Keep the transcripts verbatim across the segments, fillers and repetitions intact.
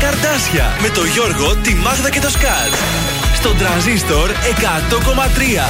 Καρντάσια με το Γιώργο, τη Μάγδα και το Σκατζ. Στον Τρανζίστορ εκατό κόμμα τρία.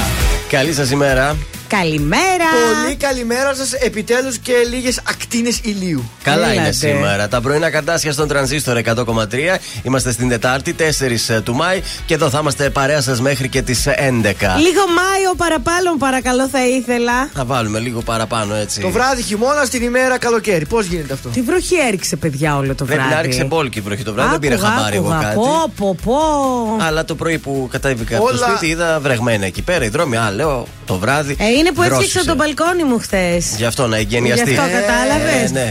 Καλή σας ημέρα. Καλημέρα! Πολύ καλημέρα σας, επιτέλους και λίγες ακτίνες ηλίου. Καλά Λάτε. Είναι σήμερα. Τα πρωινά Καρντάσια στον Τρανζίστορ εκατό κόμμα τρία. Είμαστε στην Τετάρτη, τέσσερις του Μάη, και εδώ θα είμαστε παρέα σας μέχρι και τις έντεκα. Λίγο Μάιο παραπάνω, παρακαλώ, θα ήθελα. Θα βάλουμε λίγο παραπάνω, έτσι. Το βράδυ χειμώνα, την ημέρα καλοκαίρι. Πώς γίνεται αυτό? Τη βροχή έριξε, παιδιά, όλο το βράδυ. Πρέπει να έριξε μπόλικη βροχή το βράδυ, άκου, δεν πήρε χαμπάρι εγώ κάτι. Πω, πω, πω. Αλλά το πρωί που κατέβηκα Όλα... από το σπίτι είδα βρεγμένα εκεί πέρα οι δρόμοι. Α, λέω το βράδυ. Ε, Είναι που έφτιαξα τον μπαλκόνι μου χθες. Γι' αυτό να εγκαινιαστεί. Γι' αυτό κατάλαβες. Ναι.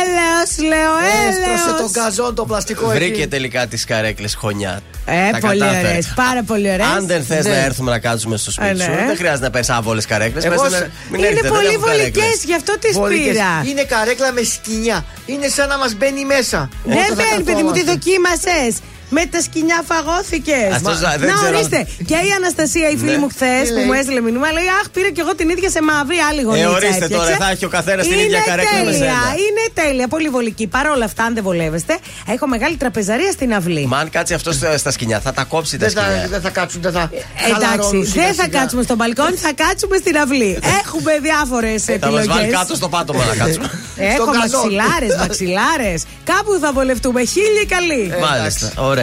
Έλεος, λέω, έλεος. Έστρωσε τον καζόν το πλαστικό εκεί. Βρήκε τελικά τις καρέκλες χωνιά. Ε, τα πολύ ωραίες. Πάρα πολύ ωραίες. Αν δεν θες ναι. να έρθουμε να κάτσουμε στο σπίτι ε, σου, ναι. δεν χρειάζεται να παίρνεις άβολες καρέκλες. Εγώ... Να... Είναι έρχεται, πολύ βολικές, γι' αυτό τις βολικές. Πήρα. Είναι καρέκλα με σκοινιά. Είναι σαν να μας μπαίνει μέσα. Δεν μπαίνει, παιδί μου, τη δοκίμασες. Με τα σκοινιά φαγώθηκες. Μα... Να ορίστε. Και η Αναστασία, η φίλη μου χθες που μου έστειλε μηνύμα, λέει: Αχ, πήρα και εγώ την ίδια σε μαύρη, άλλη γωνίτσα. Ε, ορίστε τώρα, θα έχει ο καθένας την ίδια καρέκλα με σένα. Είναι τέλεια, πολύ βολική. Παρ' όλα αυτά, αν δεν βολεύεστε, έχω μεγάλη τραπεζαρία στην αυλή. Μα αν κάτσει αυτό στα σκοινιά, θα τα κόψει τα σκοινιά. Δεν θα κάτσουν, δεν θα. Εντάξει, δεν θα κάτσουμε στον μπαλκόνι, θα κάτσουμε στην αυλή. Έχουμε διάφορες επιλογές. Θα βάλει κάτω στο πάτωμα να κάτσουμε. Έχω μαξιλάρες, μαξιλάρες. Κάπου θα βολευτούμε. Χίλιοι καλοί. Μάλιστα, ωραία.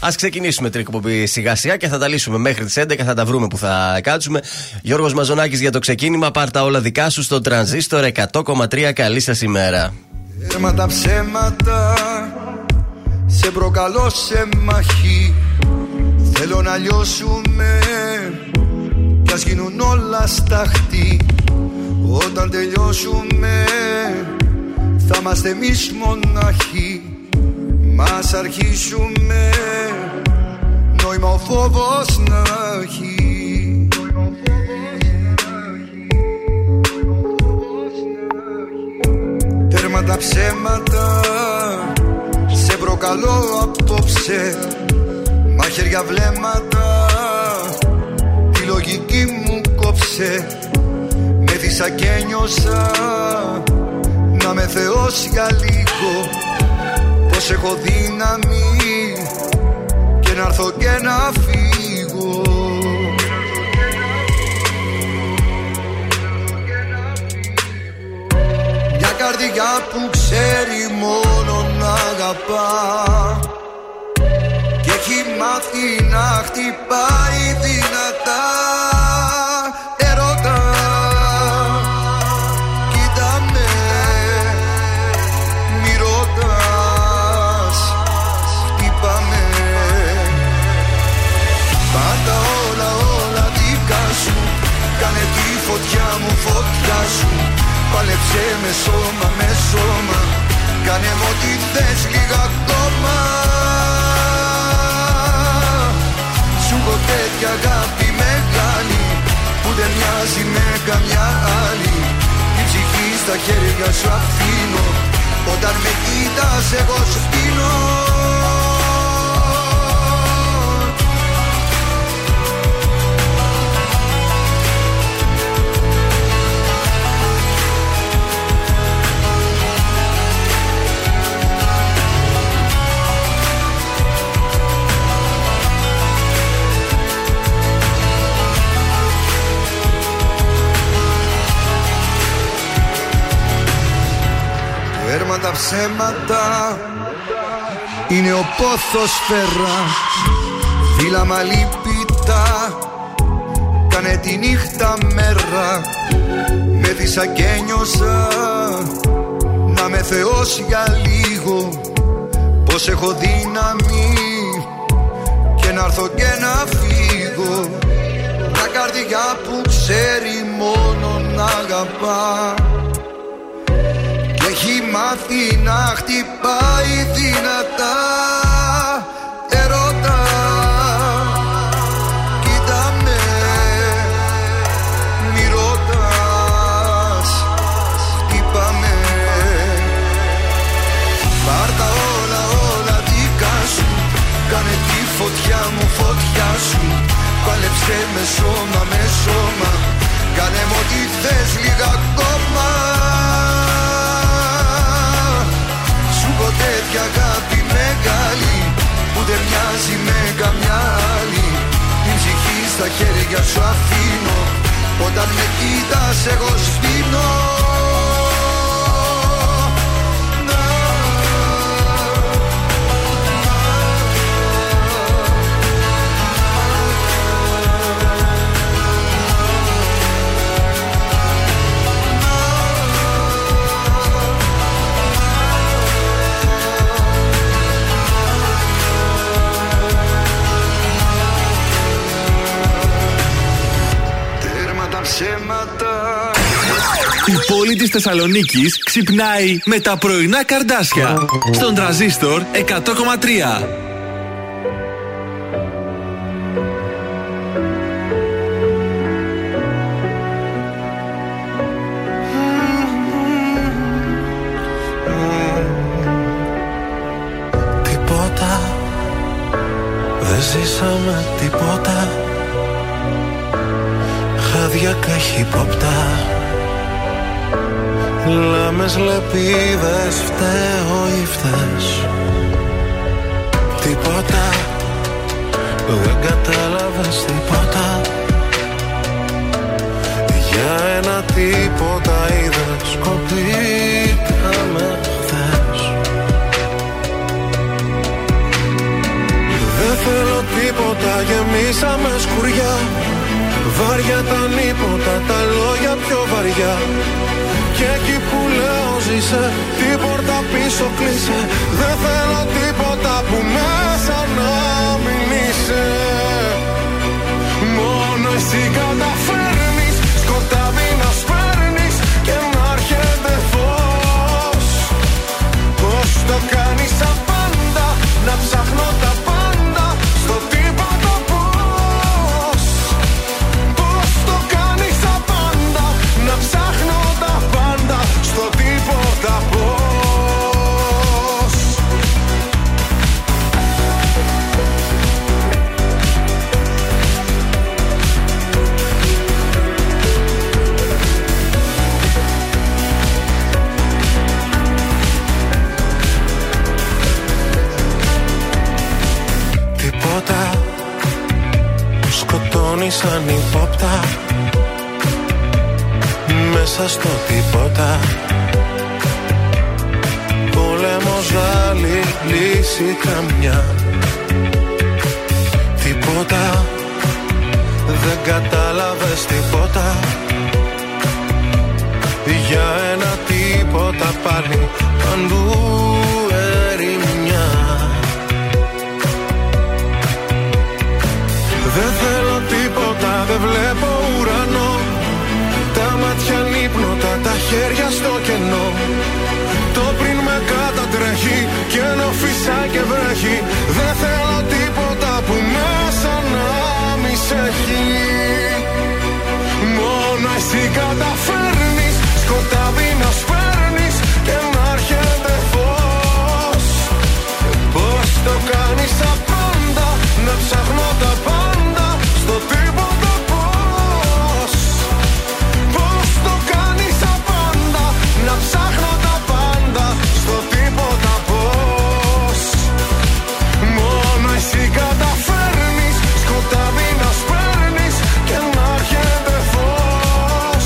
Ας ξεκινήσουμε την εκπομπή σιγά σιγά και θα τα λύσουμε μέχρι τις έντεκα. Θα τα βρούμε που θα κάτσουμε. Γιώργος Μαζονάκης για το ξεκίνημα. Πάρ' τα όλα δικά σου στο Τρανζίστορ εκατό κόμμα τρία. Καλή σας ημέρα. Τέρμα τα ψέματα. Σε προκαλώ σε μαχή. Θέλω να λιώσουμε. Κι ας γίνουν όλα σταχτή. Όταν τελειώσουμε θα είμαστε εμείς μοναχοί. Ας αρχίσουμε, νόημα ο φόβος να έχει. Τέρμα τα ψέματα, σε προκαλώ απόψε. Μαχαίρια βλέμματα, τη λογική μου κόψε. Μέθησα και νιώσα, να με θεώσει για λίγο. Έχω δύναμη και να έρθω και να φύγω. Μια καρδιά που ξέρει μόνο να αγαπά και έχει μάθει να χτυπάει δυνατά. Φωτιά μου, φωτιά σου, πάλεψε με σώμα, με σώμα. Κάνε μου ό,τι θες λίγα ακόμα. Σου έχω τέτοια αγάπη μεγάλη που δεν μοιάζει με καμιά άλλη. Την ψυχή στα χέρια σου αφήνω, όταν με κοίτας εγώ σου πίνω. Τέρμα τα ψέματα, είναι ο πόθος φέρα. Φύλαμα λύπητα, κάνε τη νύχτα μέρα. Μέθησα και νιώσα, να με θεώσει για λίγο. Πως έχω δύναμη και να έρθω και να φύγω. Τα καρδιά που ξέρει μόνο να αγαπά. Έχει μάθει να χτυπάει δυνατά. Ερώτα, κοίτα με, μη ρωτάς, χτύπα με. Πάρ' τα όλα, όλα δικά σου. Κάνε τη φωτιά μου, φωτιά σου. Πάλεψε με σώμα, με σώμα. Κάνε μου ό,τι θες λίγα ακόμα. Τέτοια αγάπη μεγάλη μοιάζει με καμιά άλλη. Την ψυχή στα χέρια σου αφήνω. Όταν με κοίτας εγώ σβήνω. Η πόλη της Θεσσαλονίκης ξυπνάει με τα πρωινά Καρντάσια στον Τρανζίστορ εκατό κόμμα τρία. Τίποτα, δεν ζήσαμε τίποτα. Χάδια καχύποπτα. Λάμες λεπίδες, φταίω ή φταίς. Τίποτα, δεν κατάλαβες τίποτα. Για ένα τίποτα είδες, κοπήκαμε χθες. Δεν θέλω τίποτα, γεμίσαμε σκουριά. Βάρια τα νύποτα, τα λόγια πιο βαριά. Και εκεί που λέω ζήσε, την πόρτα πίσω κλείσε. Δεν θέλω τίποτα που μέσα να μην είσαι. Μόνο εσύ καταφέρνεις, σκοτάδι να σπέρνεις και να έρχεται φως. Πώς το κάνεις τα πάντα, να ψάχνω τα πάντα. Σαν υπόπτα, μέσα στο τίποτα. Πόλεμος άλλη λύση καμιά. Τίποτα, δεν κατάλαβες τίποτα. Για ένα τίποτα πάλι παντού ερημιά. Δεν θέλω τίποτα, δεν βλέπω ουρανό. Τα μάτια νύπνοτα, τα χέρια στο κενό. Το πριν με κατατρέχει και ενώ φυσά και βρέχει. Δεν θέλω τίποτα που μέσα να μη σε έχει. Μόνο εσύ καταφέρνεις, σκοτάδι να σπέρνεις και να έρχεται φως. Πώς το κάνεις τα πάντα, να ψάχνω τα πάντα. Τίποτα πώς, πώς το κάνεις τα πάντα, να ψάχνω τα πάντα. Στο τίποτα πώς, μόνο εσύ καταφέρνεις. Σκοτάδι να σπέρνεις και να έρχεται φως.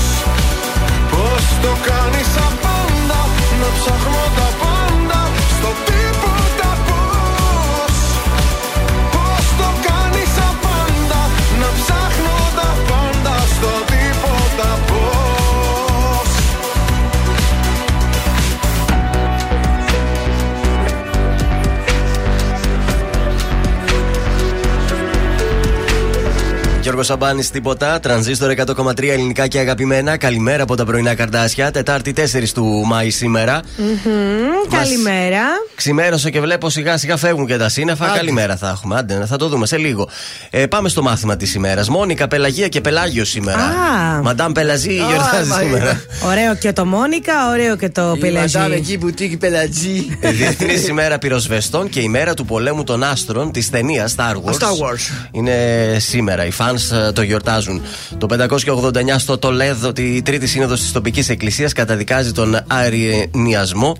Πώς το κάνεις τα πάντα, να ψάχνω τα πάντα. Στο τίποτα πώς, πώς το κάνεις τα πάντα. Να ψάχνω τα πάντα, στο τίποτα πώς. Γιώργος Σαμπάνης, τίποτα. Τρανζίστορ εκατό κόμμα τρία, ελληνικά και αγαπημένα. Καλημέρα από τα πρωινά Καρντάσια. Τετάρτη τέσσερα του Μαΐ σήμερα. Mm-hmm, μας... Καλημέρα. Ξημέρωσε και βλέπω σιγά σιγά φεύγουν και τα σύννεφα. Άντε. Καλημέρα θα έχουμε. Αντένα, θα το δούμε σε λίγο. Ε, πάμε στο μάθημα της ημέρας. Μόνικα, Πελαγία και Πελάγιο σήμερα. Ah. Μαντάμ Πελαζή oh, γιορτάζει oh, σήμερα. Ωραίο και το Μόνικα, ωραίο και το Πελαζή. Μαντάμ εκεί που τύχει Πελαζή. Διεθνής ημέρα πυροσβεστών και η μέρα του πολέμου των άστρων της ταινίας Star Wars. Star Wars. Είναι σήμερα. Οι fans το γιορτάζουν. Το πεντακόσια ογδόντα εννιά στο Τολέδο, η τρίτη σύνοδος της τοπικής εκκλησίας καταδικάζει τον αριενιασμό.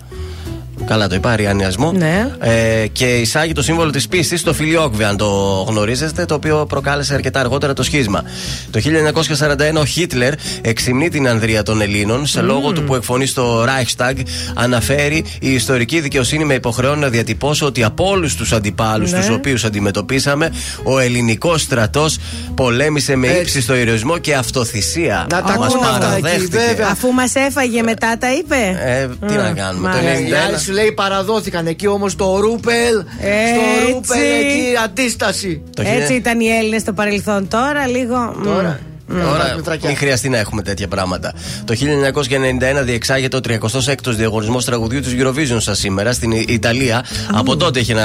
Καλά το είπα, αριανιασμό. Ναι. Ε, και εισάγει το σύμβολο της πίστης, το φιλιόκβι, αν το γνωρίζετε, το οποίο προκάλεσε αρκετά αργότερα το σχίσμα. Το χίλια εννιακόσια σαράντα ένα ο Χίτλερ εξυμνεί την ανδρεία των Ελλήνων. Σε mm. λόγο του που εκφωνεί στο Reichstag, αναφέρει: η ιστορική δικαιοσύνη με υποχρεώνει να διατυπώσω ότι από όλους τους αντιπάλους, ναι, τους οποίους αντιμετωπίσαμε, ο ελληνικός στρατός πολέμησε με ύψιστο ηρωισμό και αυτοθυσία. Να τα ακούνε αυτά, βέβαια. Αφού μας έφαγε μετά, τα είπε. Ε, τι mm. να κάνουμε. Οι άλλοι σου λέει παραδόθηκαν εκεί, όμως το Ρούπελ. Στο Ρούπελ εκεί αντίσταση. Έτσι ήταν οι Έλληνες στο παρελθόν. Τώρα λίγο. Τώρα. Τώρα μην χρειαστεί να έχουμε τέτοια πράγματα. Το χίλια εννιακόσια ενενήντα ένα διεξάγεται ο τριακοστός έκτος διαγωνισμός τραγουδιού της Eurovision σας σήμερα στην Ιταλία. Oh. Από τότε έχει να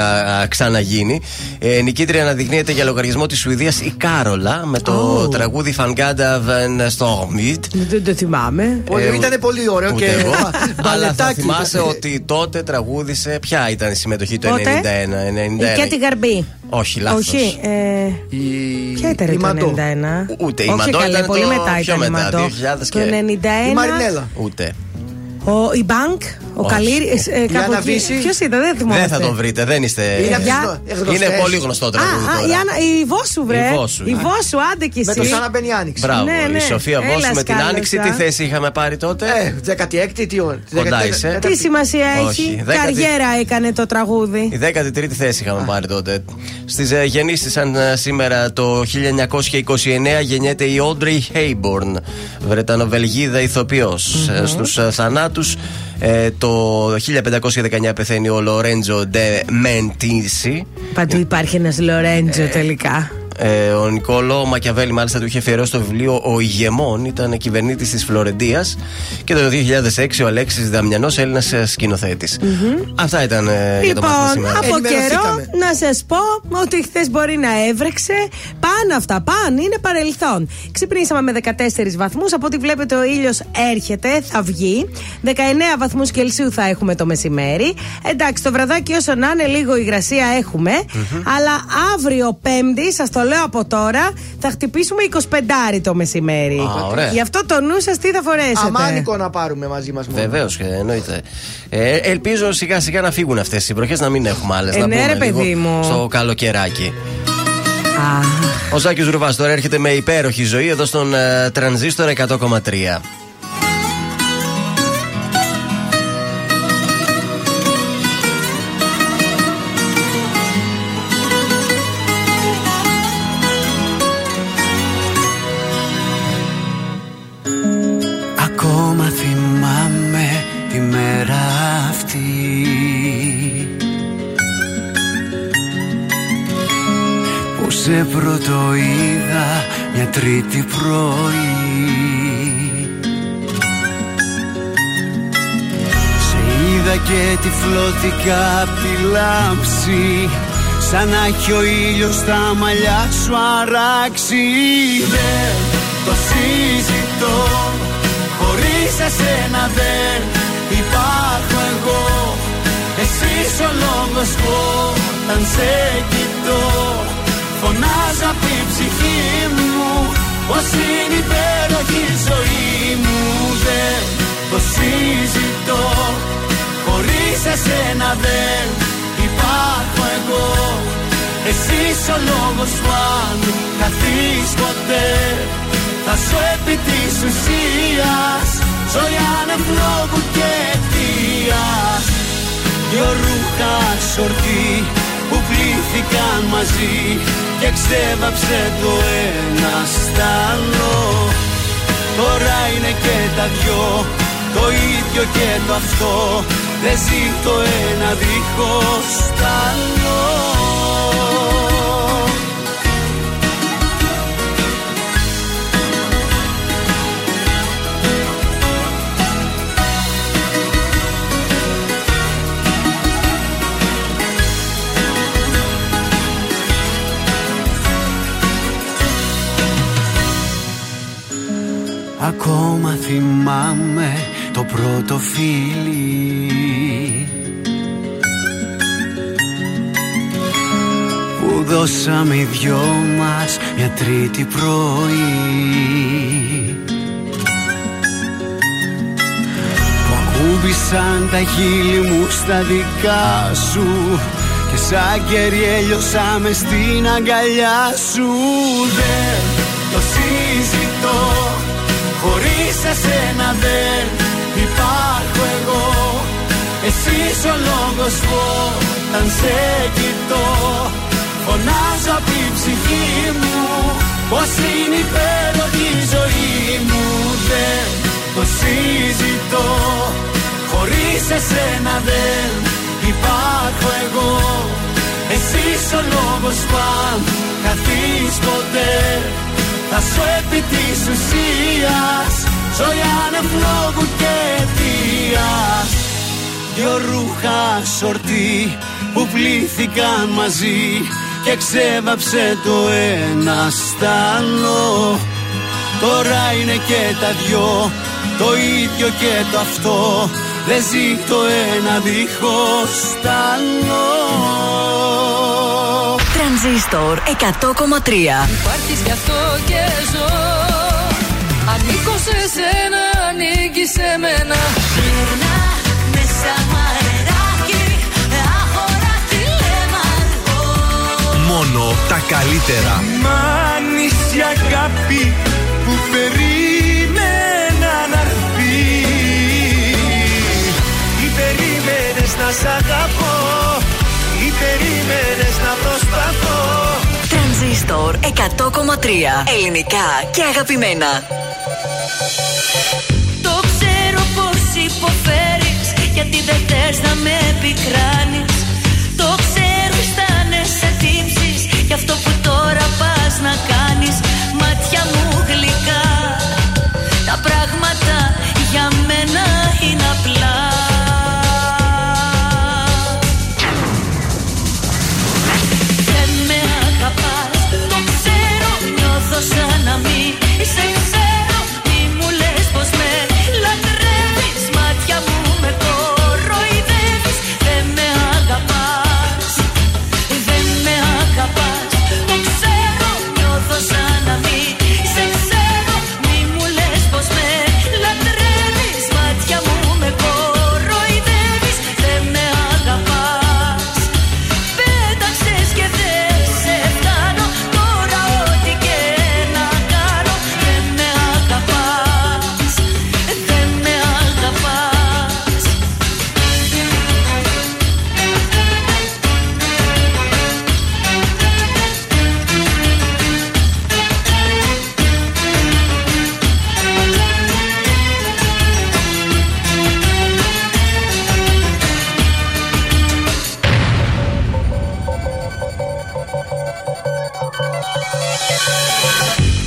ξαναγίνει. Ε, νικήτρια αναδεικνύεται για λογαριασμό της Σουηδίας η Κάρολα με το oh. τραγούδι Φαγκάντα Βεν Στορμίτ. Δεν το θυμάμαι. Ε, ήταν πολύ ωραίο και εγώ. Αλλά θα θυμάσαι ότι τότε τραγούδισε. Ποια ήταν η συμμετοχή το ενενήντα ένα. Και τη Γαρμπή. Όχι, λάθος. Όχι, ε, η... Ποια ήταν η το ενενήντα ένα. Ούτε η Μαντώ ήταν πολύ το... μετά ήταν μετά, η Μαντώ. Το ενενήντα ένα. Η Μαρινέλα. Ούτε. Ο, η Μπάνκ, ο Καλήρη. Ε, ποιος ήταν, δεν θυμάμαι. Δεν θα τον βρείτε, δεν είστε. Είναι, ε, είναι πολύ γνωστό τραγούδι. Α, α, η Βόσου, βρε. Η Βόσου, η Βόσου άντε κι εσύ. Με το σαν να μπαίνει η Άνοιξη. Μπράβο, ναι, ναι. Η Σοφία Βόσου με σκάλωσα. Την Άνοιξη, τι θέση είχαμε πάρει τότε. Ε, δεκατή έκτη, τι ώρα. Τι σημασία έχει. Καριέρα έκανε το τραγούδι. Η δέκατη τρίτη θέση είχαμε πάρει τότε. Στις γεννήσεις, σαν σήμερα το χίλια εννιακόσια είκοσι εννέα, γεννιέται η Όντρι Χέιμπορν, Βρετανοβελγίδα ηθοποιός. Στους θανάτους. Ε, το χίλια πεντακόσια δεκαεννέα πεθαίνει ο Λορέντζο Ντε Μεντίσι. Παντού υπάρχει ένας Λορέντζο τελικά. Ε, ο Νικόλο Μακιαβέλη μάλιστα του είχε αφιερώσει το βιβλίο «Ο Ηγεμόν», ήταν κυβερνήτης της Φλωρεντίας. Και το δύο χιλιάδες έξι ο Αλέξης Δαμιανός, Έλληνας σκηνοθέτης. Mm-hmm. Αυτά ήταν ε, λοιπόν, για το μάθημα σήμερα. Λοιπόν, από καιρό να σας πω ότι χθες μπορεί να έβρεξε. Πάνε αυτά, πάνε, είναι παρελθόν. Ξυπνήσαμε με δεκατέσσερις βαθμούς, από ό,τι βλέπετε ο ήλιος έρχεται, θα βγει. δεκαεννέα βαθμούς Κελσίου θα έχουμε το μεσημέρι. Εντάξει, το βραδάκι όσο να είναι, λίγο υγρασία έχουμε. Mm-hmm. Αλλά αύριο Πέμπτη, σας το το λέω από τώρα, θα χτυπήσουμε εικοσιπεντάρι το μεσημέρι. Α, γι' αυτό το νου σας τι θα φορέσετε. Αμάνικο να πάρουμε μαζί μας. Βεβαίως, εννοείται. Ε, ελπίζω σιγά σιγά να φύγουν αυτές οι συμπροχές, να μην έχουμε άλλες. Ε, να ναι, ρε, παιδί μου. Στο καλοκαιράκι. Α. Ο Σάκης Ρουβάς τώρα έρχεται με υπέροχη ζωή εδώ στον Τρανζίστορ uh, εκατό κόμμα τρία. Σε πρώτο είδα μια Τρίτη πρωί. Σε είδα και τυφλώθηκα απ' τη λάμψη, σαν να έχει ο ήλιος στα μαλλιά σου αράξει. Δεν το συζητώ, χωρίς εσένα δεν υπάρχω εγώ. Εσύ σ' ολόμοσκο, όταν σε κοιτώ, φωνάζω απ' την ψυχή μου πως είναι υπέροχη η ζωή μου. Δεν το συζητώ, χωρίς εσένα δεν υπάρχω εγώ. Εσύ είσαι ο λόγος που αν καθείς ποτέ θα σου επί της ουσίας ζωή ανευλόγου και αιτίας. Δυο ρούχα σορτή που πλήθηκαν μαζί και ξέβαψε το ένα στάλο. Τώρα είναι και τα δυο το ίδιο και το αυτό, δεν ζει το ένα δίχως τ' άλλο. Ακόμα θυμάμαι το πρώτο φίλι που δώσαμε οι δυο μας μια Τρίτη πρωί, που ακούμπησε Έκλεψαν τα χείλη μου στα δικά σου και σαν κερί έλειωσα μες στην αγκαλιά σου. Δεν το συζητώ, χωρίς εσένα δεν υπάρχω εγώ. Εσύ ο λόγος όταν σε κοιτώ, φωνάζω απ' την ψυχή μου πως είναι υπέροχη η ζωή μου. Δεν το συζητώ, χωρίς εσένα δεν υπάρχω εγώ. Εσύ ο λόγος παν καθείς ποτέ, θα σου επί της ουσίας ζωή ανευλόγου και αιτίας. Δυο ρούχα σορτί που πλήθηκαν μαζί και ξέβαψε το ένα στάλο. Τώρα είναι και τα δυο το ίδιο και το αυτό, δεν ζει το ένα δίχως τ' άλλο. Τρανζίστορ εκατό κόμμα τρία. Υπάρχεις γι' αυτό και ζω, ανήκω σε σένα, ανήκεις σε μένα. Γυρνά μέσα μαεράκι, αγορά τηλεμαρκό. Μόνο τα καλύτερα. Μάνης η αγάπη που περίμενα να έρθει. Ή περίμενες να σ' αγαπώ, ή περίμενες να προσπαθώ. Τρανζίστορ εκατό κόμμα τρία. Ελληνικά και αγαπημένα. Το ξέρω πως υποφέρεις, γιατί δεν θες να με πικράνεις. Το ξέρω αισθάνεσαι τύψεις, γι' αυτό που τώρα πας να κάνεις. Μάτια μου γλυκά, τα πράγματα για μένα είναι απλά. Δεν με αγαπάς, το ξέρω, νιώθω σαν να μην σε ξέρω. Μη μου λες πως με λατρεύεις, μάτια μου με κοροϊδεύεις. Δεν με αγαπάς, δεν με αγαπάς, το ξέρω, νιώθω σαν να μην σε ξέρω. Μη μου λες πως με λατρεύεις, μάτια μου με κοροϊδεύεις. Δεν με αγαπάς, πέταξες και δεν σε φτάνω, τώρα ό,τι και να κάνω. Δεν με αγαπάς, δεν με αγαπάς.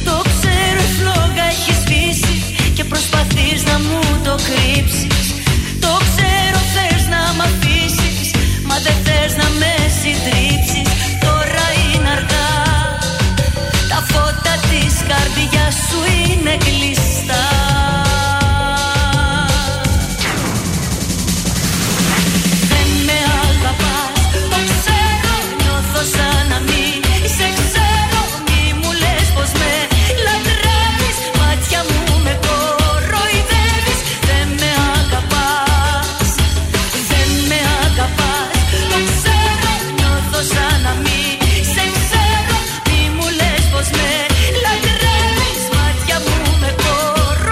Το ξέρω η φλόγα έχει σβήσει και προσπαθείς να μου το κρύψεις. Το ξέρω θες να μ' αφήσεις, μα δεν θες να με συντρίψεις. Τώρα είναι αργά, τα φώτα της καρδιάς σου είναι κλειστά. Δεν με αγαπάς, το ξέρω, νιώθω σαν να μην σε ξέρω. Μη μου λες πως με λατρεύεις, μάτια μου με κοροϊδεύεις. Δεν με αγαπάς, δεν με αγαπάς, το ξέρω, νιώθω σαν να μην σε ξέρω. Μη μου λες πως με λατρεύεις, μάτια μου με κοροϊδεύεις.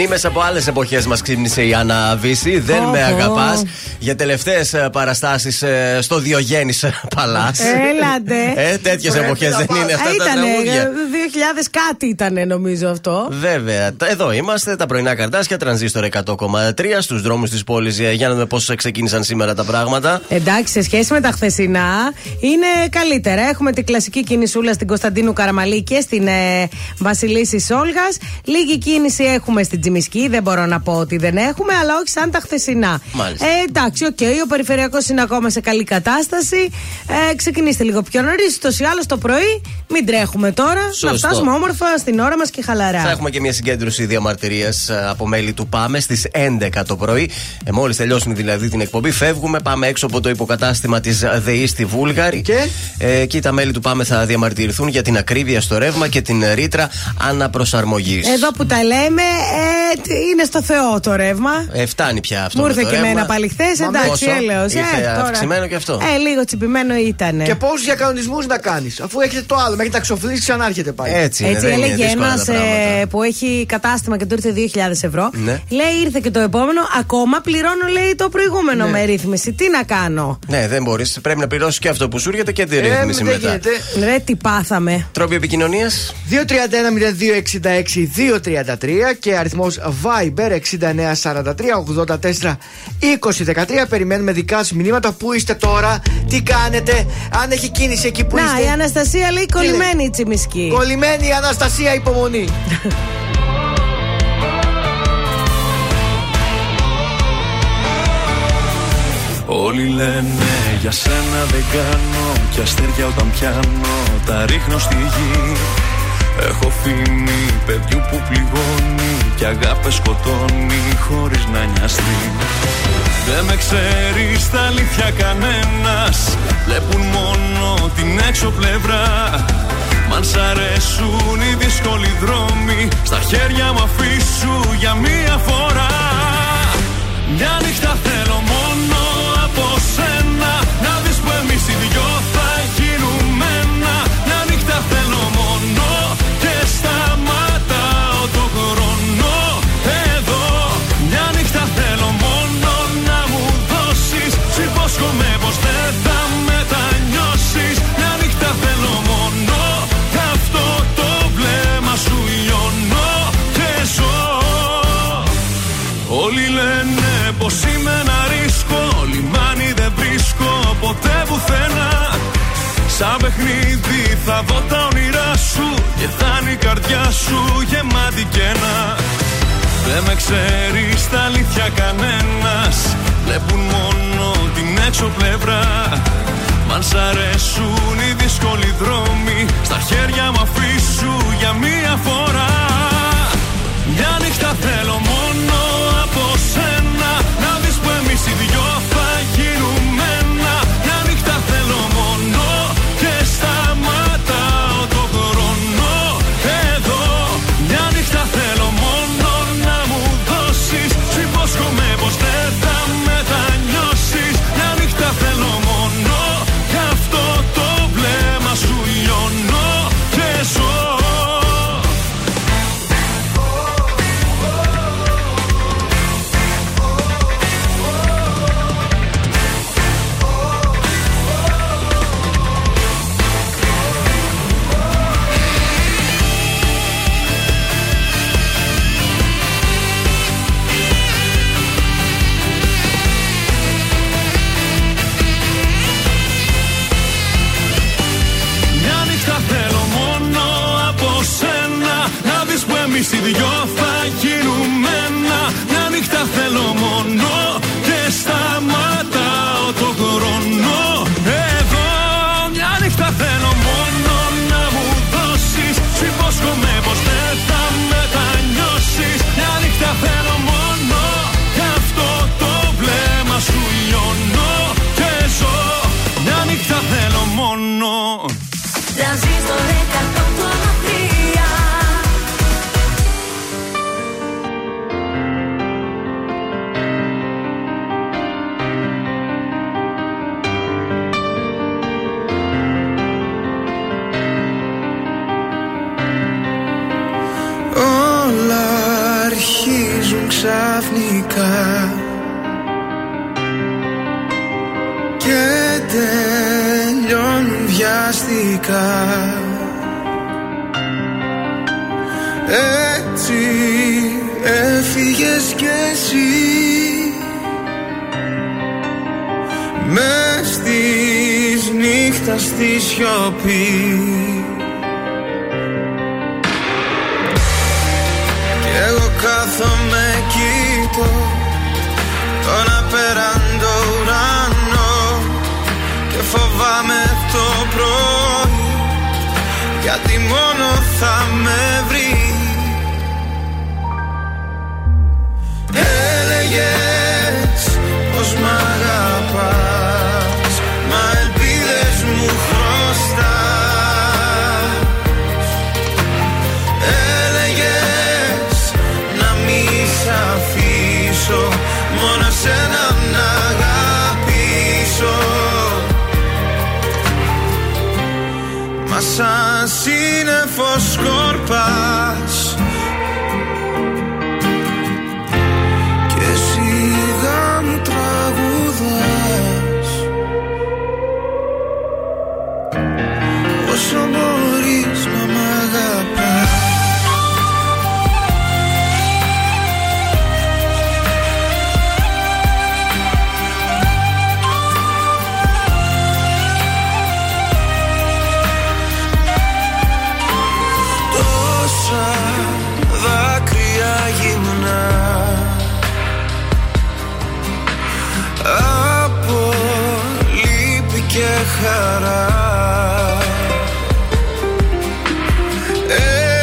μνήμες από άλλες εποχές μας ξύπνησε η Άννα Βύση. Δεν oh, με αγαπάς. Oh. Για τελευταίες παραστάσεις στο Διογένη Παλάς. Έλατε. ε, τέτοιες εποχές δεν είναι αυτά. Ήτανε, τα τραγούδια. δύο χιλιάδες κάτι ήταν νομίζω αυτό. Βέβαια. Εδώ είμαστε, τα πρωινά Καρντάσια, Τρανζίστορ εκατό κόμμα τρία, στους δρόμους της πόλης. Για να δούμε πώς ξεκίνησαν σήμερα τα πράγματα. Εντάξει, σε σχέση με τα χθεσινά είναι καλύτερα. Έχουμε την κλασική κινησούλα στην Κωνσταντίνου Καραμαλή και στην ε, Βασιλίσσης Όλγας. Λίγη κίνηση έχουμε στην Τσιμισκή, δεν μπορώ να πω ότι δεν έχουμε, αλλά όχι σαν τα χθεσινά. Μάλιστα. Ε, εντάξει, οκ, okay, ο περιφερειακός είναι ακόμα σε καλή κατάσταση. Ε, ξεκινήστε λίγο πιο νωρίς, ούτως ή άλλως το πρωί. Μην τρέχουμε τώρα. Σωστό. Να φτάσουμε όμορφα στην ώρα μας και χαλαρά. Θα έχουμε και μια συγκέντρωση διαμαρτυρίας από μέλη του ΠΑΜΕ στις έντεκα το πρωί. Ε, μόλις τελειώσουμε δηλαδή την εκπομπή, φεύγουμε, πάμε έξω από το υποκατάστημα της ΔΕΗ στη Βούλγαρη. Και ε, εκεί τα μέλη του ΠΑΜΕ θα διαμαρτυρηθούν για την ακρίβεια στο ρεύμα και την ρήτρα αναπροσαρμογής. Εδώ που τα λέμε, ε, είναι στο Θεό το ρεύμα. Ε, φτάνει πια αυτό. Μου ήρθε και εμένα πάλι χθες, εντάξει, έλεος. Ε, αυξημένο και αυτό. Ε, λίγο τσιπημένο ήταν. Και πόσους διακανονισμούς να κάνεις, αφού έχετε το άλλο, μέχρι τα ξοφλήσεις ξανά έρχεται πάλι. Έτσι, έτσι είναι, έλεγε ένας ε, που έχει κατάστημα και του ήρθε δύο χιλιάδες ευρώ. Ναι. Λέει, ήρθε και το επόμενο, ακόμα πληρώνω, λέει, το προηγούμενο, ναι, με ρύθμιση. Τι να κάνω. Ναι, δεν μπορείς. Πρέπει να πληρώσεις και αυτό που σου έρχεται και τη ε, ρύθμιση μετά. Γίνεται. Ρε, τι πάθαμε. Τρόποι επικοινωνίας. δύο τρία ένα μηδέν δύο έξι έξι δύο τρία τρία και αριθμός Viber έξι εννιά τέσσερα τρία ογδόντα τέσσερα είκοσι δεκατρία. Περιμένουμε δικά σου μηνύματα. Πού είστε τώρα, τι κάνετε, αν έχει κίνηση εκεί που να, είστε. Να, η Αναστασία λέει κολλημένη η Τσιμισκή. Κολλημένη η Αναστασία, υπομονή. Όλοι λένε για σένα δεν κάνω, κι αστέρια όταν πιάνω τα ρίχνω στη γη. Έχω φήμη παιδιού που πληγώνει κι αγάπη σκοτώνει χωρίς να νοιαστεί. Δεν με ξέρεις τα αλήθεια κανένας, βλέπουν μόνο την έξω πλευρά. Μ' αν σ' αρέσουν οι δύσκολοι δρόμοι, στα χέρια μου αφήσου για μία φορά. Μια νύχτα θέλω μόνο από σένα, να δεις που εμείς οι δυο θα γίνουμε ένα. Μια νύχτα θέλω μόνο και σταματάω το χρόνο εδώ. Μια νύχτα θέλω μόνο να μου δώσεις, σ' υπόσχομαι πως δεν θα μετανιώσεις. Μια νύχτα θέλω μόνο και αυτό το βλέμμα σου λιώνω και ζω. Όλοι λένε πως είμαι ένα ρίσκο, λιμάνι δεν βρίσκω ποτέ πουθενά. Σαν παιχνίδι θα δω τα όνειρά σου και φτάνει η καρδιά σου γεμάτη κενά. Δεν με ξέρεις τα αλήθεια κανένας, βλέπουν μόνο την έξω πλευρά. Μ' αν σ' αρέσουν οι δύσκολοι δρόμοι, στα χέρια μου αφήσου για μία φορά. Μια νύχτα θέλω μόνο από σένα, να δεις που εμείς οι δυο θα γίνουμε ένα. Μια νύχτα θέλω μόνο και σταματάω το χρόνο εδώ. Μια νύχτα θέλω μόνο να μου δώσεις, σου υπόσχομαι πως δεν θα μετανιώσεις. Μια νύχτα θέλω μόνο και αυτό το βλέμμα σου λιώνω και ζω. Εμείς οι δυο θα γίνουμε ένα. Μια νύχτα θέλω μόνο και σταματάω το χρόνο εδώ. Μια νύχτα θέλω μόνο να μου δώσεις, σου υπόσχομαι πως δεν θα μετανιώσεις. Μια νύχτα θέλω μόνο και αυτό το βλέμμα σου λιώνω και ζω. Μια νύχτα θέλω μόνο. Όλα αρχή ξαφνικά και τελειώνουν βιαστικά. Έτσι έφυγες κι εσύ μες της νύχτας στη σιωπή. Κι εγώ κάθομαι κοίτω τον απέραντο ουρανό και φοβάμαι το πρωί γιατί μόνο θα με βρει. Έλεγες πως μ' αγαπάς, μα ελπίδες μου χρωστάς. Έλεγες να μη σ' αφήσω, μόνο σένα να αγαπήσω. Μα σαν σύννεφο σκορπάς χαρά.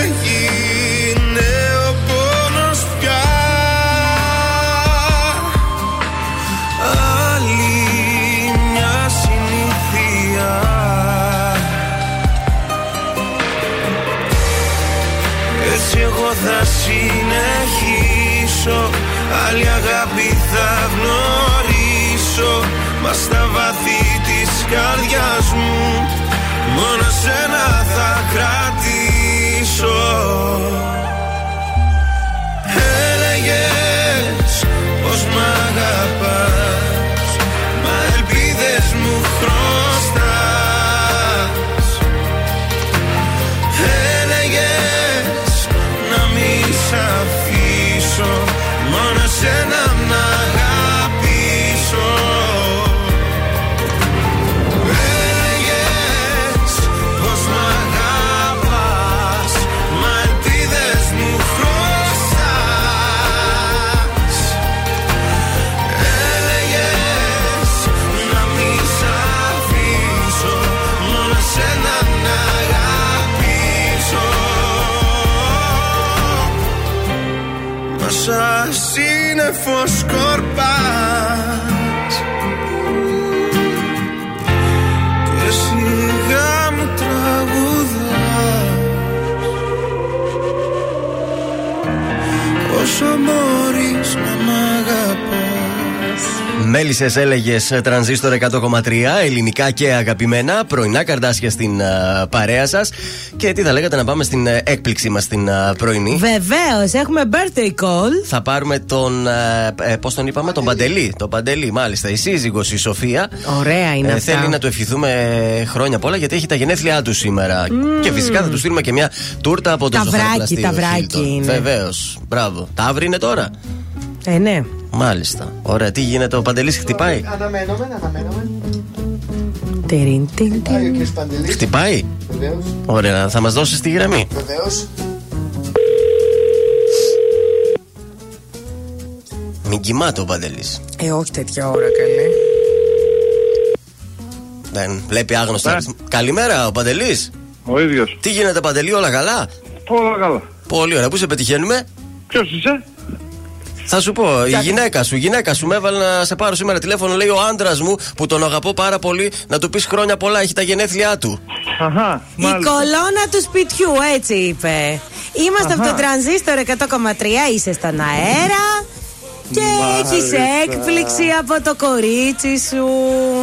Έγινε ο πόνος πια άλλη μια συνήθεια. Έτσι εγώ θα συνεχίσω, άλλη αγάπη θα γνωρίσω, μα στα βάθη καρδιάς μου μόνο σένα θα κρατήσω. Έλεγες πως μ' αγαπάς, μα ελπίδες μου χρωστάς. Έλεγες να μη σ' αφήσω, μόνο σένα να αγαπήσω. Σαν σύννεφο σκορπάς και σιγά μου τραγουδάς όσο μπορείς να μ' αγαπάς. Μέλισσες έλεγες, τρανζίστορ εκατό κόμμα τρία, ελληνικά και αγαπημένα. Πρωινά Καρντάσια στην uh, παρέα σας. Και τι θα λέγατε να πάμε στην uh, έκπληξη μας την uh, πρωινή? Βεβαίως, έχουμε birthday call. Θα πάρουμε τον, uh, πώς τον είπαμε, τον Παντελή. Τον Παντελή, μάλιστα, η σύζυγος η Σοφία. Ωραία είναι uh, αυτά. Θέλει να του ευχηθούμε χρόνια πολλά γιατί έχει τα γενέθλιά του σήμερα. Mm. Και φυσικά θα του στείλουμε και μια τούρτα από το ζωγραφιστή. Ταυράκι, βεβαίως, μπράβο. Ταύρι είναι τώρα. Ε, ναι. Μάλιστα. Ωραία, τι γίνεται, ο Παντελής χτυπάει? Αναμένουμε, αναμένουμε. Χτυπάει. Βεβαίως. Ωραία, θα μας δώσεις τη γραμμή? Βεβαίως. Μην κοιμάται ο Παντελής. Ε, όχι τέτοια ώρα, καλέ. Δεν βλέπει άγνωστα. Ε. Καλημέρα, ο Παντελής. Ο ίδιος. Τι γίνεται, Παντελή, όλα καλά? Όλα καλά. Πολύ ωραία, πού σε πετυχαίνουμε? Ποιος είσαι? Θα σου πω, η γυναίκα σου, η γυναίκα σου με έβαλε να σε πάρω σήμερα τηλέφωνο. Λέει ο άντρας μου που τον αγαπώ πάρα πολύ να του πεις χρόνια πολλά, έχει τα γενέθλιά του. Αχα, η κολόνα του σπιτιού, έτσι είπε. Είμαστε Αχα. από το Transistor εκατό κόμμα τρία, είσαι στον αέρα. Και έχεις έκπληξη από το κορίτσι σου.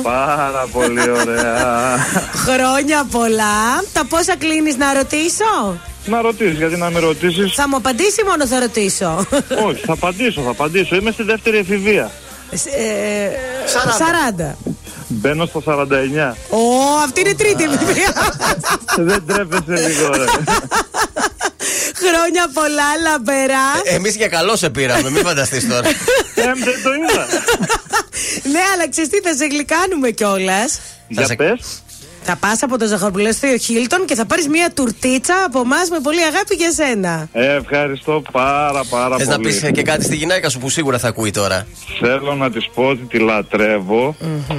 Πάρα πολύ ωραία. Χρόνια πολλά. Τα πόσα κλείνεις να ρωτήσω? Να ρωτήσεις, γιατί να με ρωτήσεις. Θα μου απαντήσει ή μόνο θα ρωτήσω? Όχι, θα απαντήσω, θα απαντήσω. Είμαι στη δεύτερη εφηβεία. Σαράντα. Μπαίνω στο σαράντα εννιά. Ω, αυτή είναι η τρίτη εφηβεία. Δεν τρέπεσαι λίγο, ρε. Χρόνια πολλά, λαμπερά. Εμείς για καλό σε πήραμε, μην φανταστείς τώρα. Δεν το είδα. Ναι, αλλά ξέρεις τι, θα σε γλυκάνουμε κιόλας. Για πες. Θα πας από το ζαχαροπλαστείο Χίλτον και θα πάρεις μια τουρτίτσα από εμάς με πολύ αγάπη για σένα. Ε, ευχαριστώ πάρα πάρα Θες πολύ. Θες να πεις και κάτι στη γυναίκα σου που σίγουρα θα ακούει τώρα? Θέλω να της πω ότι τη λατρεύω mm-hmm.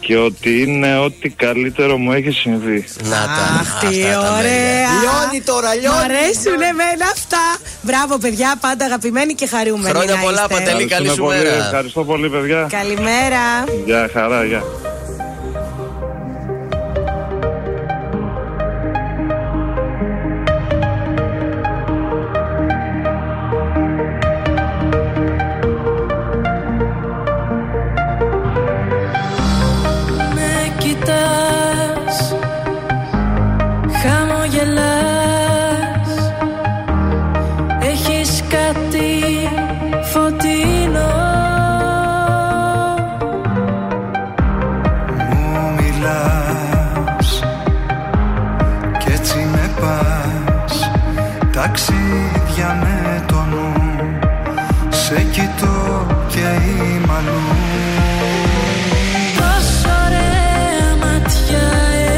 και ότι είναι ό,τι καλύτερο μου έχει συμβεί. Να τα. Αχ, τι ωραία. Λιώνει τώρα, λιώνει. Μ' αρέσουν εμένα αυτά. Μπράβο, παιδιά, πάντα αγαπημένοι και χαρούμενοι. Χρόνια πολλά, Παντελή, καλή σου πολύ, μέρα. Ευχαριστώ πολύ, παιδιά. Καλημέρα. Γεια χαρά, γεια. Ταξίδια με το νου, σε κοιτώ και είμαι αλλού. Πόσο ωραία ματιά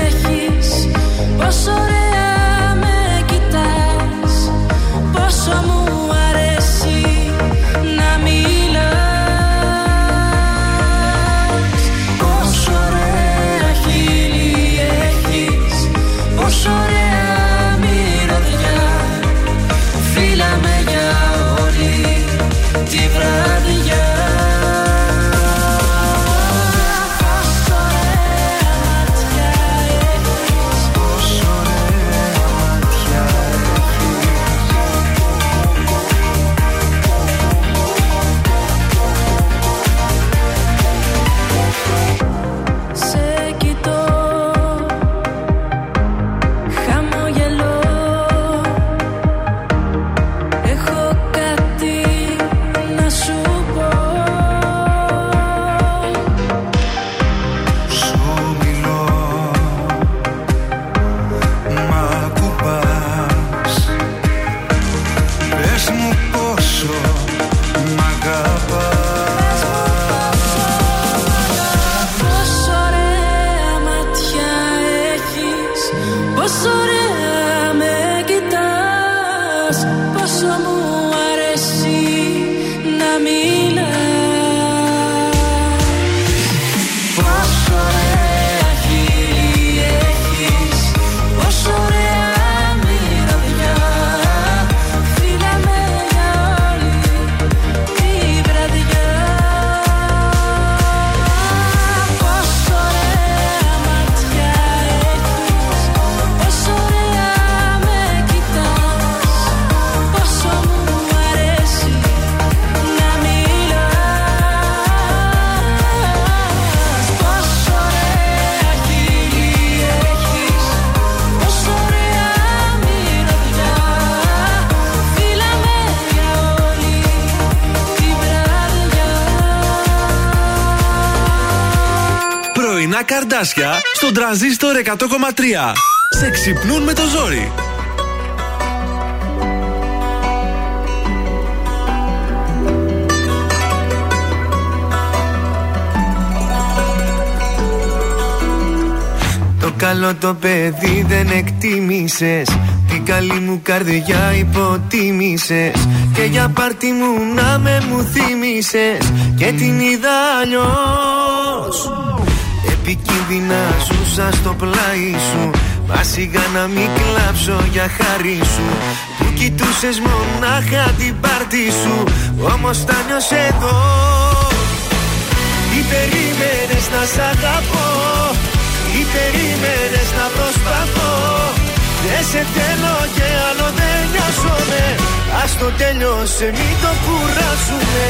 έχεις, πόσο ωραία με κοιτάς, πόσο μου αρέσει να μιλάς. Πόσο ωραία χείλη έχεις, πόσο ωραία. Καρντάσια στον Tranzistor εκατό κόμμα τρία. Σε ξυπνούν με το ζόρι. Το καλό το παιδί δεν εκτίμησες, την καλή μου καρδιά υποτίμησες, και για πάρτι μου να με μου θύμισες και την είδα αλλιώς. Επικίνδυνα ζούσα στο πλάι σου, μα σιγά να μην κλάψω για χάρη σου, που κοιτούσες μονάχα την πάρτι σου, όμως τα νιώσε εδώ. Τι περίμενες να σ' αγαπώ, τι περίμενες να προσπαθώ, δεν σε θέλω και άλλο δεν νοιάζομαι, ας το τελειώσε μην το κουράζουμε.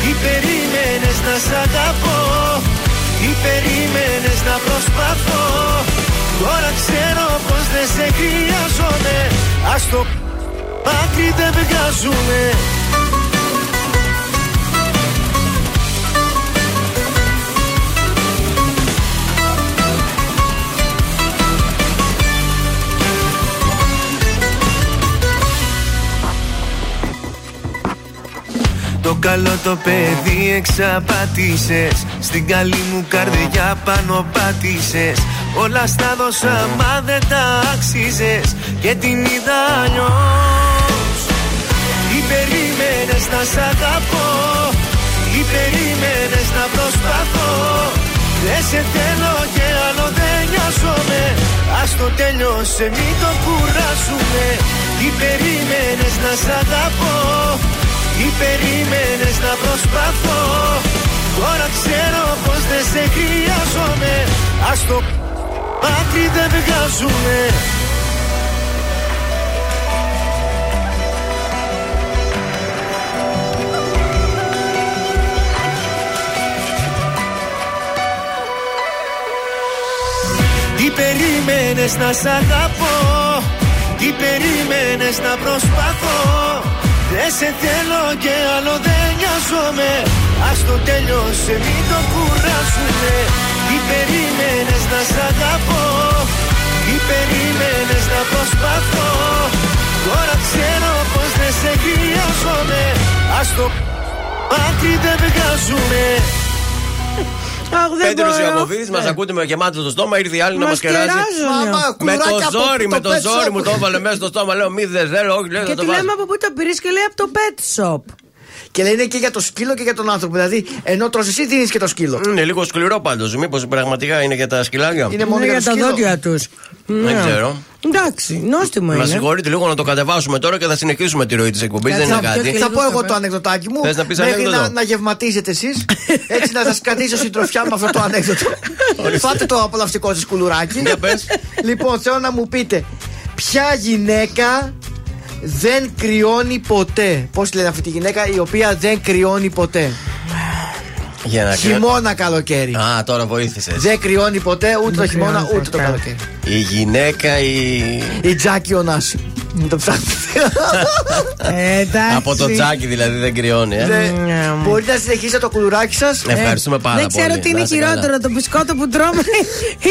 Τι περίμενες να σ' αγαπώ, τι περίμενες να προσπαθώ, τώρα ξέρω πως δεν σε χρειάζομαι, ας στο άκρη δεν βγάζουνε. Το καλό το παιδί εξαπάτησες, στην καλή μου καρδιά πάνω πάτησες. Όλα στα δώσα μα δεν τα άξιζες και την είδα αλλιώς. Ή περίμενες να σ' αγαπώ, ή περίμενες να προσπαθώ. Δεν σε θέλω και άλλο δεν νοιάζομαι, ας το τελειώσε μην το κουράζουμε. Ή περίμενες να σ' αγαπώ, ή περίμενες να προσπαθώ. Τώρα ξέρω πως δεν σε χρειάζομαι, ας το άκρη δεν βγάζουμε. Τι περίμενες να σ' αγαπώ, τι περίμενες να προσπαθώ. Δεν σε θέλω και άλλο δεν νοιάζομαι, ας το τελειώσε μην το κουράσουμε. Τι περίμενες να σ' αγαπώ, τι περίμενες να προσπαθώ. Τώρα ξέρω πως δεν σε χρειάζομαι, ας το άκρη δεν βγάζουμε. Πέτρος Ιακωβίδης, μας ακούτε με γεμάτο το στόμα, ήρθε η άλλη να μας κεράσει. Με το ζόρι, με το ζόρι μου το έβαλε μέσα στο στόμα, λέω μη δεν θέλω, όχι λέω. Και του λέμε από πού το πήρες και λέει από το pet shop. Και λέει είναι και για το σκύλο και για τον άνθρωπο. Δηλαδή, ενώ τρως εσύ δίνεις και το σκύλο. Είναι λίγο σκληρό πάντως. Μήπως πραγματικά είναι για τα σκυλάκια. Είναι μόνο είναι για, για τα δόντια τους. Δεν ξέρω. Εντάξει, νόστιμο είναι. Μας συγχωρείτε λίγο να το κατεβάσουμε τώρα και θα συνεχίσουμε τη ροή της εκπομπής. Δεν είναι κάτι. Θα πω εγώ το ανεκδοτάκι μου. Θες να πεις ανεκδοτό? Να, να γευματίζετε εσείς. Έτσι να σας κρατήσω συντροφιά με αυτό το ανεκδοτό. Φάτε το απολαυστικό σας κουλουράκι. Λοιπόν, θέλω να μου πείτε ποια γυναίκα δεν κρυώνει ποτέ. Πώς λένε αυτή τη γυναίκα η οποία δεν κρυώνει ποτέ? Για να χειμώνα κρυώ... καλοκαίρι. Α, τώρα βοήθησες. Δεν κρυώνει ποτέ ούτε το χειμώνα ούτε ποτέ το καλοκαίρι. Η γυναίκα η... η Τζάκι Ωνάση. Το ε, από το Τζάκι δηλαδή δεν κρυώνει. Ε. Δε... Mm. Μπορεί να συνεχίσετε το κουλουράκι σας. Ευχαριστούμε πάρα πολύ. Δεν ξέρω πολύ. Τι είναι να χειρότερο, καλά. Το μπισκότο που τρώμε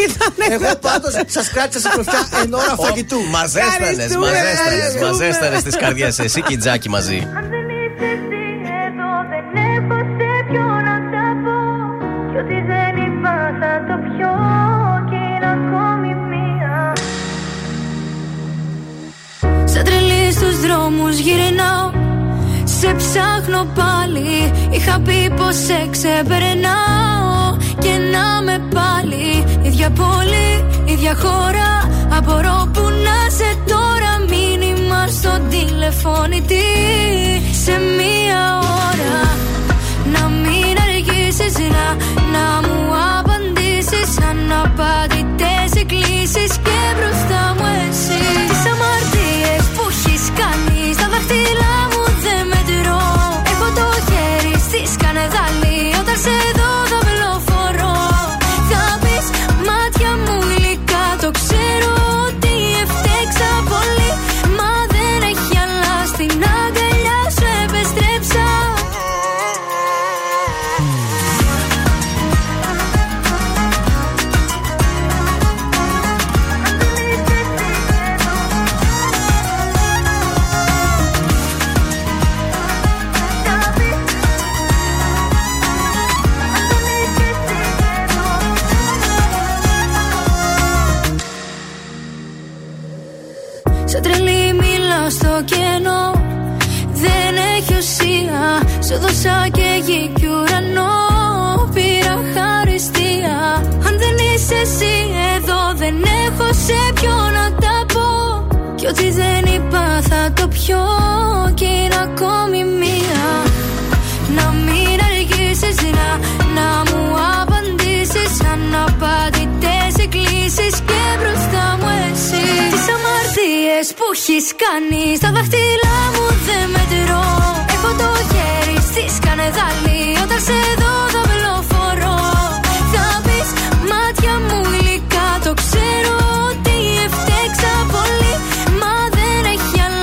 ήταν. Εγώ πάντως σας κράτησα σε προφιά εν ώρα φαγητού. Μας έστανες, μας έστανες, μας έστανες τις καρδιές. Εσύ και η Τζάκι μαζί. Κι ό,τι δεν είπα θα το πιω και είναι ακόμη μία. Σαν τρελή στους δρόμους γυρνάω, σε ψάχνω πάλι. Είχα πει πως σε ξεπερνάω και να με πάλι. Ίδια πόλη, ίδια χώρα, απορώ που να σε τώρα. Μήνυμα στον τηλεφωνητή σε μία ώρα. Να μην αργήσεις να... να μου απαντήσεις αναπάντητες εκκλήσεις και μπροστά μου εσύ. Τις αμαρτίες που έχεις κάνει στα δάχτυλα μου δεν μετρώ. Έχω το χέρι στη σκανεδάλη, όταν σε δω θα βλοφορώ. Θα πεις μάτια μου γλυκά, το ξέρω ότι έφτεξα πολύ. Μα δεν έχει αλλά στην αγκαλιά σου επέστρεψα. Στο κενό δεν έχει ουσία. Σου δώσα και γη κι ουρανό, πήρα χαριστία. Αν δεν είσαι εσύ εδώ δεν έχω σε ποιο να τα πω. Κι ό,τι δεν είπα θα το πιω και είναι ακόμη μία. Να μην αργήσεις να, να μου απαντήσεις αναπάντητες εκκλήσεις και μπροστά μου εσύ. Τις αμαρτίες που έχεις κάνει στα δάχτυλά μου δεν μετρώ. Έχω το χέρι στη σκανεδάλη, όταν σε δω θα βλοφορώ. Θα πεις μάτια μου γλυκά, το ξέρω ότι έφτεξα πολύ. Μα δεν έχει αλλάξει.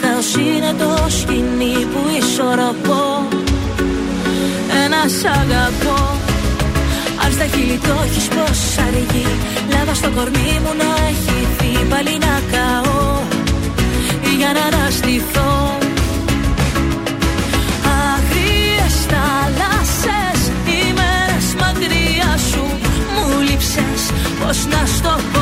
χάος είναι το σκηνή που ισορροπώ. Ένα σ' αγαπώ. Αν στα χείλη το έχεις πως αργεί, λάβα στο κορμί μου να έχει δει. Πάλι να καώ για να αναστηθώ. Αγρίες θάλασσες, ημέρες μακριά σου μου λείψες, πως να σ' το πω.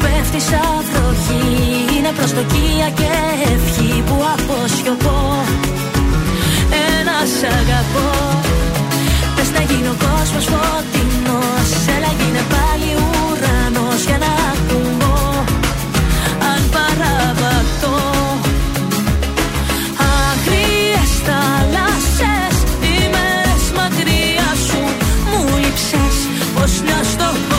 Πέφτει σαν βροχή, είναι προσδοκία και ευχή που αποσιωπώ. Ένα σ' αγαπώ. Πες να γίνει ο κόσμος φωτεινός, έλα γίνε πάλι ουρανός για να ακουμώ αν παραβατώ. Αγρίες θάλασσες, ημέρες μακριά σου μου λείψες, πως να σ' το πω.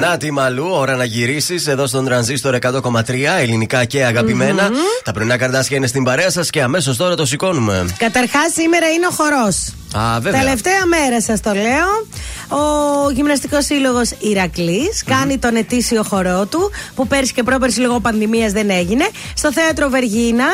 Νάτι Μαλού, ώρα να γυρίσεις εδώ στον Τρανζίστορ εκατό κόμμα τρία, ελληνικά και αγαπημένα. Mm-hmm. Τα πρωινά καρδάσια είναι στην παρέα σας και αμέσως τώρα το σηκώνουμε. Καταρχάς, σήμερα είναι ο χορός. Α, βέβαια. Τελευταία μέρα σας το λέω. Ο Γυμναστικός Σύλλογος Ηρακλής mm. κάνει τον ετήσιο χορό του, που πέρσι και πρόπερσι λόγω πανδημίας δεν έγινε, στο θέατρο Βεργίνα,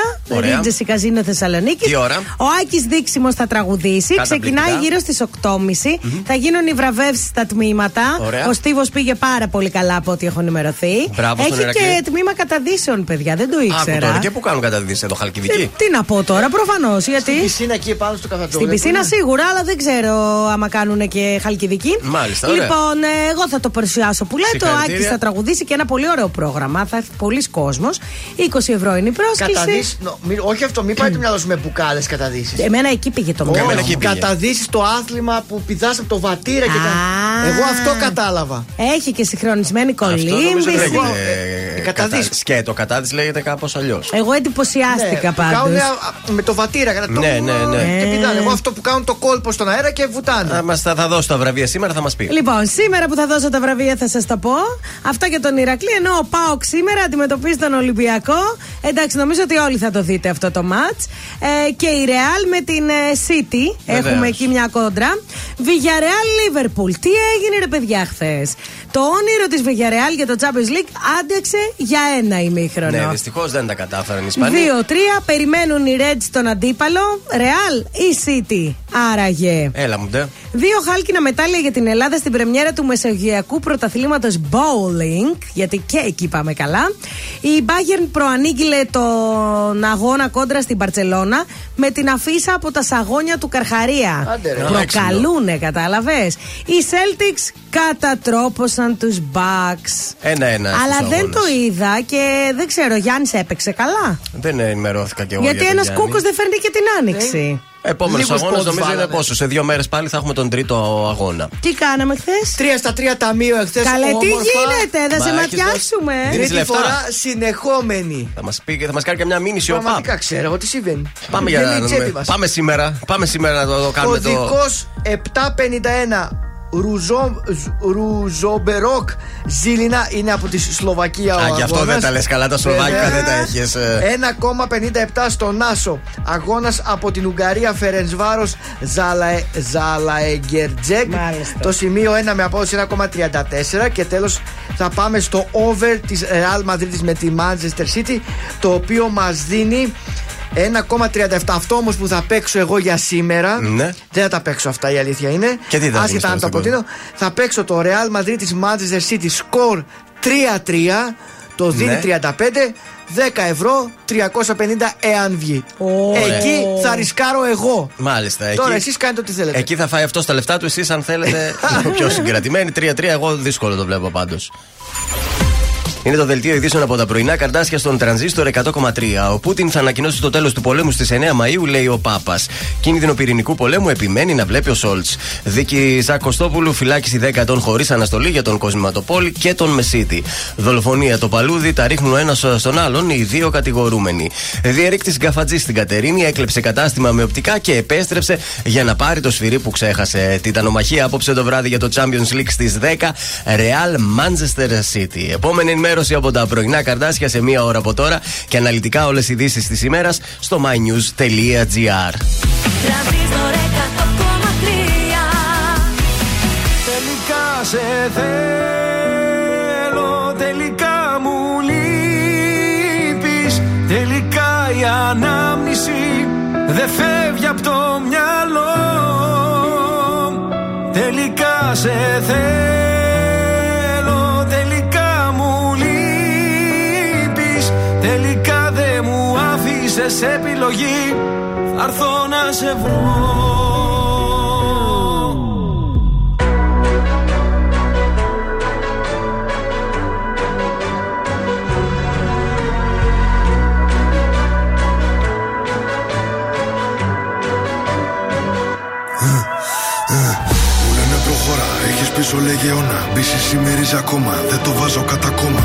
Ρίτζεση Καζίνο Θεσσαλονίκης. Τι ώρα? Ο Άκης Δίξιμος θα τραγουδήσει. Ξεκινάει γύρω στις οκτώ και μισή. Mm-hmm. Θα γίνουν οι βραβεύσεις στα τμήματα. Ωραία. Ο Στίβος πήγε πάρα πολύ καλά από ό,τι έχω ενημερωθεί. Έχει και τμήμα καταδύσεων, παιδιά, δεν το ήξερα. Άκου τώρα, και πού κάνουν καταδύσεις εδώ, Χαλκιδική? Τι, τι να πω τώρα, προφανώς. Γιατί... Στην πισίνα εκεί πάνω στο καθατό. Στην πισίνα σίγουρα, αλλά δεν ξέρω άμα κάνουν και Χαλκιδική. Μάλιστα, λοιπόν, ωραία. Εγώ θα το παρουσιάσω που λέει. Ο Άκης θα τραγουδήσει και ένα πολύ ωραίο πρόγραμμα. Θα έρθει πολλοί κόσμος. είκοσι ευρώ είναι η πρόσκληση. Καταδύσεις. Νο, μη, όχι αυτό, μην πάτε μυαλό σου με μπουκάλες καταδύσεις. Εμένα εκεί πήγε το μυαλό. Καταδύσεις το άθλημα που πηδάς από το βατήρα και τα... Εγώ αυτό κατάλαβα. Έχει και συγχρονισμένη κολύμβηση. Ε, ε, καταδύσεις. Σκέτο, κατάδυση λέγεται κάπως αλλιώς. Εγώ εντυπωσιάστηκα πάντως. Με το βατήρα κατά το. Ναι, ναι, ναι. Εγώ αυτό που κάνουν το κόλπο στον αέρα και βουτάνε. Θα δώσω τα βραβεία. Σήμερα θα μας πει. Λοιπόν, σήμερα που θα δώσω τα βραβεία θα σας τα πω. Αυτά για τον Ηρακλή. Ενώ ο ΠΑΟΚ σήμερα αντιμετωπίζει τον Ολυμπιακό. Εντάξει, νομίζω ότι όλοι θα το δείτε αυτό το μάτς. Ε, και η Ρεάλ με την City. Βεβαίως. Έχουμε εκεί μια κόντρα. Villarreal Liverpool. Τι έγινε ρε παιδιά χθες? Το όνειρο της Villarreal για το Champions League άντεξε για ένα ημίχρονο. Ναι, δυστυχώς δεν τα κατάφεραν οι Ισπανοί. δύο τρία περιμένουν οι Reds τον αντίπαλο. Ρεάλ ή City. άραγε. Έλα μου ντε. Δύο χάλκινα μετάλλια για την Ελλάδα στην πρεμιέρα του Μεσογειακού Πρωταθλήματος Bowling, γιατί και εκεί πάμε καλά. Η Bayern προανήγγειλε τον αγώνα κόντρα στην Μπαρτσελώνα με την αφίσα από τα σαγόνια του Καρχαρία. Άντε, ρε, προκαλούνε, κατάλαβες. Οι Celtics κατατρόπωσαν τους Bucks. Ένα-ένα. Αλλά δεν το είδα και δεν ξέρω, ο Γιάννης έπαιξε καλά? Δεν ενημερώθηκα κι εγώ. Γιατί για ένας κούκος δεν φέρνει και την άνοιξη. Ε. Επόμενος αγώνας νομίζω είναι πόσο? Σε δύο μέρες πάλι θα έχουμε τον τρίτο αγώνα. Τι κάναμε χθες? Τρία στα τρία ταμείο εχθές. Καλέ, τι γίνεται, θα μα, σε ματιάσουμε. Τρίτη φορά συνεχόμενη. Θα μας πει και θα μας κάνει και μια μήνυση ο ΠΑΜΕ. Ξέρω εγώ τι συμβαίνει. Πάμε, για να δούμε. Πάμε σήμερα. Πάμε σήμερα να το κάνουμε το. Κωδικός επτακόσια πενήντα ένα. Ρουζο, Ρουζομπερόκ Ζήλινα είναι από τη Σλοβακία. Α, γι' αυτό δεν τα λες καλά τα Σλοβάκια, δεν τα έχεις. ένα κόμμα πενήντα επτά στον Άσο. Αγώνας από την Ουγγαρία, Φερεντσβάρος Ζαλαεγκερτζέκ. Το σημείο ένα με απόδοση ένα κόμμα τριάντα τέσσερα. Και τέλος θα πάμε στο over της Real Madrid με τη Manchester City, το οποίο μας δίνει ένα κόμμα τριάντα επτά. Αυτό όμως που θα παίξω εγώ για σήμερα, ναι. Δεν θα τα παίξω αυτά, η αλήθεια είναι. Και τι θα άσχετα αν τα προτείνω. Θα παίξω το Real Madrid της Manchester City σκορ τρία τρία. Το δίνει, ναι. τριάντα πέντε. δέκα ευρώ, τριακόσια πενήντα εάν βγει. Oh, εκεί oh. θα ρισκάρω εγώ. Μάλιστα. Τώρα εκεί, εσείς κάνετε ό,τι θέλετε. Εκεί θα φάει αυτό τα λεφτά του, εσείς αν θέλετε. Πιο συγκρατημένοι. τρία τρία, εγώ δύσκολο το βλέπω πάντως. Είναι το δελτίο ειδήσεων από τα πρωινά Καρντάσια στον Τρανζίστορ εκατό κόμμα τρία. Ο Πούτιν θα ανακοινώσει το τέλος του πολέμου στις εννέα Μαΐου, λέει ο Πάπας. Κίνδυνο πυρηνικού πολέμου επιμένει να βλέπει ο Σόλτς. Δίκη Ζακοστόπουλου, φυλάκιση δέκα ετών χωρίς αναστολή για τον Κοσμηματοπόλη και τον Μεσίτη. Δολοφονία το Παλούδι, τα ρίχνουν ο ένας στον άλλον οι δύο κατηγορούμενοι. Διερήκτης Γκαφατζής στην Κατερίνη, έκλεψε κατάστημα με οπτικά και επέστρεψε για να πάρει το σφυρί που ξέχασε. Τιτανομαχία απόψε το βράδυ για το Champions League στις δέκα, Real Manchester City. Επόμενη μέρα από τα πρωινά Καρντάσια σε μία ώρα από τώρα και αναλυτικά όλες οι ειδήσεις της ημέρας στο mynews.gr. Τελικά σε θέλω, τελικά μου λείπεις, τελικά η ανάμνηση δεν φεύγει από το μυαλό, τελικά σε θέλω. Σε επιλογή θα έρθω να σε βρω. Μου λένε προχωρά, έχεις πίσω λέγε αιώνα. Μπίση σημερίζει ακόμα, δεν το βάζω κατά κόμμα.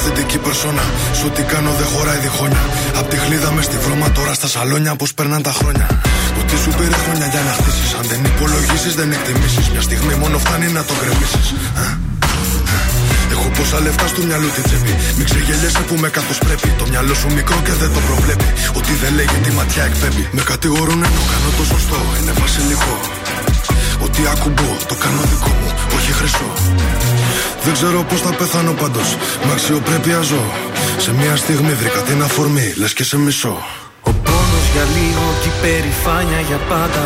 Καθεντική περσόνα, σ' ό,τι κάνω δεν χωράει διχόνια. Απ' τη χλίδα με στη βρώμα, τώρα στα σαλόνια πως περνάνε τα χρόνια. Ότι σου πήρε χρόνια για να χτίσεις. Αν δεν υπολογίσεις, δεν εκτιμήσεις. Μια στιγμή μόνο φτάνει να το γκρεμίσεις. Έχω πόσα λεφτά στο μυαλό τη τσέπη. Μην ξεγελιέσαι που με καθώς πρέπει. Το μυαλό σου μικρό και δεν το προβλέπει. Ότι δεν λέγει τη ματιά εκπέμπει. Με κατηγορούν ενώ κάνω το σωστό. Είναι βασιλικό. Ότι ακουμπώ, το κάνω δικό μου, όχι χρυσό. Δεν ξέρω πως θα πεθάνω πάντως, μ' αξιοπρέπεια ζω. Σε μια στιγμή βρήκα την αφορμή, λες και σε μισώ. Ο πόνος για λίγο και η περηφάνεια για πάντα.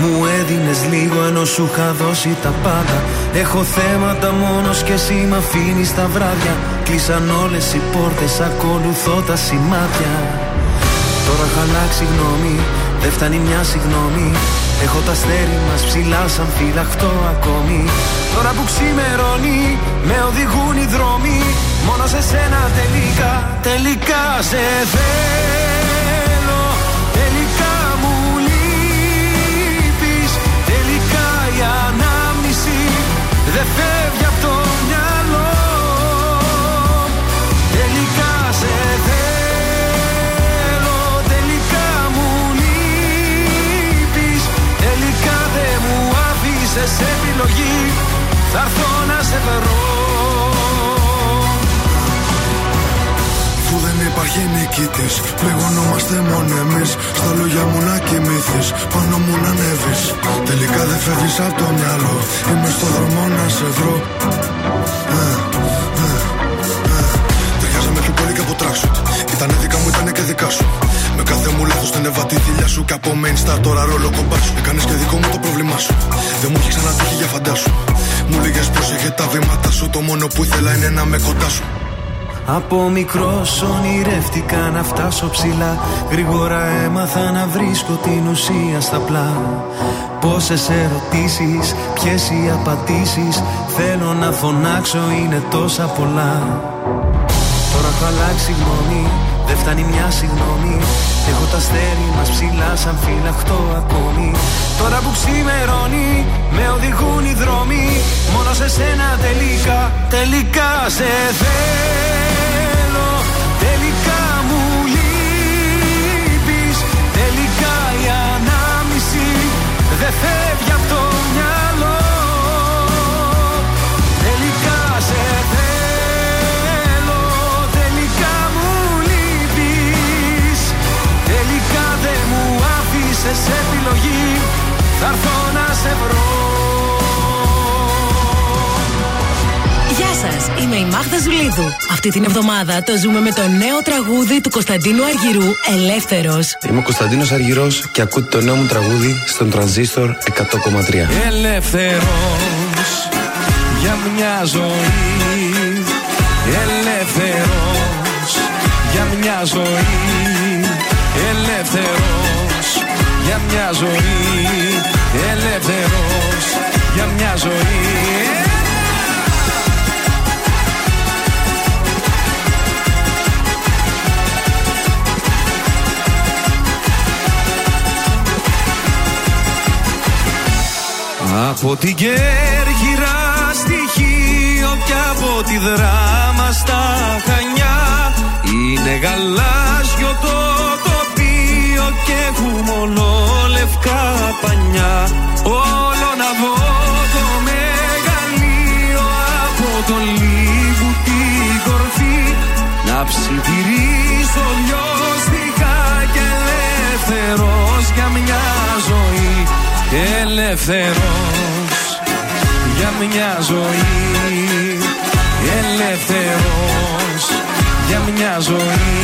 Μου έδινες λίγο ενώ σου είχα δώσει τα πάντα. Έχω θέματα μόνος και εσύ μ' αφήνεις τα βράδια. Κλείσαν όλες οι πόρτες, ακολουθώ τα σημάδια. Τώρα είχα αλλάξει γνώμη, δεν φτάνει μια συγγνώμη. Έχω τα αστέρι μας ψηλά σαν φυλαχτό ακόμη. Τώρα που ξημερώνει με οδηγούν οι δρόμοι. Μόνο σε σένα τελικά, τελικά σε θέλω. Τελικά μου λείπεις, τελικά η ανάμνηση δεν φεύγει από το μυαλό. Τελικά σε θέλω. Σε επιλογή θα έρθω να σε βρω. Που δεν υπάρχει νικητής, πληγωνόμαστε μόνο εμείς. Στα λόγια μου να κοιμηθείς, πάνω μου να ανέβεις. Τελικά δεν φεύγεις από το μυαλό, είμαι στο δρόμο να σε βρω. Ταιριάζαμε πιο πολύ και από tracksuit. Ήτανε δικά μου, ήτανε και δικά σου. Με κάθε μου λάθος την έβα τη δουλειά σου. Κι από mainstar τώρα ρόλο κομπά σου. Έκανες και δικό μου το πρόβλημά σου. Δεν μου έχει ξανατύχει για φαντάσου. Μου λίγες πρόσεχε τα βήματα σου. Το μόνο που ήθελα είναι να με κοντά σου. Από μικρός ονειρεύτηκα να φτάσω ψηλά. Γρήγορα έμαθα να βρίσκω την ουσία στα πλά. Πόσες ερωτήσεις, ποιες οι απαντήσεις. Θέλω να φωνάξω, είναι τόσα πολλά. Τώρα έχω αλλάξει γνώμη, δεν φτάνει μια συγγνώμη. Έχω τα αστέρι μας ψηλά σαν φυλαχτό ακόμη. Τώρα που ξημερώνει, με οδηγούν οι δρόμοι. Μόνο σε σένα τελικά, τελικά σε θέλω. Δεν φεύγει από το μυαλό. Τελικά σε θέλω. Τελικά μου λείπεις. Τελικά δεν μου άφησες επιλογή. Θα έρθω να σε βρω. Γεια σας, είμαι η Μάγδα Ζουλίδου. Αυτή την εβδομάδα το ζούμε με το νέο τραγούδι του Κωνσταντίνου Αργυρού, Ελεύθερος. Είμαι ο Κωνσταντίνος Αργυρός και ακούτε το νέο μου τραγούδι στον Tranzistor εκατό κόμμα τρία. Ελεύθερος για μια ζωή. Ελεύθερος για μια ζωή. Ελεύθερος για μια ζωή. Ελεύθερος για μια ζωή. Από την Κέρκυρα στη Χίο και από τη Δράμα στα Χανιά. Είναι γαλάζιο το τοπίο και έχουμε όλο λευκά πανιά. Όλο να δω το μεγαλείο από το Λίγου την κορφή. Να ψιθυρίσω λιώστιχα και ελεύθερος για μια ζωή. Ελεύθερος για μια ζωή. Ελεύθερος για μια ζωή.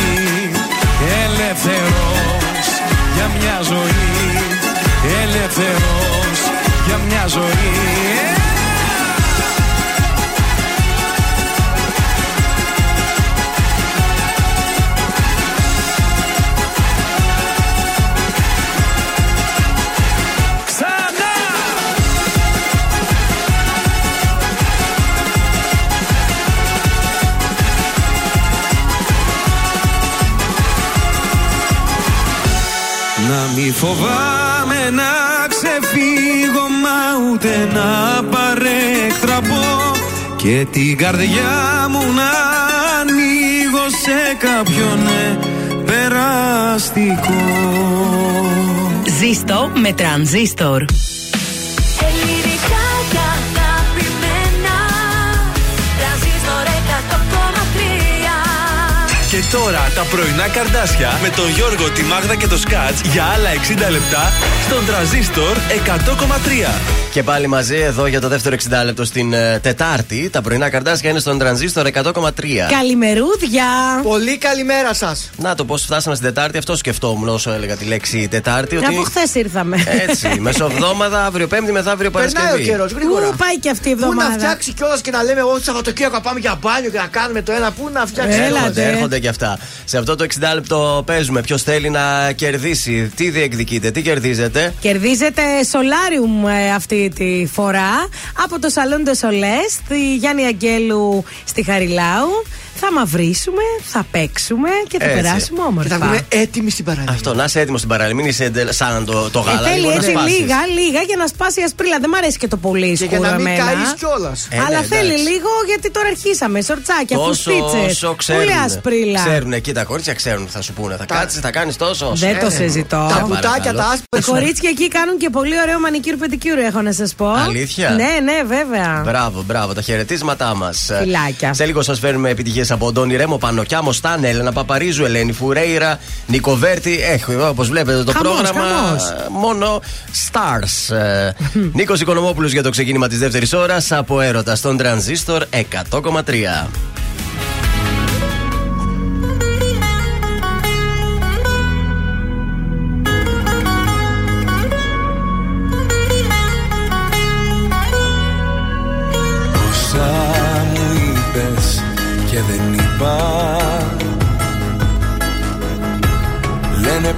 Ελεύθερος για μια ζωή. Ελεύθερος για μια ζωή. Μη φοβάμαι να ξεφύγω, μα ούτε να παρεκτραπώ. Και την καρδιά μου να ανοίγω σε κάποιον περαστικό. Ζήστο με Τρανζίστορ. Και τώρα τα πρωινά Καρντάσια με τον Γιώργο, τη Μάγδα και το Σκατζ για άλλα εξήντα λεπτά στον Τρανζίστορ εκατό κόμμα τρία. Και πάλι μαζί εδώ για το δεύτερο εξήντα λεπτό στην ε, Τετάρτη. Τα πρωινά Καρντάσια είναι στον Τρανζίστορ εκατό κόμμα τρία. Καλημερούδια! Πολύ καλημέρα σας! Να το πώς φτάσαμε στην Τετάρτη, αυτό σκεφτόμουν όσο έλεγα τη λέξη Τετάρτη. Ότι... από χθες ήρθαμε. Έτσι, μεσοβδόμαδα, αύριο Πέμπτη, μεθαύριο Παρασκευή. Περνάει ο καιρός, γρήγορα. Πού πάει και αυτή η εβδομάδα. Πού να φτιάξει κιόλας και να λέμε ότι Σαββατοκύριακο πάμε για μπάνιο και να κάνουμε το ένα. Πού να φτιάξει. Έρχονται και αυτά. Σε αυτό το εξήντα λεπτό παίζουμε. Ποιος θέλει να κερδίσει, τι διεκδικείτε, τι κερδίζετε. Κερδίζετε solarium ε, αυτή τη φορά από το Salon de Solé στη Γιάννη Αγγέλου στη Χαριλάου. Θα μαυρίσουμε, θα παίξουμε και θα έτσι περάσουμε όμορφα. Και θα βγούμε έτοιμοι στην παραλία. Αυτό, να είσαι έτοιμο στην παραλία. Μην είσαι σαν το, το γάλα. Ε, θέλει έτσι λίγα, λίγα για να σπάσει η ασπρίλα. Δεν μ' αρέσει και το πολύ σκούρο. Και για να μην καείς κιόλας. Ε, αλλά ναι, θέλει λίγο γιατί τώρα αρχίσαμε. Σορτσάκια, φουστίτσες. Πολύ ασπρίλα. Ξέρουν εκεί τα κορίτσια, ξέρουν, θα σου πούνε. Θα τα... κάτσεις, θα κάνεις τόσο. Δεν ε, το συζητώ. Τα πουτάκια, τα άσπρα. Τα κορίτσια εκεί κάνουν και πολύ ωραίο μανικύρου πεντικύρου, έχω να σας πω. Αλήθεια. Ναι, ναι, βέβαια. Μπράβο, μπράβο. Τα χαιρετίσματά μας. Σε λίγο σας φέρνουμε επιτυχίες από Αντώνη Ρέμο, Πανοκιά, Μοστάν, Έλενα Παπαρίζου, Ελένη Φουρέιρα, Νικοβέρτι. Έχω, όπως βλέπετε, το χαμός, πρόγραμμα. Χαμός. Μόνο stars. Νίκος Οικονομόπουλος για το ξεκίνημα της δεύτερης ώρας από έρωτα στον Τρανζίστορ εκατό κόμμα τρία.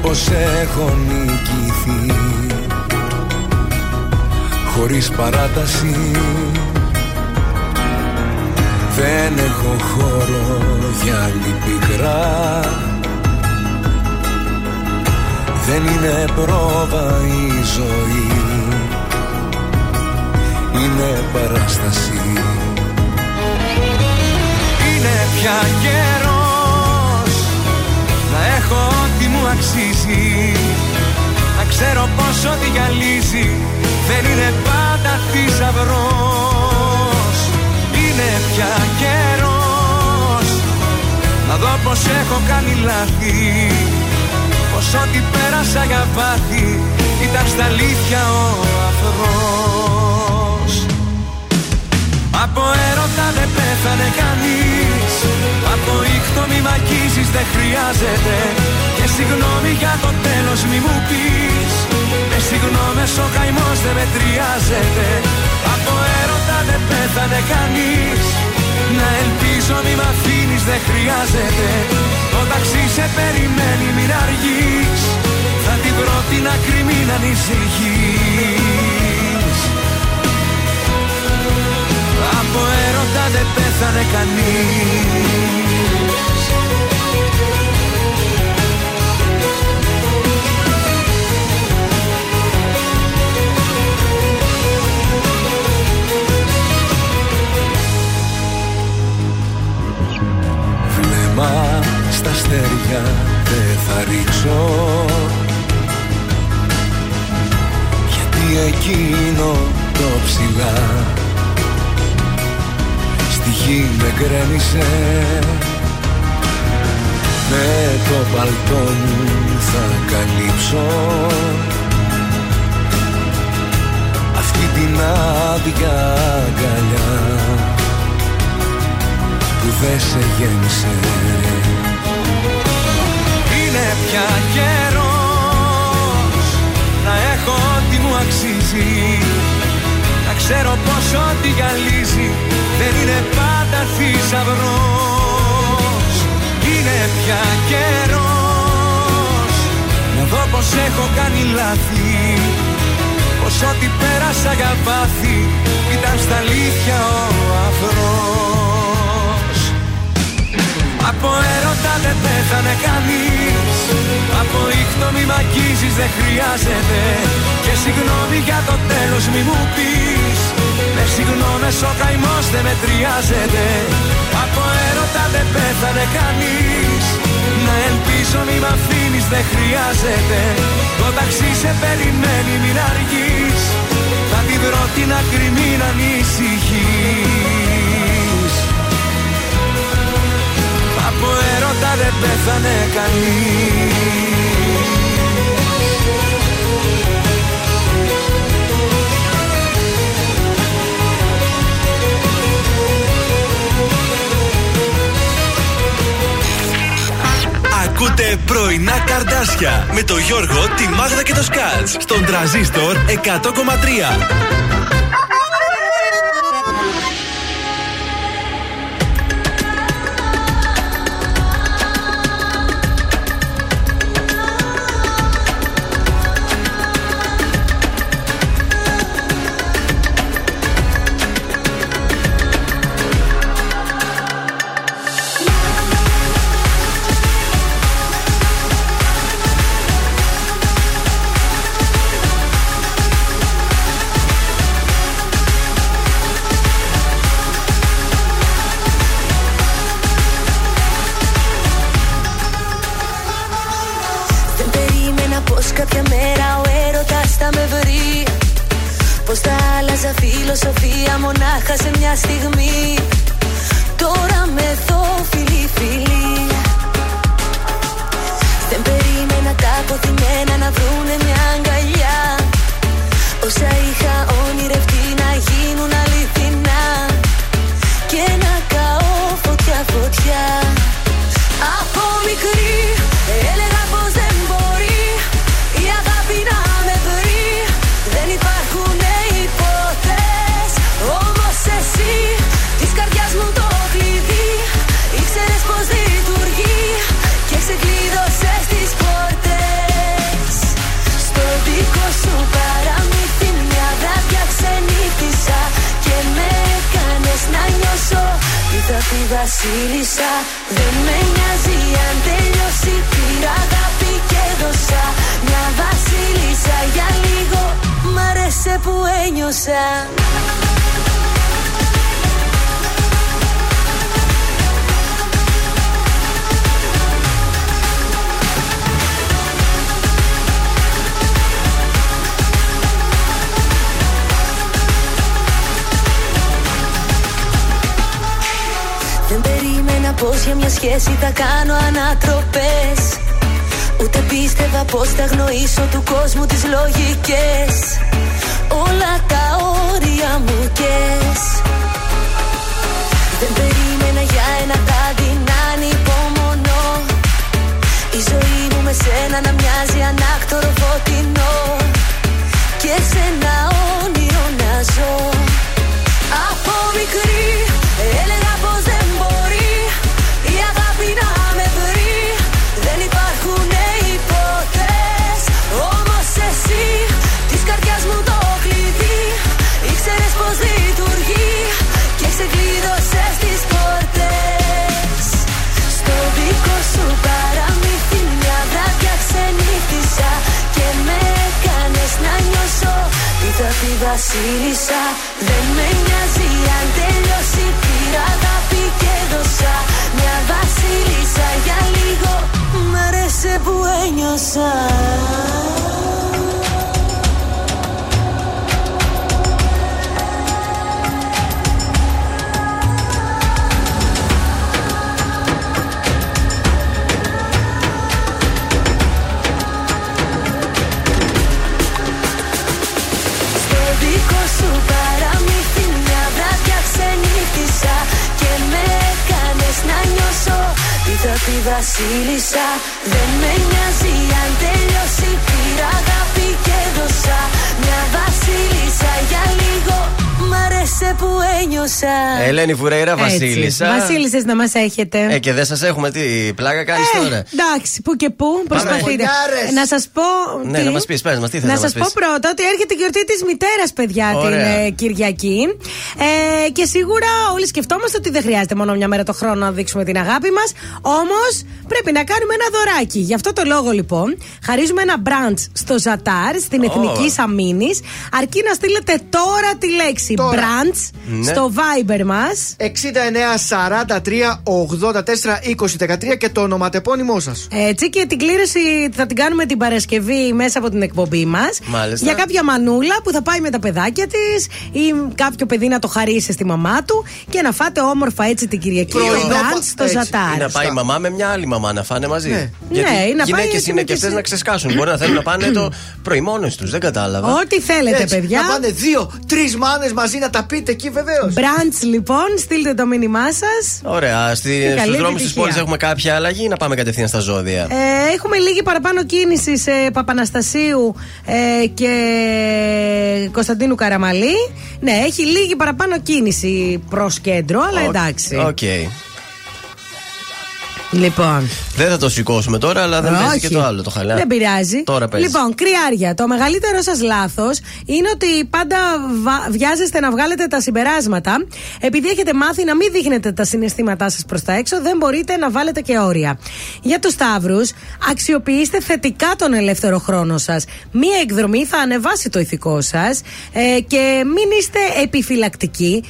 πως έχω νικηθεί, χωρίς παράταση. Δεν έχω χώρο για άλλη πικρά. Δεν είναι πρόβα η ζωή, είναι παράσταση. Είναι πια καιρός να έχω ό,τι μου αξίζει, να ξέρω πως ό,τι γυαλίζει δεν είναι πάντα θησαυρός. Είναι πια καιρός να δω πως έχω κάνει λάθη, πως ό,τι πέρασα για πάθη ήταν στα αλήθεια ο αφρός. Από έρωτα δεν πέθανε κανείς, από ήχτο μη μακίζεις δεν χρειάζεται, και συγγνώμη για το τέλος μη μου πεις, με συγγνώμες ο καημός δεν μετριάζεται. Από έρωτα δεν πέθανε κανείς, να ελπίζω μη μ' αφήνεις δεν χρειάζεται. Το ταξί σε περιμένει μην αργείς, θα την πρώτη να κρυμεί να ανησυχείς. Από έρωτα δεν πέθανε κανείς. Βλέμμα στα αστέρια δεν θα ρίξω, γιατί εκείνο το ψηλά στη γη με γκρέμισε. Με το παλτό μου θα καλύψω αυτή την άδεια αγκαλιά που δεν σε γέννησε. Είναι πια καιρός να έχω ό,τι μου αξίζει, να ξέρω πως ό,τι γυαλίζει δεν είναι πάντα θησαυρός. Είναι πια καιρός να δω πως έχω κάνει λάθη, πως ό,τι πέρασα για πάθη ήταν στα αλήθεια ο αφρός. Από έρωτα δεν πέθανε κανείς, από ήχτο μη μακίζεις δεν χρειάζεται, και συγγνώμη για το τέλος μη μου πεις, με συγγνώμες ο καημός δεν μετριάζεται. Από έρωτα δεν πέθανε κανείς, να ελπίζω μη μ' αφήνεις δεν χρειάζεται. Το ταξί σε περιμένει μην αργείς, θα την πρώτη να κρυμεί να ανησυχείς. Από έρωτα δεν πέθανε κανείς. Ακούτε πρωινά Καρντάσια με τον Γιώργο, τη Μάγδα και το Σκατζ στον Τρανζίστορ εκατό κόμμα τρία. Σε μια στιγμή τώρα με δω φιλί φιλί. Δεν περίμενα τα αποθυμένα να βρουνε μια αγκαλιά, όσα είχα όνειρευτεί να γίνουν αληθινά, και να καώ φωτιά φωτιά. Από μικρή έλεγα πως δεν μπορεί η αγάπη να με βρει, δεν υπάρχουν υποτές. Εσύ της καρδιάς μου το κλειδί, ήξερες πως λειτουργεί και ξεκλείδωσες τις πόρτες. σου παραμύθι, μια βράδια ξενύχτησα και με έκανες να νιώσω πίτα τη βασίλισσα. Δεν με νοιάζει αν τελειώσει, πήρα αγάπη και δώσα μια βασίλισσα για λίγο. Μ' άρεσε που ένιωσα. Δεν περίμενα πως για μια σχέση θα κάνω ανατροπές, ούτε πίστευα πως θα γνωρίσω του κόσμου τις λογικές, όλα τα όρια μου κες. Δεν περίμενα για ένα τάδι να ανυπομονώ, η ζωή μου με σένα να μοιάζει ανάκτορο φωτεινό και σε ένα όνειρο να ζω. Από μικρή έλεγα πως δεν μπορεί η αγάπη να με βρει, δεν υπάρχουν υποτές, όμως εσύ της καρδιάς μου το κλειδί ήξερες πως λειτουργεί και ξεκλείδωσες τις πόρτες. Στο δικό σου παραμύθι μια βράδια ξενύχτησα και με έκανες να νιώσω πίτα τη βασίλισσα. Δεν με νοιάζει αν τελειώσει, πήρα αγάπη και δώσα μια βασίλισσα για λίγο. Μ' αρέσει που ένιωσα. Σου παραμύθι μια βράδια ξενύχτησα και με έκανες να νιώσω πίτα τη βασίλισσα. Δεν με νοιάζει αν τελειώσει, πήρα αγάπη και δώσα μια βασίλισσα για λίγο. Μ' αρέσει που ένιωσα. Ελένη Φουρέιρα, βασίλισσα. Βασίλισσες να μας έχετε. Ε, και δεν σας έχουμε, τι πλάκα κάνεις ε, τώρα. Εντάξει, που και που, προσπαθείτε. Πάμε. Να σας πω. Ναι, τι? Να μας πεις, πες μας, τι θες να, να σας μας πεις. Πω πρώτα ότι έρχεται η γιορτή της μητέρας, παιδιά, ωραία, την ε, Κυριακή. Ε, και σίγουρα όλοι σκεφτόμαστε ότι δεν χρειάζεται μόνο μια μέρα το χρόνο να δείξουμε την αγάπη μας. Όμως πρέπει να κάνουμε ένα δωράκι. Γι' αυτό το λόγο, λοιπόν, χαρίζουμε ένα brunch στο Ζατάρ, στην oh. Εθνική Σαμίνης, αρκεί να στείλετε τώρα τη λέξη brunch, ναι, στο Viber μας εξήντα εννέα σαράντα τρία ογδόντα τέσσερα είκοσι δεκατρία και το ονοματεπώνυμό σας. Έτσι, και την κλήρωση θα την κάνουμε την Παρασκευή μέσα από την εκπομπή μας. Μάλιστα. Για κάποια μανούλα που θα πάει με τα παιδάκια της ή κάποιο παιδί να το χαρίσει στη μαμά του και να φάτε όμορφα έτσι την Κυριακή. Brunch στο Ζατάρ. Να πάει η μαμά με μια άλλη μαμά να φάνε μαζί. Ναι. Γιατί ναι, οι γυναίκες είναι και αυτές να ξεσκάσουν. Μπορεί να θέλουν να πάνε το πρωί μόνες τους. Δεν κατάλαβα. Ό,τι θέλετε, έτσι, παιδιά. Να πάνε δύο-τρεις μάνες μαζί να τα πείτε εκεί, βεβαίως. Μπραντς, λοιπόν, στείλτε το μήνυμά σας. Ωραία. Στους δρόμους της πόλης έχουμε κάποια αλλαγή ή να πάμε κατευθείαν στα ζώδια? Ε, έχουμε λίγη παραπάνω κίνηση σε Παπαναστασίου ε, και Κωνσταντίνου Καραμαλή. Ναι, έχει λίγη παραπάνω κίνηση προς κέντρο, αλλά okay, εντάξει. Οκ. Okay. Λοιπόν. Δεν θα το σηκώσουμε τώρα, αλλά δεν παίζει και το άλλο το χαλά. Δεν πειράζει. Τώρα παίζει. Λοιπόν, Κριάρια, το μεγαλύτερο σας λάθος είναι ότι πάντα βιάζεστε να βγάλετε τα συμπεράσματα. Επειδή έχετε μάθει να μην δείχνετε τα συναισθήματά σας προς τα έξω, δεν μπορείτε να βάλετε και όρια. Για τους Σταύρους, αξιοποιήστε θετικά τον ελεύθερο χρόνο σας. Μία εκδρομή θα ανεβάσει το ηθικό σας ε, και μην είστε επιφυλακτικοί,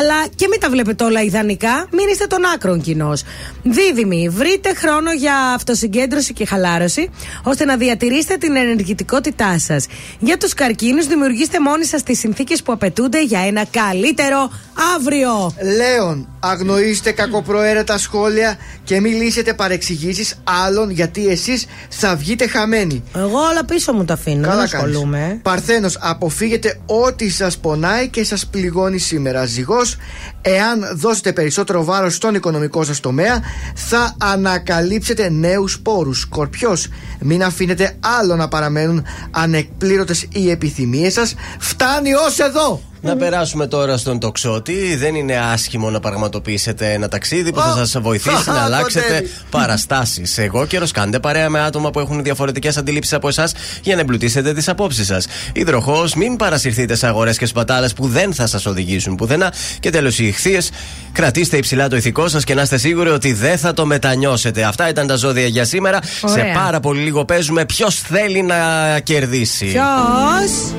αλλά και μην τα βλέπετε όλα ιδανικά. Μην είστε των άκρων κοινός. Δίδυμοι, βρείτε χρόνο για αυτοσυγκέντρωση και χαλάρωση, ώστε να διατηρήσετε την ενεργητικότητά σας. Για τους Καρκίνους, δημιουργήστε μόνοι σας τις συνθήκες που απαιτούνται για ένα καλύτερο αύριο. Λέων, αγνοήστε κακοπροαίρετα σχόλια και μην λύσετε παρεξηγήσεις άλλων, γιατί εσείς θα βγείτε χαμένοι. Εγώ όλα πίσω μου τα αφήνω. Καλά κάνεις. Παρθένος, αποφύγετε ό,τι σας πονάει και σας πληγώνει σήμερα. Ζυγός, εάν δώσετε περισσότερο βάρος στον οικονομικό σας τομέα, θα ανακαλύψετε νέους πόρους. Σκορπιός, μην αφήνετε άλλο να παραμένουν ανεκπλήρωτες οι επιθυμίες σας. Φτάνει ως εδώ. Να περάσουμε τώρα στον τοξότη. Δεν είναι άσχημο να πραγματοποιήσετε ένα ταξίδι που θα σας βοηθήσει να αλλάξετε παραστάσεις. Εγώ καιρός, κάντε παρέα με άτομα που έχουν διαφορετικές αντιλήψεις από εσάς για να εμπλουτίσετε τις απόψεις σας. Υδροχόος, μην παρασυρθείτε σε αγορές και σπατάλες που δεν θα σας οδηγήσουν πουθενά. Και τέλος, οι ηχθείες, κρατήστε υψηλά το ηθικό σας και να είστε σίγουροι ότι δεν θα το μετανιώσετε. Αυτά ήταν τα ζώδια για σήμερα. Ωραία. Σε πάρα πολύ λίγο παίζουμε ποιος θέλει να κερδίσει. Ποιος?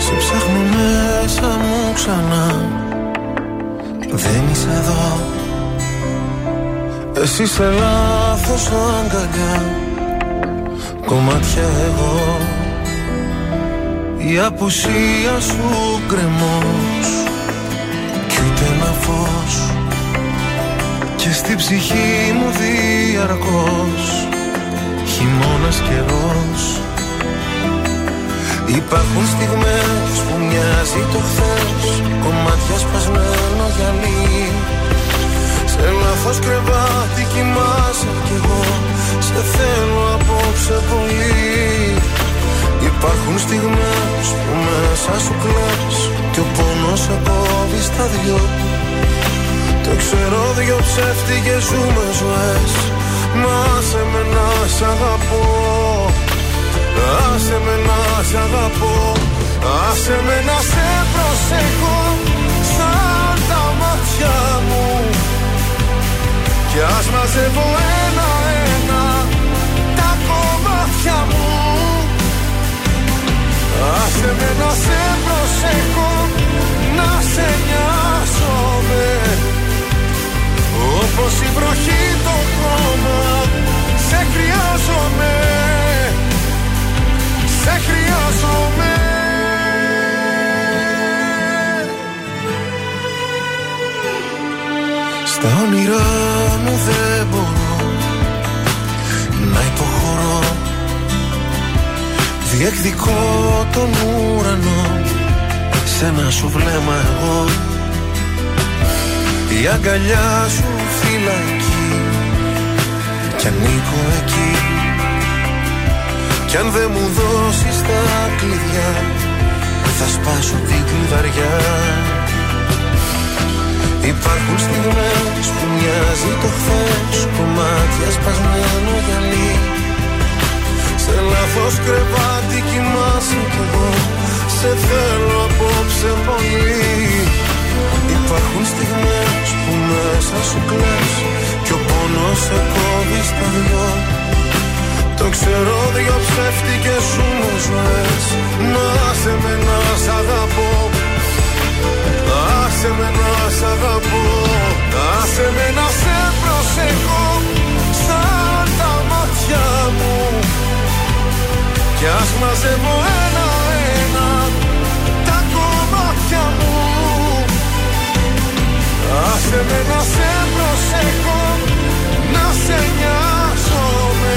Σε ψάχνω μέσα μου ξανά. Δεν είσαι εδώ. Εσύ σε λάθος αγκαλιά. Κομμάτια εγώ. Η απουσία σου κρεμός κι ούτε ένα φως. Και στη ψυχή μου διαρκώς χειμώνας καιρός. Υπάρχουν στιγμές που μοιάζει το χθες, κομμάτια σπασμένο γυαλί. Σε λάθος κρεβάτι κοιμάσαι κι εγώ, σε θέλω απόψε πολύ. Υπάρχουν στιγμές που μέσα σου κλαις και ο πόνος σε κόβει στα δυο. Το ξέρω δυο ψεύτικες ζούμε ζωές, μα άσε με να σ' αγαπώ. Άσε με να σ' αγαπώ. Άσε με να σε προσέχω σαν τα μάτια μου. Κι ας μαζεύω ένα-ένα τα κομμάτια μου. Άσε με να σε προσέχω, να σε νοιάζομαι. Όπως η βροχή το χώμα, σε χρειάζομαι. Σε χρειάζομαι. Στα όνειρά μου δεν μπορώ να υποχωρώ. Διεκδικώ τον ουρανό, σ' ένα σου βλέμμα εγώ. Η αγκαλιά σου φυλακή κι ανήκω εκεί. Κι αν δεν μου δώσεις τα κλειδιά, θα σπάσω την κλειδαριά. Υπάρχουν στιγμές που μοιάζει το χθες, κομμάτια σπασμένο γυαλί. Σε λάθος κρεβάτι κοιμάσαι κι εγώ, σε θέλω απόψε πολύ. Υπάρχουν στιγμές που μέσα σου κλαις κι ο πόνος σε κόβει στα δυο. Το ξέρω δυο ψεύτικες σου μου ζωές, μα άσε με να σ' αγαπώ. Άσε με να σ' αγαπώ. Άσε με να σε προσέχω σαν τα μάτια μου. Κι ας μαζεύω ένα-ένα τα κομμάτια μου. Άσε με να σε προσέχω, να σε νοιάζομαι.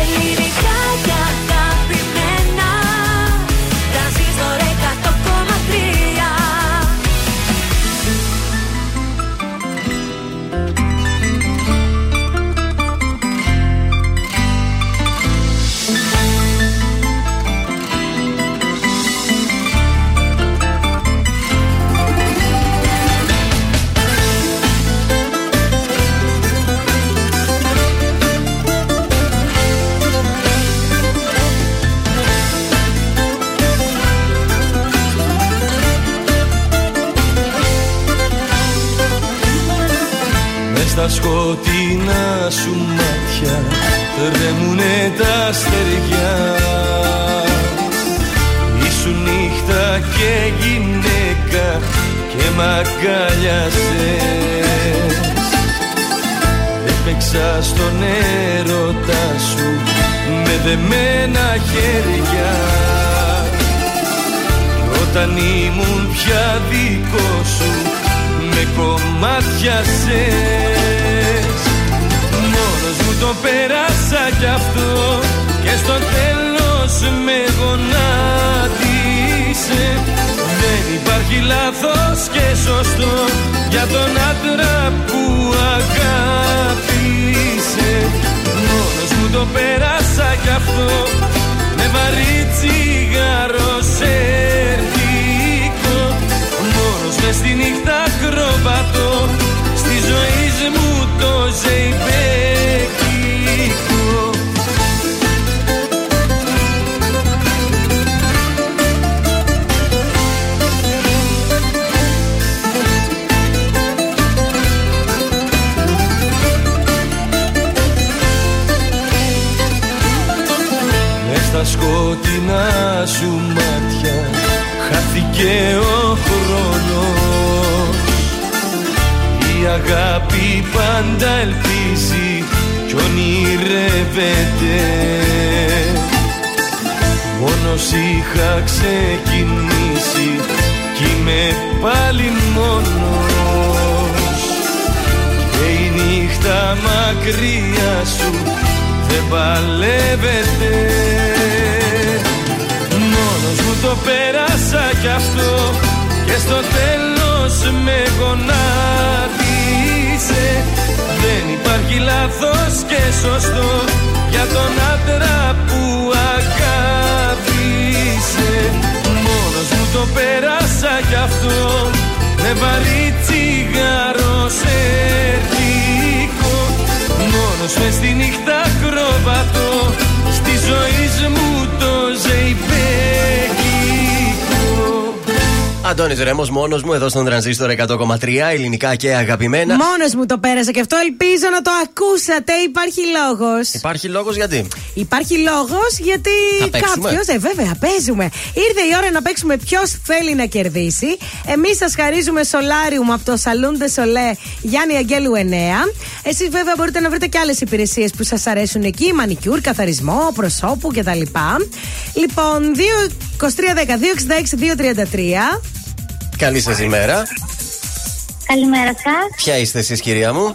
Ελληνικά και αγαπημένα. Τρανζίστορ στα σκοτεινά σου μάτια ρεμουνε τα στεριά. Ήσουν νύχτα και γυναίκα και μ' αγκάλιασες. Έπαιξα στον έρωτά σου με δεμένα χέρια. Κι όταν ήμουν πια δικό σου, με κομμάτιασες. Μόνος μου το πέρασα κι αυτό, και στο τέλος με γονάτισε. Δεν υπάρχει λάθος και σωστό για τον άντρα που αγάπησε. Μόνος μου το πέρασα κι αυτό, με βαρύ τσιγάρο σερτικό. Μόνος μες τη νύχτα ακροβατώ, στη ζωή μου το ζεϊμπέκικο. Στα σκοτεινά σου μάτια χάθηκε ο χρόνος. Η αγάπη πάντα ελπίζει κι ονειρεύεται. Μόνος είχα ξεκινήσει κι είμαι πάλι μόνος. Και η νύχτα μακριά σου δεν παλεύεται. Μόνος μου το πέρασα κι αυτό, και στο τέλος με γονάτισε. Δεν υπάρχει λάθος και σωστό για τον άντρα που αγάπησε. Μόνος μου το πέρασα κι αυτό, με βαρύ τσιγάρο σερτικό. Μόνος μες τη νύχτα ακροβατώ, στη ζωή μου το ζεϊπέκικο. Αντώνης Ρέμος, μόνος μου, εδώ στον Τρανζίστορ εκατό κόμμα τρία, ελληνικά και αγαπημένα. Μόνος μου το πέρασα και αυτό, ελπίζω να το ακούσατε. Υπάρχει λόγος. Υπάρχει λόγος γιατί? Υπάρχει λόγος γιατί κάποιος, ε, βέβαια, παίζουμε. Ήρθε η ώρα να παίξουμε ποιος θέλει να κερδίσει. Εμείς σας χαρίζουμε σολάριουμ από το Salon de Solé Γιάννη Αγγέλου εννιά. Εσείς βέβαια μπορείτε να βρείτε και άλλες υπηρεσίες που σας αρέσουν εκεί, μανικιούρ, καθαρισμό, προσώπου κτλ. Λοιπόν, δύο είκοσι τρία δέκα δύο εξήντα έξι διακόσια τριάντα τρία. Καλή σας ημέρα. Καλημέρα σας. Ποια είστε εσείς, κυρία μου?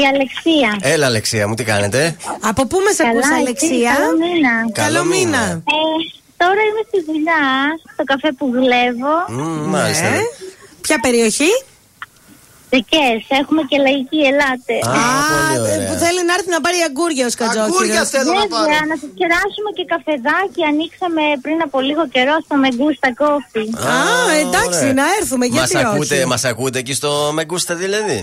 Η Αλεξία. Έλα, Αλεξία μου, τι κάνετε? Από πού μας ακούς, Αλεξία? Καλό μήνα. Καλό μήνα. Ε, τώρα είμαι στη δουλειά, στο καφέ που δουλεύω. Mm, μάλιστα. Ναι. Ποια περιοχή? Δικές, έχουμε και λαϊκή, ελάτε. Α, ah, που θέλει να έρθει να πάρει αγκούρια ο Σκατζόκης. Αγκούρια θέλω να πάρω. Βέβαια, να σας κεράσουμε και καφεδάκι, ανοίξαμε πριν από λίγο καιρό στο Magusta Coffee. Α, ah, ah, εντάξει, ωραία. Να έρθουμε, γιατί μας ακούτε, όχι. Μας ακούτε εκεί στο Magusta δηλαδή?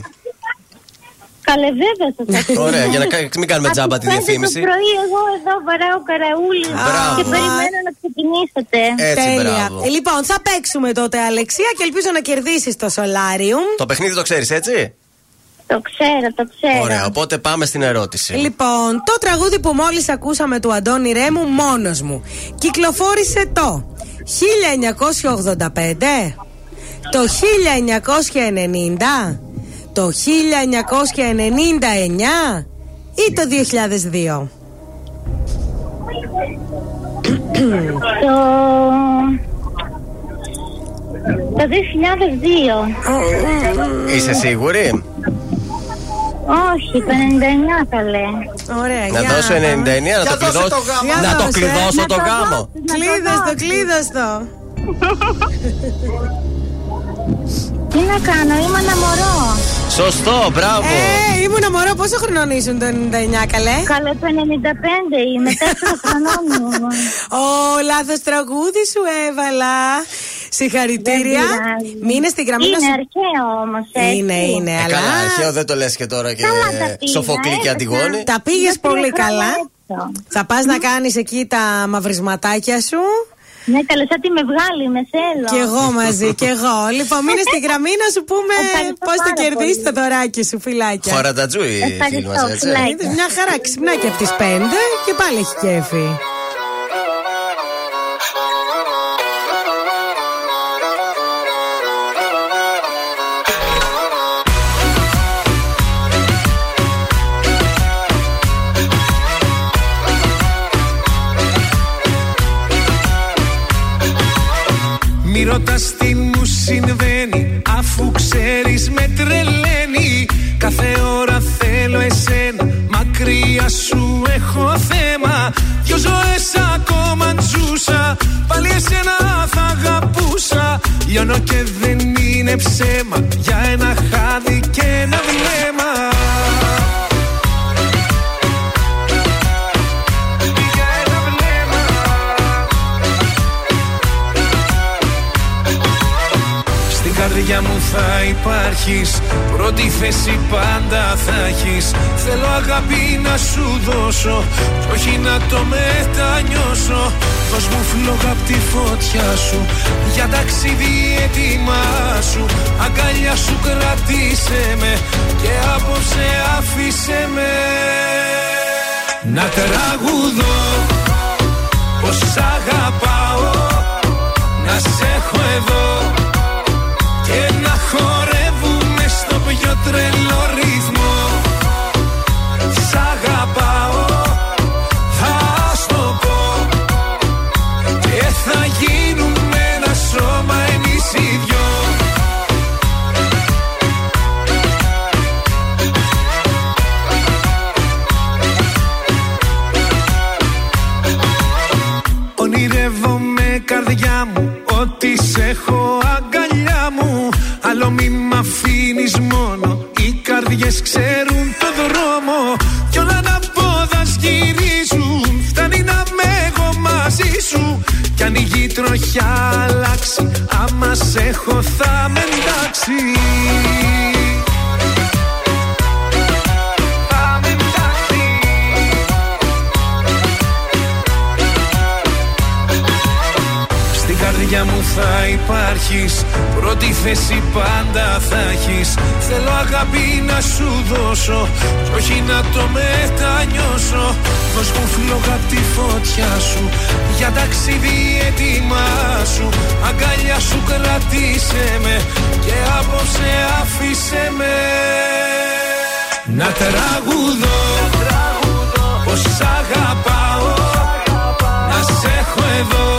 Καλέ, βέβαια σας ακούτε. Ωραία, για να μην κάνουμε τζάμπα την διαφήμιση. Από το πρωί εγώ εδώ βαράω καραούλι και περιμένω να ξεκινήσετε. Έτσι, τέλεια. Λοιπόν, θα παίξουμε τότε, Αλεξία, και ελπίζω να κερδίσεις το Solarium. Το παιχνίδι το ξέρεις, έτσι? Το ξέρω, το ξέρω. Ωραία, οπότε πάμε στην ερώτηση. Λοιπόν, το τραγούδι που μόλις ακούσαμε του Αντώνη Ρέμου, «Μόνος μου», κυκλοφόρησε το χίλια εννιακόσια ογδόντα πέντε, το χίλια εννιακόσια ενενήντα, το χίλια εννιακόσια ενενήντα εννιά ή το δύο χιλιάδες δύο? Το... το δύο χιλιάδες δύο. Είσαι σίγουρη? Όχι, το ενενήντα εννιά θα λέω. Ωραία, να δώσω ενενήντα εννιά, να το κλειδώσω το γάμο. Να το κλειδώσω το γάμο. Κλείδες το, κλείδες το. Τι να κάνω, ήμουν μωρό. Σωστό, μπράβο. Ε, ήμουν μωρό, πόσο χρονών ήσουν το ενενήντα εννιά, καλέ? Καλέ, το ενενήντα πέντε είμαι, τέσσερα χρονών μου. Ω, λάθος τραγούδι σου έβαλα. Συγχαρητήρια. Μείνε στην γραμμή. Είναι σου... αρχαίο όμως, έτσι. Είναι, είναι, ε, αλλά... καλά, αρχαίο δεν το λες και τώρα και πήγα, Σοφοκλή και Αντιγόνη. Τα πήγες πολύ καλά. Έτσι. Θα πας mm. να κάνεις εκεί τα μαυρισματάκια σου. Ναι, καλέ, θα τη με βγάλει, με θέλω. Κι εγώ μαζί, κι εγώ. Λοιπόν, μείνε στη γραμμή να σου πούμε πώς θα κερδίσει το δωράκι σου, φιλάκια. Χώρα τα τζούι, φίλοι μας, έτσι. Μια χαρά, ξυπνά και από τις πέντε και πάλι έχει κέφι. Τι ρωτάς τι μου συμβαίνει, αφού ξέρεις με τρελαίνει. Κάθε ώρα θέλω εσένα, μακριά σου έχω θέμα. Δυο ζωές ακόμα ζούσα, πάλι εσένα θα αγαπούσα. Λιώνω και δεν είναι ψέμα, για ένα χάδι και ένα βλέμμα. Καρδιά μου θα υπάρχεις, πρώτη θέση πάντα θα έχεις. Θέλω αγάπη να σου δώσω κι όχι να το μετανιώσω. Δώσ' μου φλόγα απ' τη φωτιά σου, για ταξίδι έτοιμά σου. Αγκαλιά σου κρατήσε με και απόψε άφησε με. Να τραγουδώ πως σ' αγαπάω, να σ' έχω εδώ και να χορεύουμε στο πιο τρελό ρυθμό. Σ' αγαπάω, θα στο πω, και θα γίνουμε ένα σώμα εμείς οι δυο. Ονειρεύομαι καρδιά μου ότι σ' έχω αγκαλιά μου. Άλλο μη μ' αφήνεις μόνο, οι καρδιές ξέρουν το δρόμο. Κι όλα ανάποδα γυρίζουν, φτάνει να με έχω μαζί σου. Κι αν η γη τροχιά αλλάξει, άμα σ' έχω θα με εντάξει. Για μου θα υπάρχεις, πρώτη θέση πάντα θα έχεις. Θέλω αγάπη να σου δώσω κι όχι να το μετανιώσω. Δώσ' μου φλόγα απ' τη φωτιά σου, για ταξίδι έτοιμά σου. Αγκαλιά σου κρατήσε με και απόψε άφησε με. Να τραγουδώ, να τραγουδώ πως σ' αγαπάω, σ' αγαπάω, να σ' έχω εδώ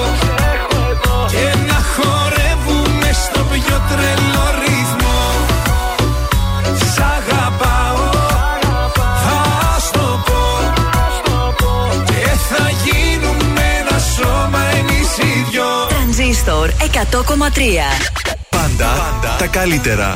και να χορεύουμε στο πιο τρελό ρυθμό. Σ' αγαπάω, θα στο πω, και θα γίνουμε ένα σώμα εμείς οι δυο. Τρανζίστορ εκατό κόμμα τρία. Πάντα, πάντα τα καλύτερα.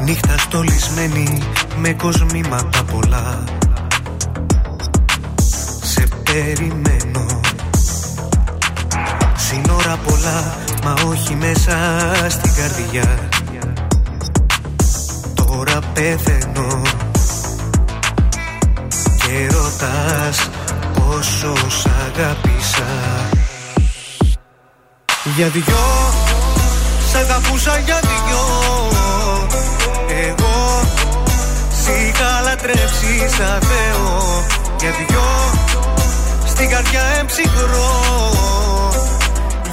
Νύχτα στολισμένη με κοσμήματα πολλά, σε περιμένω. Σύνορα πολλά, μα όχι μέσα στην καρδιά. Τώρα πεθαίνω και ρωτάς πόσο σ' αγάπησα. Για δυο σ' αγαπούσα, για δυο εγώ σ' είχα λατρέψει σαν Θεό. Για δυο στην καρδιά εμψυχρό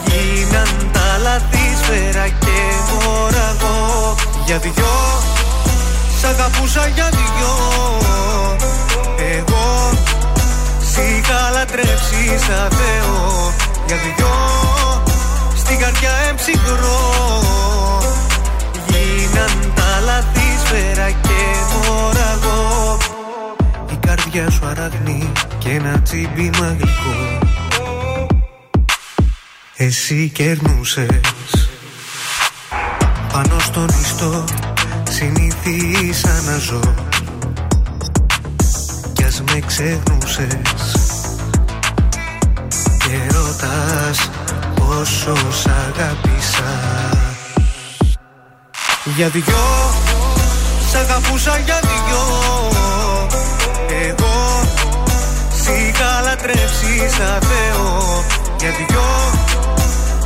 γίναν τα λαθή, σφαίρα και μοραγό. Για δυο σ' αγαπούσα, για δυο εγώ σ' είχα λατρέψει σαν Θεό. Για δυο στην καρδιά εμψυχρό γίναν τα λαθή, σφαίρα και μοραγό. Η καρδιά σου αραχνεί και ένα τσίμπι μαγλικό, εσύ κερνούσες πάνω στον ιστό. Συνήθισα να ζω κι ας με ξεχνούσες και ρωτάς πόσο σ' αγάπησα. Για δυο σ' αγαπούσα, για δυο εγώ σ' είχα λατρέψει σαν Θεό. Για δυο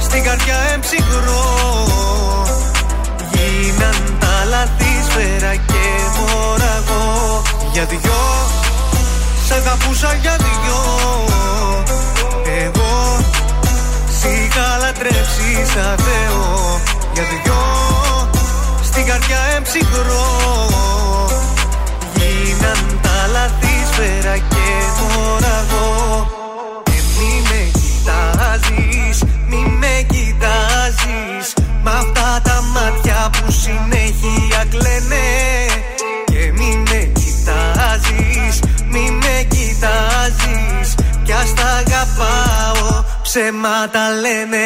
στην καρδιά εμψυχρό γίναν τα λαθή, σφαίρα και μοραγό. Για δυο σ' αγαπούσα, για δυο εγώ σ' δυο, στην καρδιά εμψυχρό. Γίναν τα λάθη σφαίρα και μοναγό. Και μη με κοιτάζεις, μη με κοιτάζεις, μ' αυτά τα μάτια που συνέχεια κλαίνε. Και μη με κοιτάζεις, μη με κοιτάζεις, κι ας τα αγαπάω ψέματα λένε.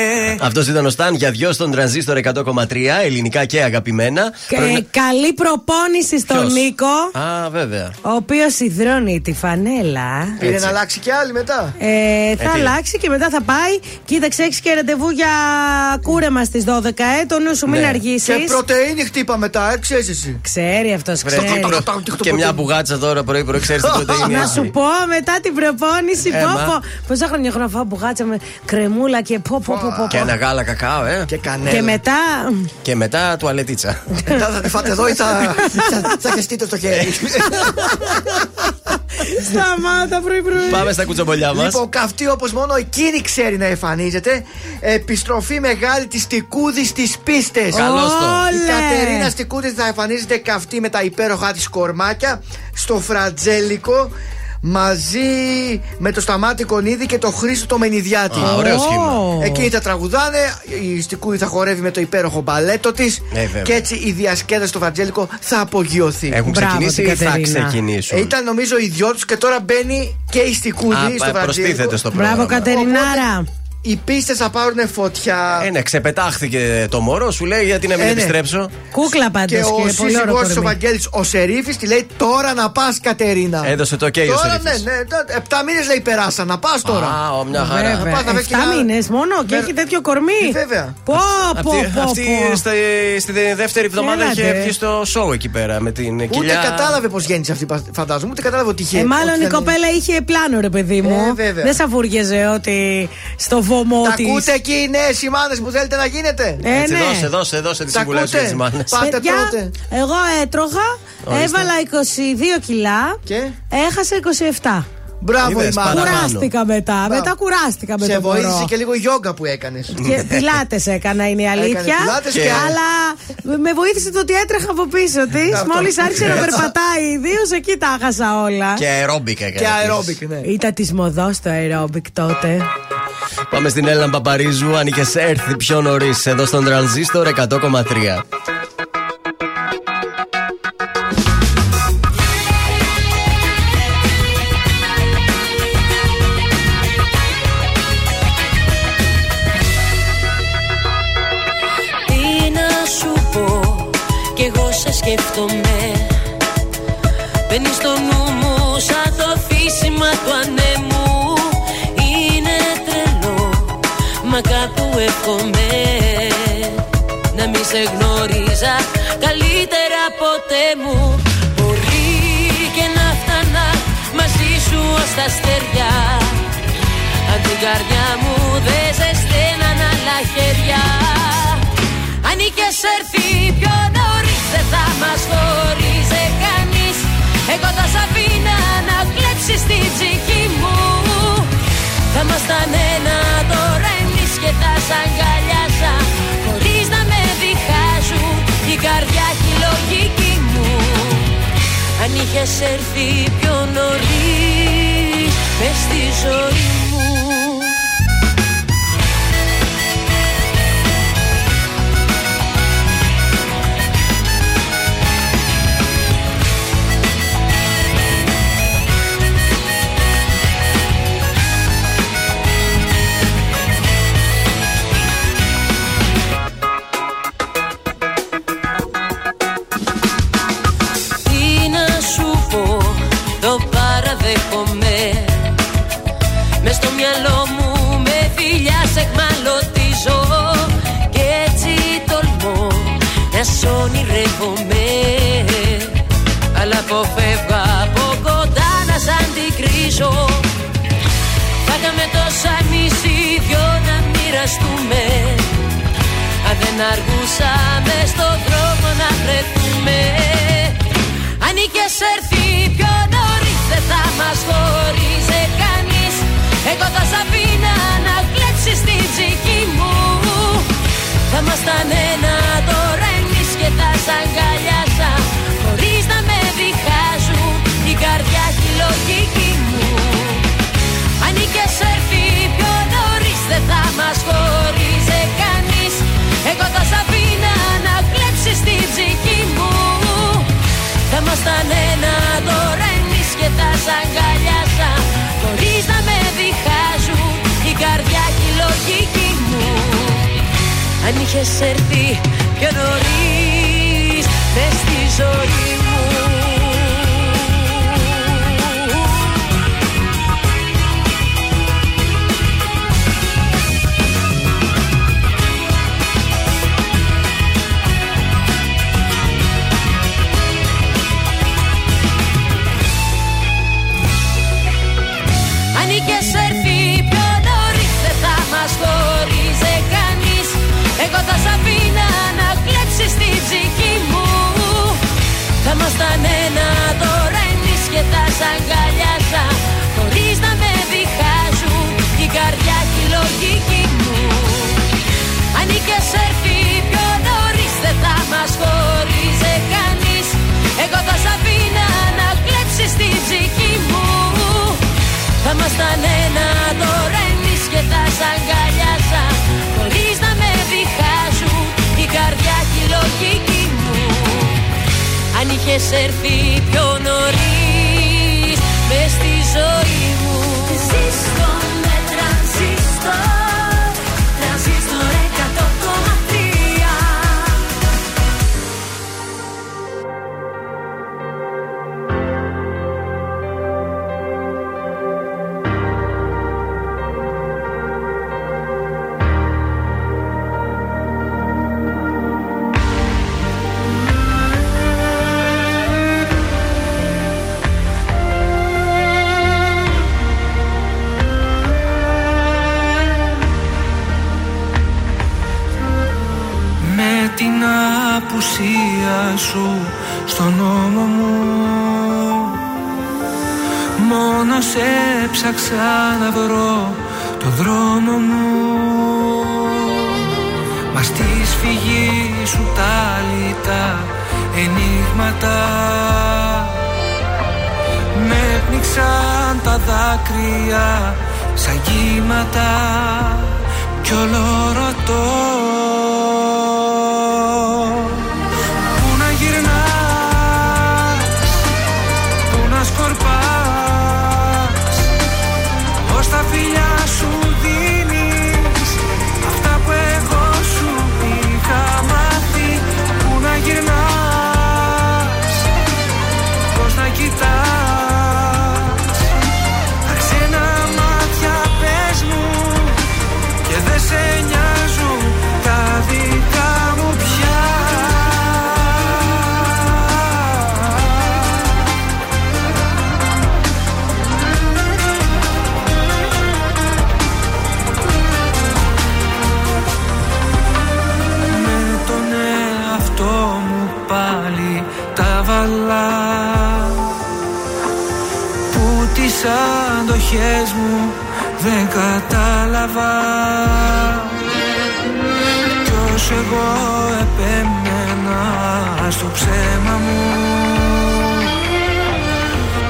Αυτός ήταν ο Σταν για δυο στον Τρανζίστορ εκατό κόμμα τρία, ελληνικά και αγαπημένα. Και Πρωινά... καλή προπόνηση στον Ποιος? Νίκο. Α, βέβαια. Ο οποίος σιδρώνει τη φανέλα. Πήρε να αλλάξει και άλλη μετά. Ε, θα ε, αλλάξει και μετά θα πάει. Κοίταξε, έχεις και ραντεβού για κούρεμα στις δώδεκα. Ε, το νου σου μην ναι. αργήσεις. Και πρωτεΐνη χτύπα μετά, ε, ξέρεις εσύ. Ξέρει αυτός, ξέρει. Και μια μπουγάτσα τώρα πρωί-πρωί, ξέρει την πρωτεΐνη. Να σου πω μετά την προπόνηση, πόπο. Πόσα χρόνια έχω να φάω μπουγάτσα με κρεμούλα και πω πω πω πω. Και ένα γάλα κακάο, ε. Και κανένα. Και μετά. Και μετά τουαλετίτσα. Μετά θα τη φάτε εδώ ή θα. Θα χεστείτε στο χέρι. Σταμάτα πρωί-πρωί. Πάμε στα κουτσομπολιά μας. Λοιπόν, καυτή όπως μόνο εκείνη ξέρει να εμφανίζεται. Επιστροφή μεγάλη της Τικούδης στις πίστες. Καλώς το. Η Κατερίνα Τικούδης θα εμφανίζεται καυτή με τα υπέροχα της κορμάκια στο Φραντζέλικο. Μαζί με το Σταμάτη Κονίδη και το Χρήστο το Μενιδιάτη. Α, ωραίο σχήμα. Εκείνοι τα τραγουδάνε, η Στικούδη θα χορεύει με το υπέροχο μπαλέτο της. Ε, και έτσι η διασκέδαση στο Βαντζέλικο θα απογειωθεί. Έχουν ξεκινήσει ή θα ξεκινήσουν. Ήταν νομίζω οι δυο τους και τώρα μπαίνει και η Στικούδη στο Βαντζέλικο. Προστίθεται στο πρόγραμμα. Μπράβο, Κατερινάρα. Οι πίστες θα πάρουν φωτιά. Ε, ναι, ξεπετάχθηκε το μωρό, σου λέει γιατί να μην ε, επιστρέψω. Ναι. Κούκλα πάντως. Και ο σύζυγός ο Βαγγέλης ο Σερίφης τη λέει τώρα να πας Κατερίνα. Έδωσε το okay, τώρα, ο Σερίφης. Ναι, ναι, επτά μήνες λέει περάσαν, να πας τώρα. Α, μια χαρά. Βέβαια, να πας, επτά να... μήνες μόνο και Βε... έχει τέτοιο κορμί. Βέβαια. Πω, πω, πω, πω. Αυτή στη δεύτερη εβδομάδα είχε βγει στο show εκεί πέρα με την κοιλιά. Ούτε κατάλαβε πως γέννησε αυτή, φαντάζομαι, ούτε κατάλαβε ότι είχε. Μάλλον η κοπέλα είχε πλάνο, ρε παιδί μου. Δεν σαβούργεζε ότι στο βόλιο. Τα της. Ακούτε εκεί οι νέες ημάνες που θέλετε να γίνετε. Ε, έτσι, ναι. Δώσε, δώσε, δώσε τις συμβουλές για τις ημάνες. Πάτε τότε. Εγώ έτρωγα, Ορίστε. έβαλα είκοσι δύο κιλά και έχασα είκοσι επτά. Μπράβο, η Μάγδα. Κουράστηκα μετά. Μπράβο. Μετά κουράστηκα μετά. Σε βοήθησε και λίγο η γιόγκα που έκανες. Πιλάτες έκανα, είναι η αλήθεια. Πιλάτες, και... αλλά με βοήθησε το ότι έτρεχα από πίσω της. Μόλις άρχισε να περπατάει, ιδίως εκεί τα έχασα όλα. Και αερόμπικ έκανα. Ναι. Ήταν της μοδός το αερόμπικ τότε. Πάμε στην Έλληνα Παπαρίζου. Αν είχες έρθει πιο νωρίς εδώ στον Τρανζίστορ εκατό κόμμα τρία. Σκέφτομαι, μπαίνει στο νου μου σαν το φύσιμα του ανέμου. Είναι τρελό, μα κάπου εύχομαι να μη σε γνώριζα καλύτερα ποτέ μου. Μπορεί και να φτάνα μαζί σου ως τα αστέρια, αν την καρδιά μου δεν ζεσταίναν άλλα χέρια. Αν είχες έρθει πιο νωρίς δεν θα μας χωρίζε κανείς. Εγώ θα σ' αφήνα να κλέψεις την ψυχή μου. Θα ήμασταν ένα τώρα εμείς και θα σ' αγκαλιάζα, χωρίς να με διχάζουν η καρδιά και η λογική μου. Αν είχες έρθει πιο νωρίς μες στη ζωή μου. Μες στο μυαλό μου με φιλιά σε εκμαλωτίζω. Κι έτσι τολμώ να σ' ονειρεύομαι, αλλά αποφεύγω από κοντά να σ' αντικρίζω. Θα είχαμε τόσα νησί δυο να μοιραστούμε, αν δεν αργούσαμε στον δρόμο να βρεθούμε. Αν είχες έρθει πιο νωρίς δεν θα μας χωρίζε κανείς. Εγώ θα σ' αφήνα να κλέψεις την ψυχή μου. Θα ήμασταν ένα είχες έρθει πιο νωρίς μες στη ζωή μου. Εγώ θα σ' αφήνα να κλέψεις την ψυχή μου. Θα ήμασταν ένα δώρα εμείς και θα σ' αγκαλιάζα χωρίς να με διχάζουν η καρδιά και η λογική μου. Αν είχες έρθει πιο νωρίς δεν θα μας χωρίζε κανείς. Εγώ θα σ' αφήνα να κλέψεις την ψυχή μου. Θα ήμασταν ένα δώρα εμείς και θα σ' αγκαλιάζα χωρίς να με διχάζουν η καρδιά και η λογική μου. Αν είχες έρθει πιο νωρίς μες στη ζωή μου. Ζήστο με τρανζίστορ, τρανζίστορ σου στον νόμο μου. Μόνο σε ψάξα να βρω το δρόμο μου. Μα στη σφυγή σου τα λιτά ενίγματα με πνίξαν τα δάκρυα σαν κύματα κι όλο ρωτώ. Σαν τοχές μου δεν κατάλαβα κι όσο εγώ επέμενα στο ψέμα μου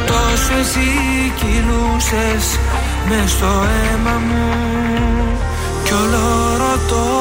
τόσο εσύ κυλούσες μες στο αίμα μου κι όλο ρωτώ.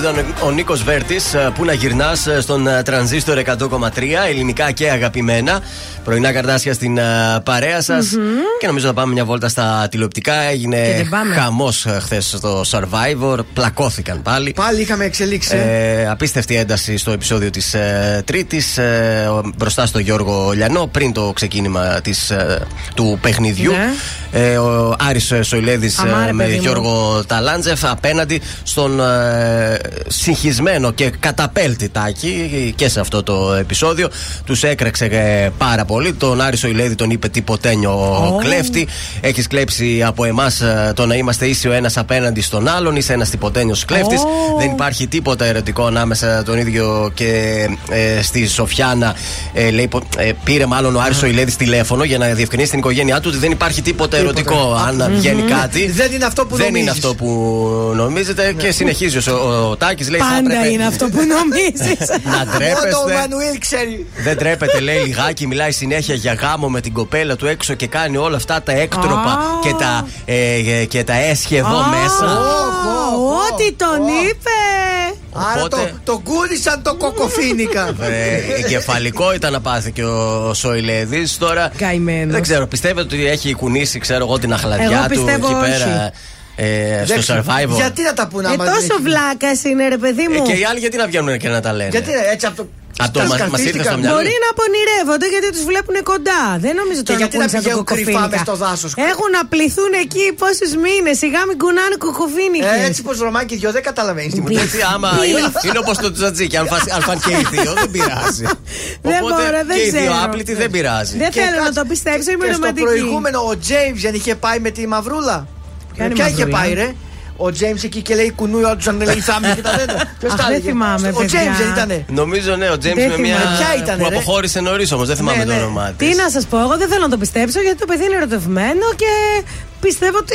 Πρώτος ήταν ο Νίκος Βέρτης, που να γυρνάς στον Tranzistor εκατό κόμμα τρία, ελληνικά και αγαπημένα. Πρωινά Καρντάσια στην παρέα σας. Mm-hmm. Και νομίζω θα πάμε μια βόλτα στα τηλεοπτικά. Έγινε χαμός χθες στο Survivor. Πλακώθηκαν πάλι. Πάλι είχαμε εξελίξει. Ε, απίστευτη ένταση στο επεισόδιο της ε, Τρίτης. Ε, μπροστά στο Γιώργο Λιανό, πριν το ξεκίνημα της, ε, του παιχνιδιού. Ναι. Ε, ο Άρης Σοηλέδης Αμάρε, με Γιώργο Ταλάντζεφ απέναντι στον ε, συγχυσμένο και καταπέλτη Τάκη. Και σε αυτό το επεισόδιο τους έκραξε ε, πάρα πολύ. Τον Άρη Σοηλέδη τον είπε τυποτένιο oh. κλέφτη. Έχεις κλέψει από εμάς το να είμαστε ίσοι ο ένας απέναντι στον άλλον. Είσαι ένας τυποτένιος κλέφτης. Oh. Δεν υπάρχει τίποτα ερωτικό ανάμεσα τον ίδιο και ε, στη Σοφιάνα. Ε, λέει, ε, πήρε μάλλον ο Άρης Σοηλέδης τηλέφωνο για να διευκρινίσει την οικογένειά του ότι δεν υπάρχει τίποτα ερωτικό. Αν mm-hmm. βγαίνει κάτι, δεν είναι αυτό που, δεν είναι αυτό που νομίζετε. Και συνεχίζει ο, ο, ο Τάκης. Λέει, πάντα πρέπει... είναι αυτό που νομίζεις. Να τρέπεστε. Δεν τρέπεται, λέει, λιγάκι. Μιλάει συνέχεια για γάμο με την κοπέλα του έξω και κάνει όλα αυτά τα έκτροπα oh. και, τα, ε, και τα έσχεδο oh. μέσα. Ό,τι τον είπε! Άρα τον κούνησαν το κοκοφίνικα. Εγκεφαλικό ήταν να πάθει και ο Σοηλέδης τώρα. Καημένος. Δεν ξέρω, πιστεύετε ότι έχει κουνήσει, ξέρω εγώ, την αχλαδιά του εκεί πέρα. Ε, στο Survivor. Γιατί να τα πούνε, ε, τόσο βλάκας είναι, ρε παιδί μου. Ε, και οι άλλοι γιατί να βγαίνουν και να τα λένε. Γιατί έτσι από το. Αυτό μα ήρθε στο μυαλό. Μπορεί να απονειρεύονται γιατί τους βλέπουν κοντά. Δεν νομίζω ότι θα πούνε σαν κοκοφίνικα. Έχουν να πληθούν εκεί πόσους μήνες. Σιγά μην κουνάνε κοκοφίνικες. Έτσι πως Ρωμάκι δυο δεν καταλαβαίνεις τι μου λέει. Είναι όπως το τζατζίκι. Αν φαν και οι δύο δεν πειράζει. Δεν μπορώ, δεν ξέρω. Και οι δύο άπλητοι δεν πειράζει. Δεν θέλω να το πιστέψω, είμαι ρομαντική. Στο προηγούμενο ο Τζέιμς δεν είχε πάει με τη Μαυρούλα. Ποια είχε πάει, ρε. Ο Τζέιμς εκεί και λέει κουνούει όλους τους ανελεγηθάμενους και τα δέντρα. Ποιος τα έλεγε. Ο Τζέιμς δεν ήτανε. Νομίζω ναι, ο Τζέιμς με μια που αποχώρησε νωρίς όμως, δεν θυμάμαι το όνομά της. Τι να σας πω, εγώ δεν θέλω να το πιστέψω γιατί το παιδί είναι ερωτευμένο και πιστεύω ότι...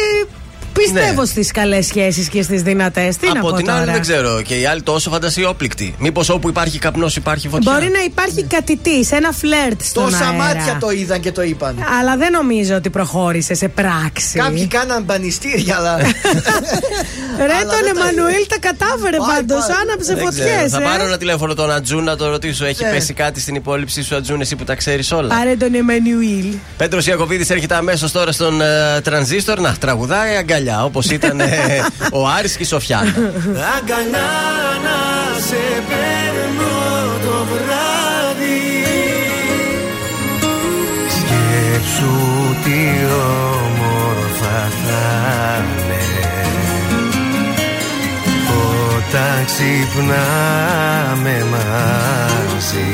Πιστεύω ναι. στις καλές σχέσεις και στις δυνατές. Τι από να την άλλη δεν ξέρω. Και οι άλλοι τόσο φαντασιόπληκτοι. Μήπως όπου υπάρχει καπνός υπάρχει φωτιά. Μπορεί να υπάρχει ναι. κατητής, ένα φλερτ στον τόσα αέρα. Μάτια το είδαν και το είπαν. Αλλά δεν νομίζω ότι προχώρησε σε πράξη. Κάποιοι κάναν μπανιστήρια αλλά... Ρε αλλά τον Εμμανουήλ τα κατάφερε πάντως. Άναψε φωτιές. Θα πάρω ένα τηλέφωνο τον Ατζού να το ρωτήσω. Έχει yeah. πέσει κάτι στην υπόλοιψή σου, Ατζούν, εσύ που τα ξέρεις όλα. Πάρε τον Εμμανουήλ. Πέτρος Ιακωβίδης έρχεται αμέσως τώρα στον Tranzistor να τραγουδάει αγκαλιά, όπως ήταν ο Άρης και η Σοφιάνα. Αγκαλιά να σε παίρνω το βράδυ, σκέψου τι όμορφα θα είναι όταν ξυπνάμε μαζί.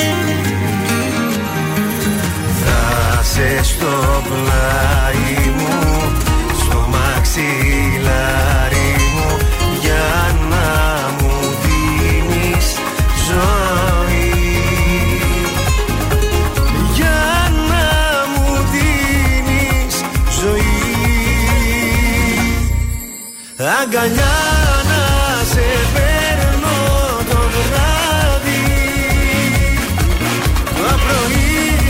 Θα σε στο πλάι μου, ξυλάρι μου, για να μου δίνεις ζωή, για να μου δίνεις ζωή. Αγκαλιά να σε παίρνω το βράδυ, το πρωί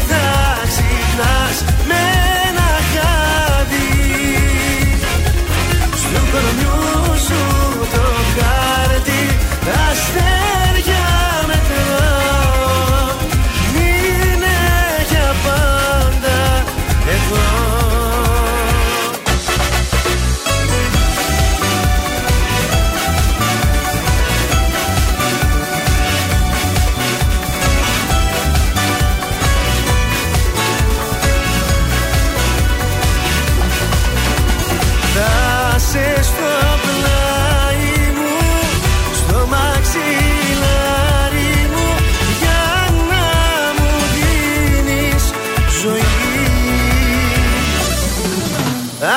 θα ξυπνάς με σου το χάρτη, τα αστέρια μετράω, είναι για πάντα εδώ.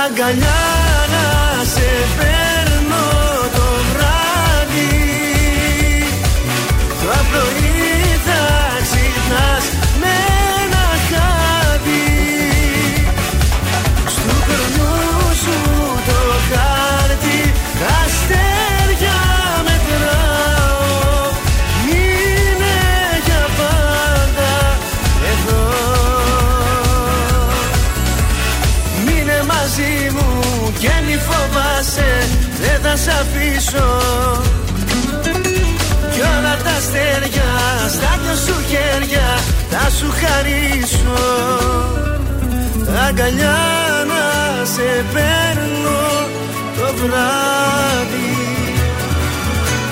Αγκαλιά να σε παίρνω το βράδυ, το πρωί θα ξυπνάς με ένα χάδι, στου κορμιού σου το χάρτη, τα αστέρια μετράω, είναι για πάντα εδώ. Μαζί μου Στα σου χέρια θα σου χαρίσω, αγκαλιά να σε παίρνω το βράδυ,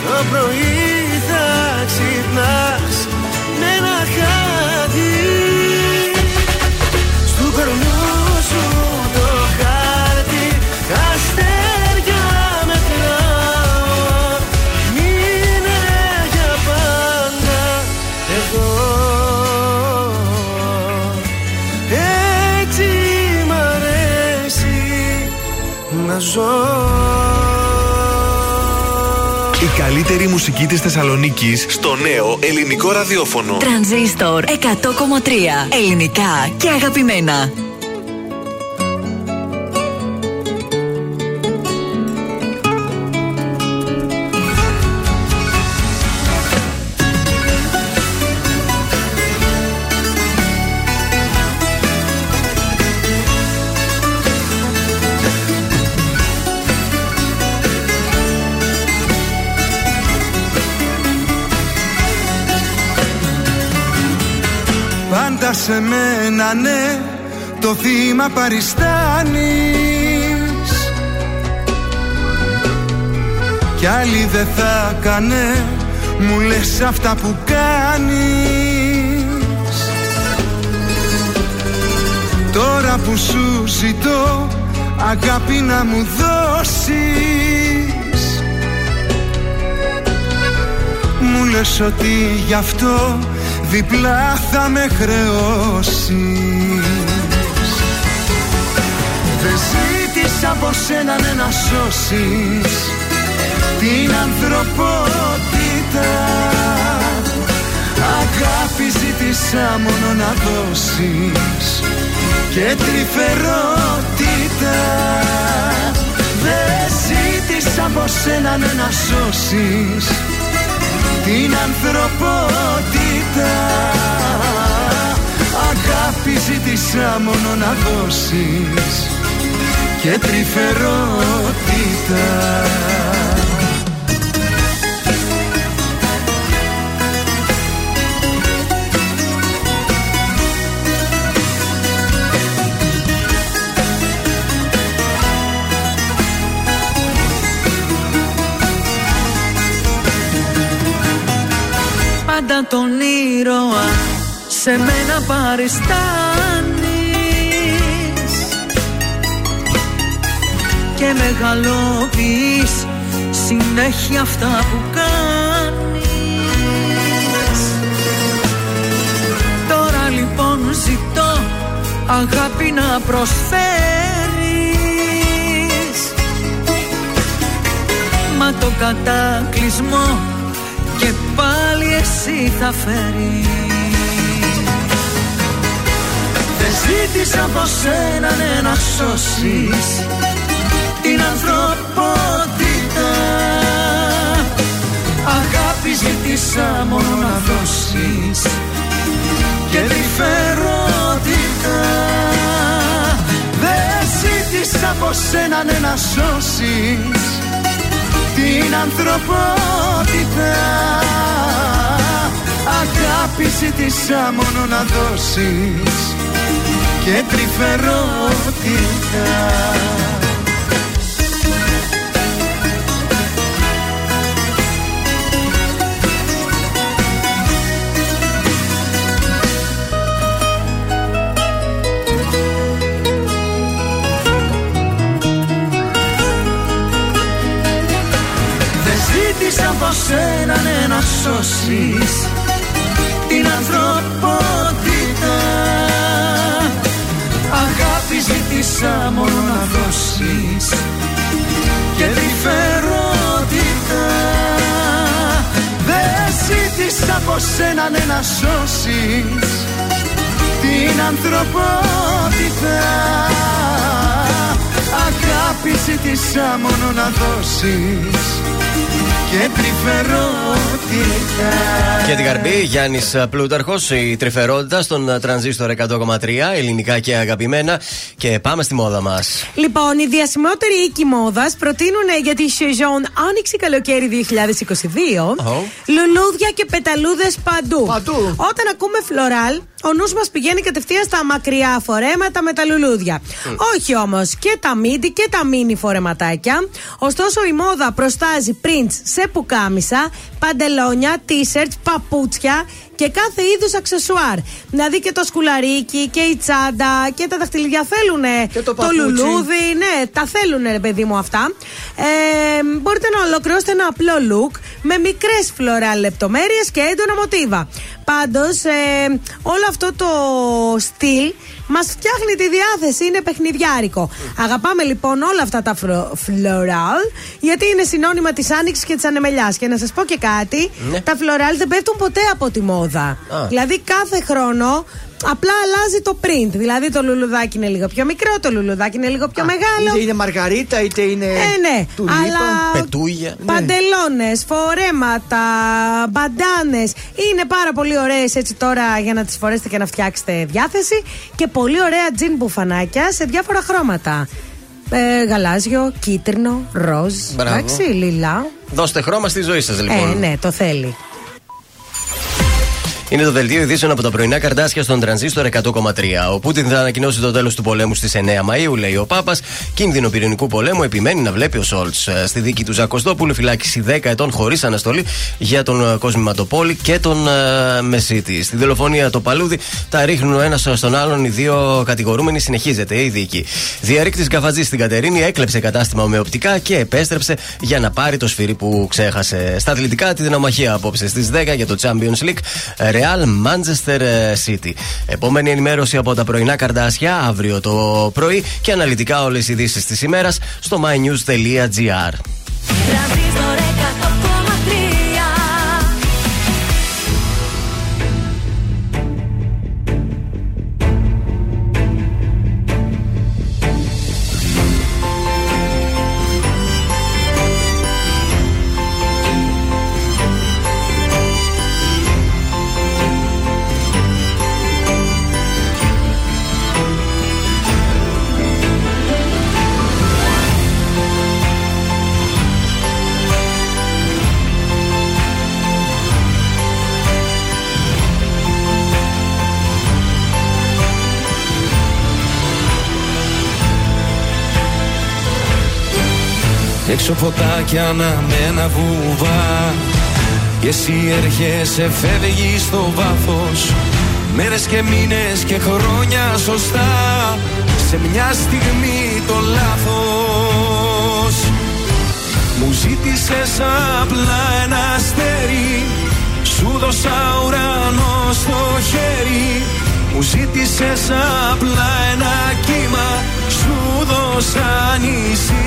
το πρωί θα ξυπνάς με ένα χάδι. Στου κορμού σου το χάρτη αστέρια μετράω, μείνε για πάντα εδώ. Έτσι μ' αρέσει να ζω. Η καλύτερη μουσική της Θεσσαλονίκης στο νέο ελληνικό ραδιόφωνο. Τρανζίστορ εκατό κόμμα τρία. Ελληνικά και αγαπημένα. Σε μένα ναι, το θύμα παριστάνεις, κι άλλοι δεν θα κάνε, μου λες αυτά που κάνεις. Τώρα που σου ζητώ αγάπη να μου δώσεις, μου λες ότι γι' αυτό διπλά θα με χρεώσεις. Δεν ζήτησα από σένα ναι, να σώσεις την ανθρωπότητα. Αγάπη ζήτησα μόνο να δώσεις και τρυφερότητα. Δεν ζήτησα από σένα ναι, να σώσεις την ανθρωπότητα. Αγάπη ζήτησα μόνο να δώσεις και τρυφερότητα. Πάντα τον ήρωα σε μένα παριστάνεις και μεγαλοποιείς συνέχεια αυτά που κάνεις. Τώρα λοιπόν ζητώ αγάπη να προσφέρεις, μα το κατάκλυσμό και πάλι εσύ θα φέρεις. Δεν ζήτησα από σένα ναι, να σώσεις την ανθρωπότητα. Αγάπη ζήτησα μόνο να δώσεις και διφερότητα. Δεν ζήτησα από σένα ναι, να σώσεις την ανθρωπότητα. Αγάπη ζήτησα μόνο να δώσεις και τρυφερότητα. Ζήτησα από σένα ναι, να σώσεις την ανθρωπότητα. Αγάπη ζήτησα μόνο να δώσεις και διφερότητα. Δεν ζήτησα από σένα ναι, να σώσεις την ανθρωπότητα. Αγάπη ζήτησα μόνο να δώσεις και τρυφερότητα. και την καρπή, Γιάννης Πλούταρχος, η τρυφερότητα στον Tranzistor εκατό κόμμα τρία, ελληνικά και αγαπημένα. Και πάμε στη μόδα μας. Λοιπόν, οι διασημότεροι οίκοι μόδας προτείνουν για τη σεζόν άνοιξη-καλοκαίρι δύο χιλιάδες είκοσι δύο oh. λουλούδια και πεταλούδες παντού. παντού. Όταν ακούμε φλωράλ, ο νους μας πηγαίνει κατευθείαν στα μακριά φορέματα με τα λουλούδια. Mm. Όχι όμως και τα μίντι και τα μίνι φορεματάκια. Ωστόσο, η μόδα προστάζει πριντς σε πουκάμισα, παντελόνια, t-shirts, παπούτσια και κάθε είδους αξεσουάρ. Δηλαδή και το σκουλαρίκι και η τσάντα και τα δαχτυλίδια θέλουν. Το, το λουλούδι, ναι, τα θέλουν, παιδί μου, αυτά. Ε, μπορείτε να ολοκληρώσετε ένα απλό look με μικρές φλωράλ λεπτομέρειες και έντονα μοτίβα. Πάντως, ε, όλο αυτό το στυλ μας φτιάχνει τη διάθεση, είναι παιχνιδιάρικο. Mm. Αγαπάμε λοιπόν όλα αυτά τα φλωράλ, γιατί είναι συνώνυμα της άνοιξης και της ανεμελιάς. Και να σας πω και κάτι, mm. τα φλωράλ δεν πέφτουν ποτέ από τη μόδα. Ah. Δηλαδή κάθε χρόνο απλά αλλάζει το print. Δηλαδή το λουλουδάκι είναι λίγο πιο μικρό, το λουλουδάκι είναι λίγο πιο Α, μεγάλο. Είτε είναι μαργαρίτα, είτε είναι. Ε, ναι, τουλίπα, αλλά πετούγια. Παντελόνες, φορέματα, μπαντάνες. Είναι πάρα πολύ ωραίες έτσι τώρα για να τις φορέσετε και να φτιάξετε διάθεση. Και πολύ ωραία τζιν μπουφανάκια σε διάφορα χρώματα. Ε, γαλάζιο, κίτρινο, ροζ, εντάξει, λιλά. Δώστε χρώμα στη ζωή σας λοιπόν. Ε, ναι, το θέλει. Είναι το δελτίο ειδήσεων από τα πρωινά Καρντάσια στον Τρανζίστορ εκατό κόμμα τρία. Ο Πούτιν θα ανακοινώσει το τέλος του πολέμου στις εννέα Μαΐου, λέει ο Πάπας. Κίνδυνο πυρηνικού πολέμου επιμένει να βλέπει ο Σόλτς. Στη δίκη του Ζακωστόπουλου, φυλάκιση δέκα ετών χωρίς αναστολή για τον Κοσμηματοπόλη και τον uh, Μεσίτη. Στη δολοφονία το Παλούδι τα ρίχνουν ο ένας στον άλλον οι δύο κατηγορούμενοι. Συνεχίζεται η δίκη. Διαρρήκτης Καφατζής στην Κατερίνη έκλεψε κατάστημα με οπτικά και επέστρεψε για να πάρει το σφυρί που ξέχασε. Στα αθλητικά τη δυναμαχία απόψε στις δέκα για το Champions League. Real Manchester City. Επόμενη ενημέρωση από τα πρωινά Καρντάσια αύριο το πρωί και αναλυτικά όλες οι ειδήσεις της ημέρας στο mynews τελεία gr. Έξω φωτάκια αναμένα βουβά και εσύ έρχεσαι, φεύγεις στο βάθος. Μέρες και μήνες και χρόνια σωστά, σε μια στιγμή το λάθος. Μου ζήτησες απλά ένα αστέρι, σου δώσα ουρανό στο χέρι. Μου ζήτησες απλά ένα κύμα, σου δώσα νησί.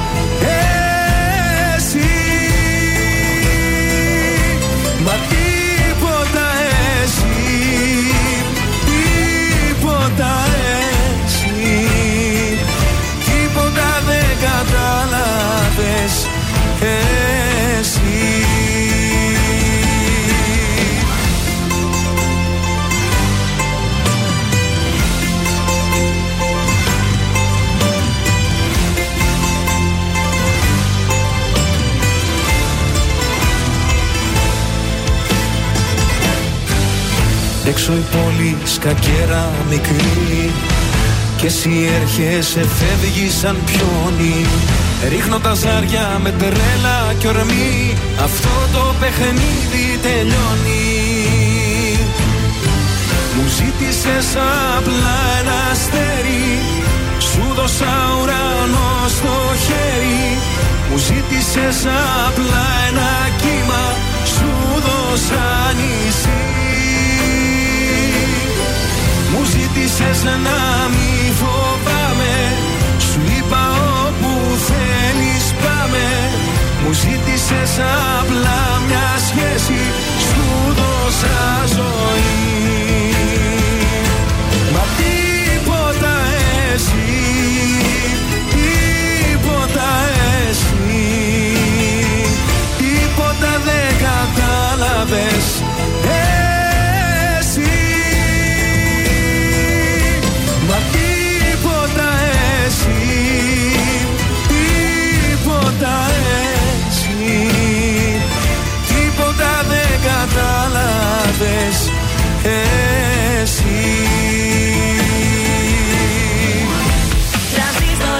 Μα τίποτα εσύ, τίποτα εσύ, τίποτα δεν κατάλαβες εσύ. Έξω η πόλη σκακέρα μικρή και εσύ έρχεσαι, φεύγεις σαν πιόνι. Ρίχνω τα ζάρια με τρέλα κι ορμή, αυτό το παιχνίδι τελειώνει. Μου ζήτησες απλά ένα αστέρι, σου δώσα ουρανό στο χέρι. Μου ζήτησες απλά ένα κύμα, σου δώσα νησί. να μη φοβάμαι. Σου είπα όπου θέλεις πάμε. Μου ζήτησες απλά μια σχέση, σου δώσα ζωή. Μα τίποτα εσύ, τίποτα εσύ, τίποτα δεν κατάλαβες. Εσύ. Τρανζίστορ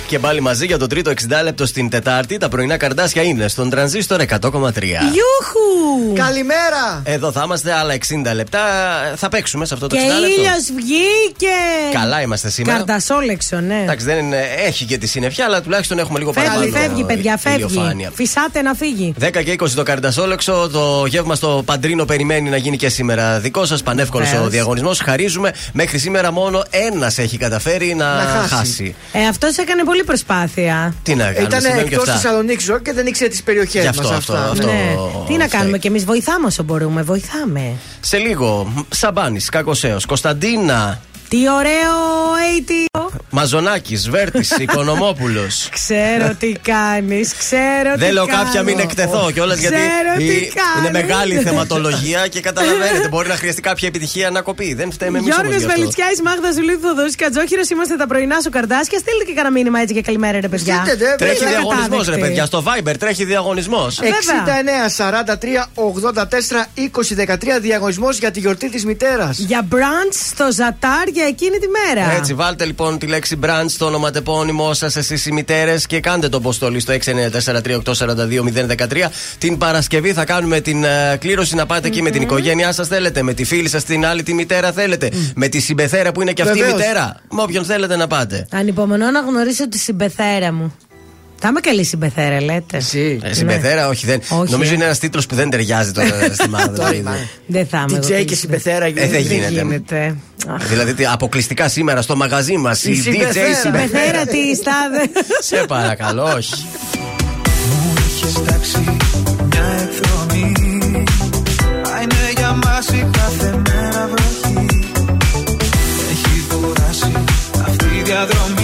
Και πάλι μαζί για το τρίτο εξήντα λεπτό στην Τετάρτη. Τα πρωινά Καρντάσια είναι στον Τρανζίστορ εκατό κόμμα τρία. Γιούχου! Καλημέρα! Εδώ θα είμαστε άλλα εξήντα λεπτά. Θα παίξουμε σε αυτό το και εξήντα λεπτό. Και ήλιος βγήκε! Καλά είμαστε σήμερα. Καρντασόλεξο, ναι. Εντάξει, δεν είναι, έχει και τη συννεφιά, αλλά τουλάχιστον έχουμε λίγο φεύγει, παραπάνω. Φεύγει, παιδιά, φεύγει. Φυσάτε να φύγει. δέκα και είκοσι το καρντασόλεξο. Το γεύμα στο Παντρίνο περιμένει να γίνει και σήμερα δικό σας. Πανεύκολος ο διαγωνισμός. Χαρίζουμε. Μέχρι σήμερα μόνο ένας έχει καταφέρει να, να χάσει. χάσει. Ε, αυτός έκανε πολύ προσπάθεια. Τι να κάνουμε. Ήταν εκτός Θεσσαλονίκης και δεν ήξερε τις περιοχές μας. Αυτό, αυτό, αυτό. Ναι. Τι να κάνουμε κι εμείς, βοηθάμε όσο μπορούμε. Βοηθάμε. Σε λίγο, Σαμπάνης, Κακοσέως, Κωνσταντίνα. Τι ωραίο, έι τι ο. Μαζονάκης, Βέρτης, Οικονομόπουλος. Ξέρω τι κάνεις, ξέρω. Δεν λέω κάποια, μην εκτεθώ κιόλας, γιατί είναι μεγάλη θεματολογία και καταλαβαίνετε, μπορεί να χρειαστεί κάποια επιτυχία να κοπεί. Δεν φταίμε εμείς. Γιώργος Βεληντσιάης, Μάγδα Ζουλίδου, Θοδωρής Σκατζ, είμαστε τα πρωινά σου Καρντάσια. Στείλτε και κανένα μήνυμα έτσι και καλημέρα, ρε παιδιά. Τρέχει διαγωνισμός, ρε παιδιά. Στο Viber τρέχει διαγωνισμός. εξήντα εννέα σαράντα τρία ογδόντα τέσσερα είκοσι δεκατρία διαγωνισμός για τη γιορτή της μητέρας. Για brunch στο Ζατάρ για εκείνη τη μέρα. Έτσι, βάλτε λοιπόν τη λέξη brunch στο ονοματεπώνυμό σας, εσείς οι μητέρες, και κάντε τον ποστολή στο έξι εννέα τέσσερα τρία οκτώ τέσσερα δύο μηδέν ένα τρία. Την Παρασκευή θα κάνουμε την uh, κλήρωση, να πάτε mm-hmm. εκεί με την οικογένειά σας. Θέλετε, με τη φίλη σας την άλλη τη μητέρα θέλετε, mm. με τη συμπεθέρα που είναι και αυτή η μητέρα. Με όποιον θέλετε να πάτε. Ανυπομονώ να γνωρίσω τη συμπεθέρα μου. Θα είμαι καλή συμπεθέρα, λέτε. Εσύ. Ε, συμπεθέρα, ναι. όχι, δεν. όχι. Νομίζω είναι ένας τίτλος που δεν ταιριάζει τώρα στη Μάγδα. Δεν θα είμαι. Τι και συμπεθέρα γίνεται. Ε, δεν γίνεται. γίνεται. Δηλαδή αποκλειστικά σήμερα στο μαγαζί μας η, η ντι τζέι συμπεθέρα τη στάδε. Σε παρακαλώ, όχι. Μου έχεις τάξει μια εκδρομή. Είναι για μας η κάθε μέρα βροχή. Έχει κουράσει αυτή η διαδρομή.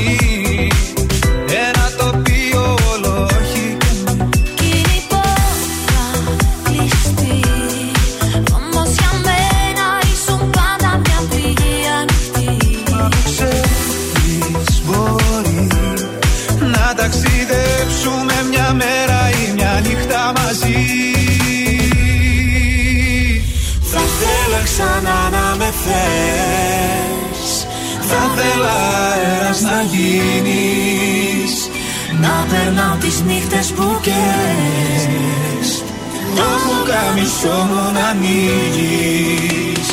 Ταξιδέψουμε μια μέρα ή μια νύχτα μαζί. Θα θέλα ξανά να με θες. Θα θέλα αέρας να γίνεις. Να περνάω τις νύχτες που καις. Το καμισό μου να ανοίγεις.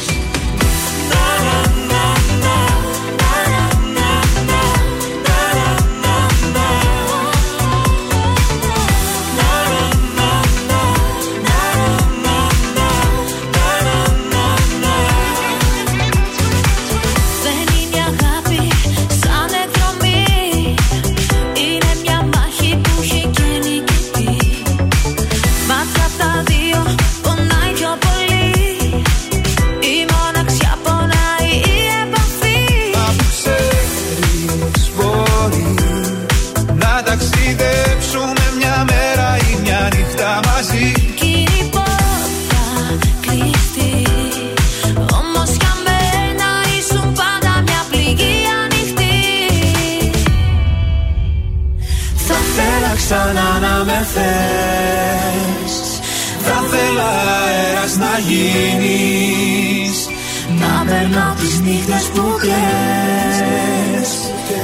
Ξανά να με θες. Θα θέλα αέρας να γίνεις. Να περνάω τις νύχτες που κλαις.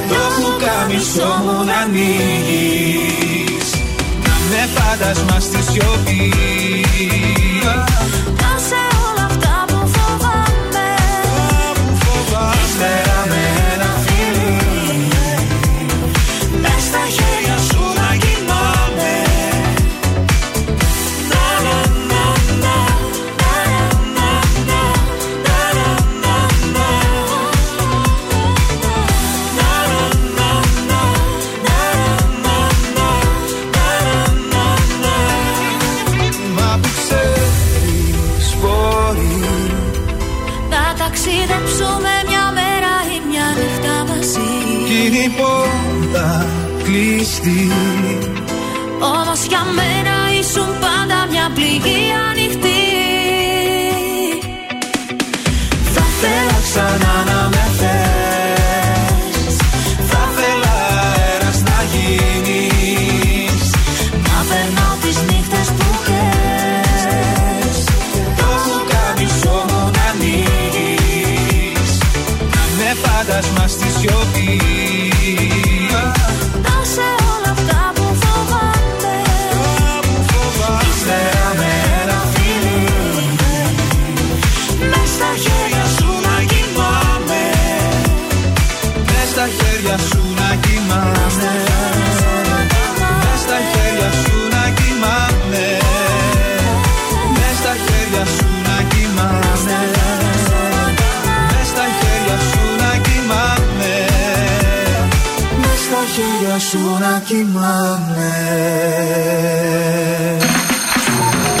Το πουκάμισό μου να ανοίγεις. Να με φάντασμα στη σιωπή. Πάσε όλα αυτά που φοβάμαι. Ύστερα με ένα φίλι. Μες στα χέρια σου. Ταξιδέψουμε μια μέρα ή μια νύχτα μαζί. Κι είναι η πόρτα κλειστή. Όμως για μένα ήσουν πάντα μια πληγή ανοιχτή. Θα θέλα ξανά να με θες. Θα θέλα αέρας να γίνεις. Να περνάω τις νύχτες που θες. Το πουκάμισό μου να ανοίγει. Φάντασμα στη σιωπή. Πάσε όλα αυτά που φοβάται. Ύστερα με ένα φίλι. Μες στα χέρια σου να κοιμάμαι. Μες στα χέρια σου να κοιμάμαι. Μες στα χέρια σου να κοιμάμαι. Μες στα χέρια σου να κοιμάμαι. Χέρια σου να κοιμάμαι.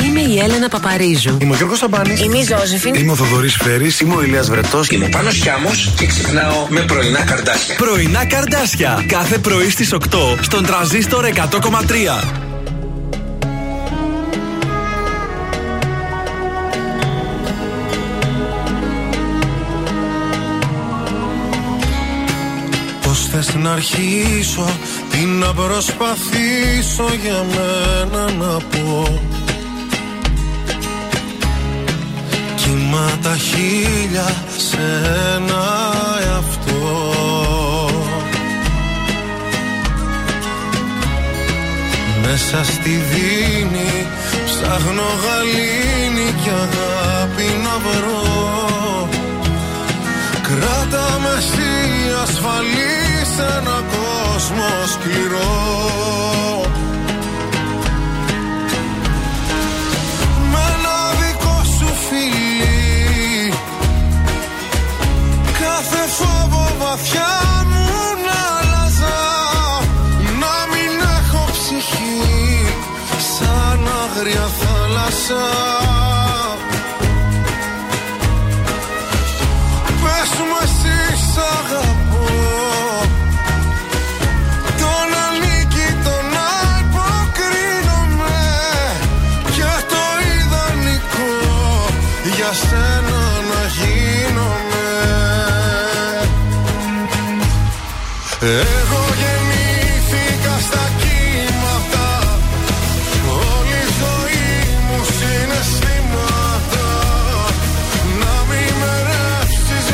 Είναι η η Έλενα Παπαρίζου. Είμαι ο Γιώργος Σαμπάνης. Είμαι η Ζώζεφιν. Είμαι ο Θοδωρής Φέρης. Είμαι ο Ηλίας Βρετός. Είμαι ο Πάνος Χιάμος και ξυπνάω με πρωινά καρντάσια. Πρωινά καρντάσια. Κάθε πρωί στις οκτώ στον Τρανζίστορ εκατό κόμμα τρία. Πώς θες να αρχίσω, τι να προσπαθήσω για μένα να πω. Κύμα τα χίλια σε ένα εαυτό. Μέσα στη δίνη ψάχνω γαλήνη και αγάπη να βρω. Κράτα με εσύ ασφαλή σε έναν κόσμο σκληρό. Με ένα δικό σου φιλί κάθε φόβο βαθιά μου να αλλάζα. Να μην έχω ψυχή σαν άγρια θάλασσα. Πες μου εσύ σ' αγαπώ. Τον ανήκει τον αποκρίνομαι. Και το ιδανικό για σένα να γίνομαι. Εγώ γεννήθηκα στα κύματα. Όλη η ζωή μου συναισθήματα. Να μην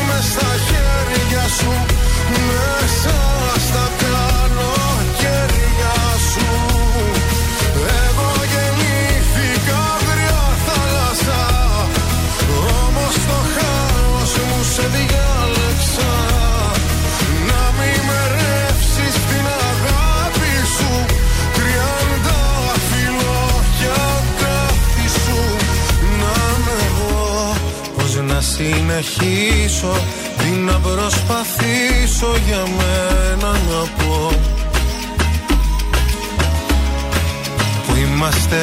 με στα χέρια σου, μέσα στα καλοκαίρια σου. Εγώ γεννήθηκα αγριά θάλασσα, όμως το χάος μου σε διάλεξα. Να μην με ρεύσεις την αγάπη σου, τριάντα φιλόκια τάφη σου. Να είμαι εγώ, πώς να συνεχίσω, τι να προσπαθήσω για μένα να πω. Που είμαστε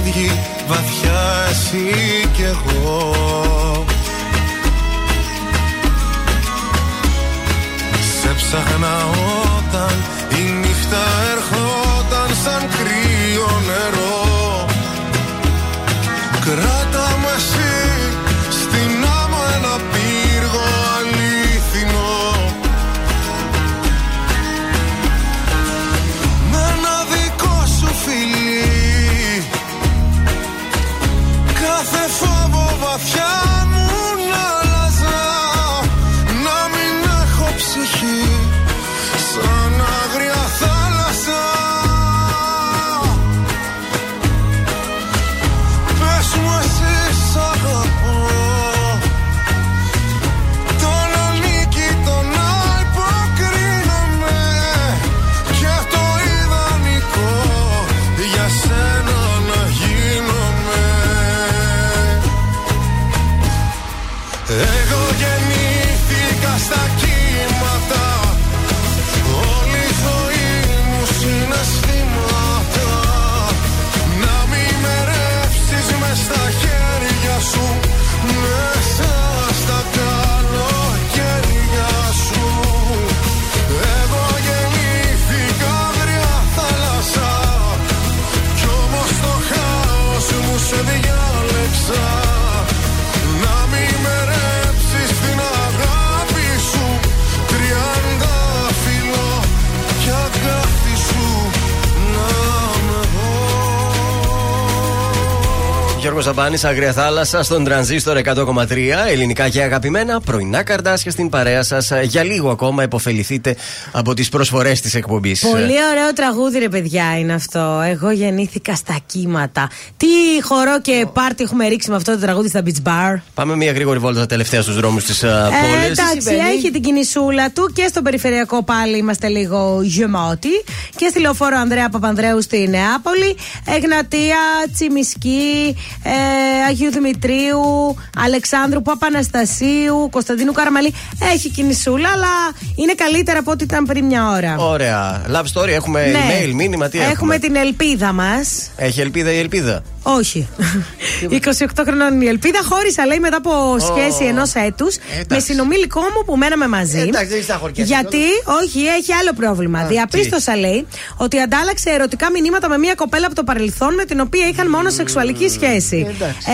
ίδιοι βαθιά εσύ κι εγώ. Σε ψάχνα όταν η νύχτα ερχόταν σαν κρύο νερό. Κράτα με εσύ στην άμα ένα πύργο αλήθινο. Με ένα δικό σου φιλί κάθε φόβο βαθιά μου να αλλάζα. Να μην έχω ψυχή σαν άγρια θάλασσα. Πες μου εσύ σ' αγαπώ. Τον ανήκει τον υποκρίνομαι. Και το ιδανικό για σένα να γίνομαι. Εγώ γεννήθηκα στα κύματα. Όλη η ζωή μου συναισθήματα. Να μην με ρεύσεις μες στα χέρια σου, μέσα στα καλοκαίρια σου. Εγώ γεννήθηκα αγριά θάλασσα, κι όμως το χάος μου σε διάλεξα. Να μην με ρέψεις την αγάπη σου, τριάντα φιλό κι αγάπη σου. Να με δω. Γιώργος Σαμπάνης, Αγρία Θάλασσα, στον Τρανζίστορ εκατό κόμμα τρία, ελληνικά και αγαπημένα, πρωινά καρντάσια στην παρέα σας. Για λίγο ακόμα επωφεληθείτε από τις προσφορές της εκπομπής. Πολύ ωραίο τραγούδι, ρε παιδιά, είναι αυτό. Εγώ γεννήθηκα στα κύματα. Τι χορό και πάρτι έχουμε ρίξει με αυτό το τραγούδι στα beach bar. Πάμε μια γρήγορη βόλτα τελευταία στους δρόμους της ε, πόλης. Εντάξει, έχει την κινησούλα του και στο περιφερειακό πάλι είμαστε λίγο γεμάτοι. Και στη λεωφόρο Ανδρέα Παπανδρέου στη Νεάπολη, Εγνατία, Τσιμισκή, Ε, Αγίου Δημητρίου, Αλεξάνδρου Παπαναστασίου, Κωνσταντίνου Καραμαλή. Έχει κινησούλα, αλλά είναι καλύτερα από ό,τι ήταν πριν μια ώρα. Ωραία. Love story, έχουμε ναι. Email, μήνυμα, τι έχουμε. Έχουμε την ελπίδα μας. Έχει ελπίδα η ελπίδα. Όχι. είκοσι οκτώ χρονών η Ελπίδα. Χώρισα, λέει, μετά από oh. σχέση ενός έτους με συνομήλικό μου που μέναμε μαζί. Εντάξει, γιατί, όχι, έχει άλλο πρόβλημα. Α, Διαπίστωσα, τι? λέει, ότι αντάλλαξε ερωτικά μηνύματα με μια κοπέλα από το παρελθόν με την οποία είχαν μόνο σεξουαλική mm. σχέση.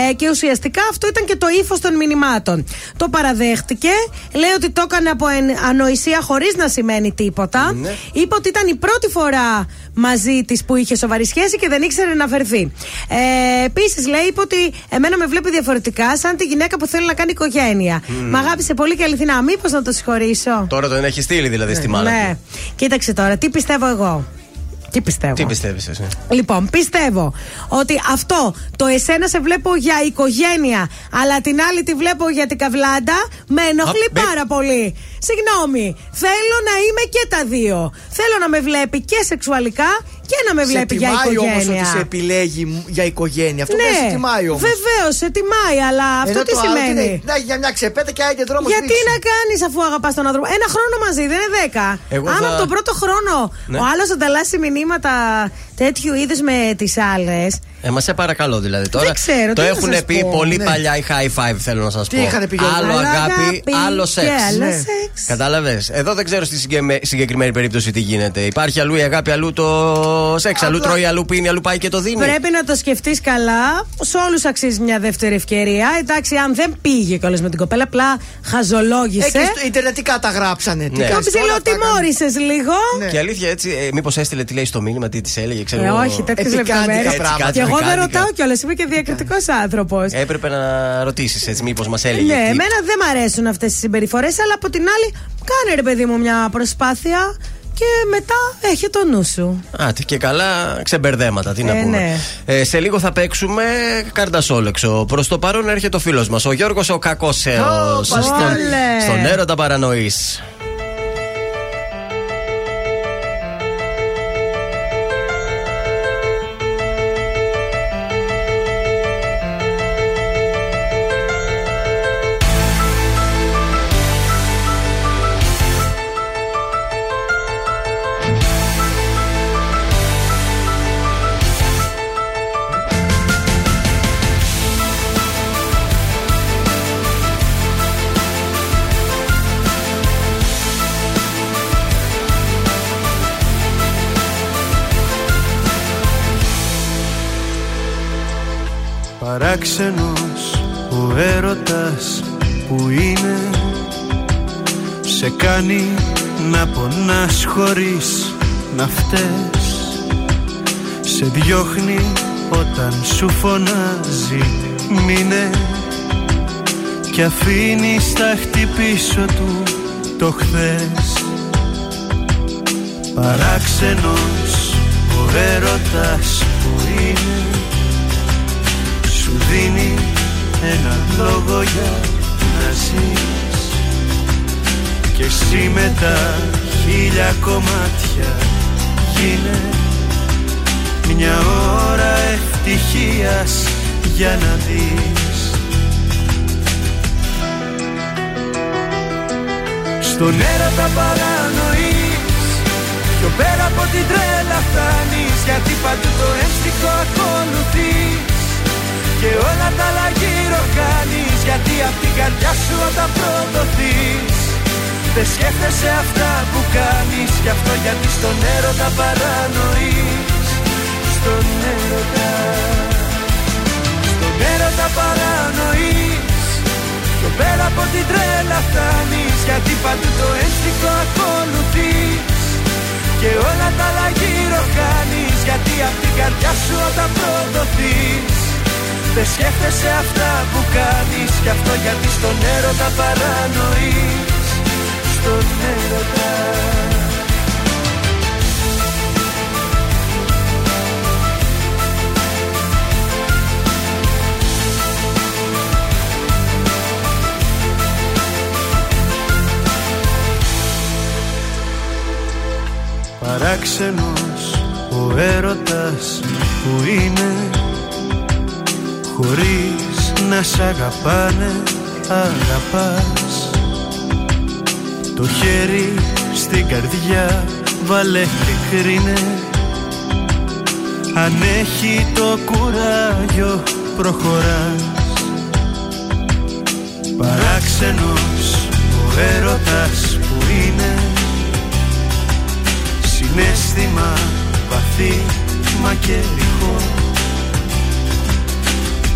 Ε, και ουσιαστικά αυτό ήταν και το ύφος των μηνυμάτων. Το παραδέχτηκε. Λέει ότι το έκανε από ανοησία χωρίς να σημαίνει τίποτα. Ναι. Είπε ότι ήταν η πρώτη φορά μαζί της που είχε σοβαρή σχέση και δεν ήξερε να φερθεί. Ε, Επίσης, λέει, είπε ότι εμένα με βλέπει διαφορετικά, σαν τη γυναίκα που θέλει να κάνει οικογένεια. Mm. Μ' αγάπησε πολύ και αληθινά. Μήπως να το συγχωρήσω. Τώρα τον έχει στείλει δηλαδή στη μάνα. Ναι. Κοίταξε τώρα, τι πιστεύω εγώ. Τι πιστεύω. Τι πιστεύεις εσύ? Λοιπόν, πιστεύω ότι αυτό το εσένα σε βλέπω για οικογένεια, αλλά την άλλη τη βλέπω για την καβλάντα, με ενοχλεί Α, πάρα μπ. πολύ. Συγγνώμη, θέλω να είμαι και τα δύο. Θέλω να με βλέπει και σεξουαλικά και να με βλέπει για οικογένεια. Σε τιμάει όμως ότι σε επιλέγει για οικογένεια. Αυτό ναι, που σε τιμάει όμως. Βεβαίως, σε τιμάει, αλλά αυτό τι σημαίνει? Είναι, να έχει για μια ξεπέτα και άγγε δρόμο. Γιατί δείξει. να κάνεις αφού αγαπάς τον άνθρωπο? Ένα χρόνο μαζί, δεν είναι δέκα. Άμα θα... από τον πρώτο χρόνο ναι. ο άλλος ανταλλάσσει μηνύματα τέτοιου είδους με τις άλλες. Ε, μα σε παρακαλώ δηλαδή τώρα. Δεν ξέρω, το έχουν πει πω, πολύ ναι. παλιά οι high five, θέλω να σας πω. Τι είχαν πει? Άλλο αγάπη, άλλο σεξ. Κατάλαβες. Εδώ δεν ξέρω στη συγκεκριμένη περίπτωση τι γίνεται. Υπάρχει αλλού η αγάπη, αλλού το σεξ. Αλλού τρώει, αλλού πίνει, αλλού πάει και το δίνει. Πρέπει να το σκεφτείς καλά. Σε όλους αξίζει μια δεύτερη ευκαιρία. Εντάξει, αν δεν πήγε κιόλας με την κοπέλα, απλά χαζολόγησε. Ιντερνετικά τα γράψανε. Ναι. Το ψιλοτιμώρησες λίγο. Ναι. Και αλήθεια έτσι, μήπως έστειλε τι λέει στο μήνυμα, τι της έλεγε, ξέρω εγώ. Όχι, τέτοιες λεπτομέρειες. Και εγώ δεν ρωτάω κιόλας. Είμαι και διακριτικός άνθρωπος. Έπρεπε να ρωτήσεις έτσι, μήπως μας έλεγε. Ναι, εμένα δεν μ' αρέσουν αυτές οι συμπεριφορές, αλλά από την άλλη. Κάνε ρε παιδί μου μια προσπάθεια και μετά έχει το νου σου. Α, και καλά ξεμπερδέματα, τι ε, να πούμε. Ναι. Ε, σε λίγο θα παίξουμε καρντασόλεξο. Προς το παρόν έρχεται ο φίλος μας, ο Γιώργος ο Κακόσεος. Στον, στον έρωτα παρανοείς. Παράξενος ο έρωτας που είναι, σε κάνει να πονάς χωρίς να φταίς. Σε διώχνει όταν σου φωνάζει μείνε και αφήνει στάχτη πίσω του το χθες. Παράξενος ο έρωτας που είναι, δίνει ένα λόγο για να ζεις και εσύ με τα χίλια κομμάτια γίνε μια ώρα ευτυχίας για να δεις. Στον έρωτα παρανοείς, πιο πέρα από την τρέλα φτάνεις, γιατί παντού το ένστικτο ακολουθείς και όλα τα άλλα γύρω κάνεις, γιατί απ' την καρδιά σου όταν προδοθείς δεν σκέφτεσαι αυτά που κάνεις. Γι' αυτό γιατί στον έρωτα παρανοείς. Στον έρωτα, στον έρωτα παρανοείς, πιο πέρα από την τρέλα φτάνεις, γιατί παντού το ένστικτο ακολουθείς και όλα τα άλλα γύρω κάνεις, γιατί απ' την καρδιά σου όταν προδοθείς δεν σκέφτεσαι αυτά που κάνεις. Κι αυτό γιατί στον έρωτα παρανοείς. Στον έρωτα. Παράξενος ο έρωτας που είναι, χωρίς να σ' αγαπάνε αγαπάς. Το χέρι στην καρδιά βάλε και κρίνε, Αν έχει το κουράγιο προχωράς. Παράξενος ο έρωτας που είναι συναίσθημα βαθύ μα και ρηχό.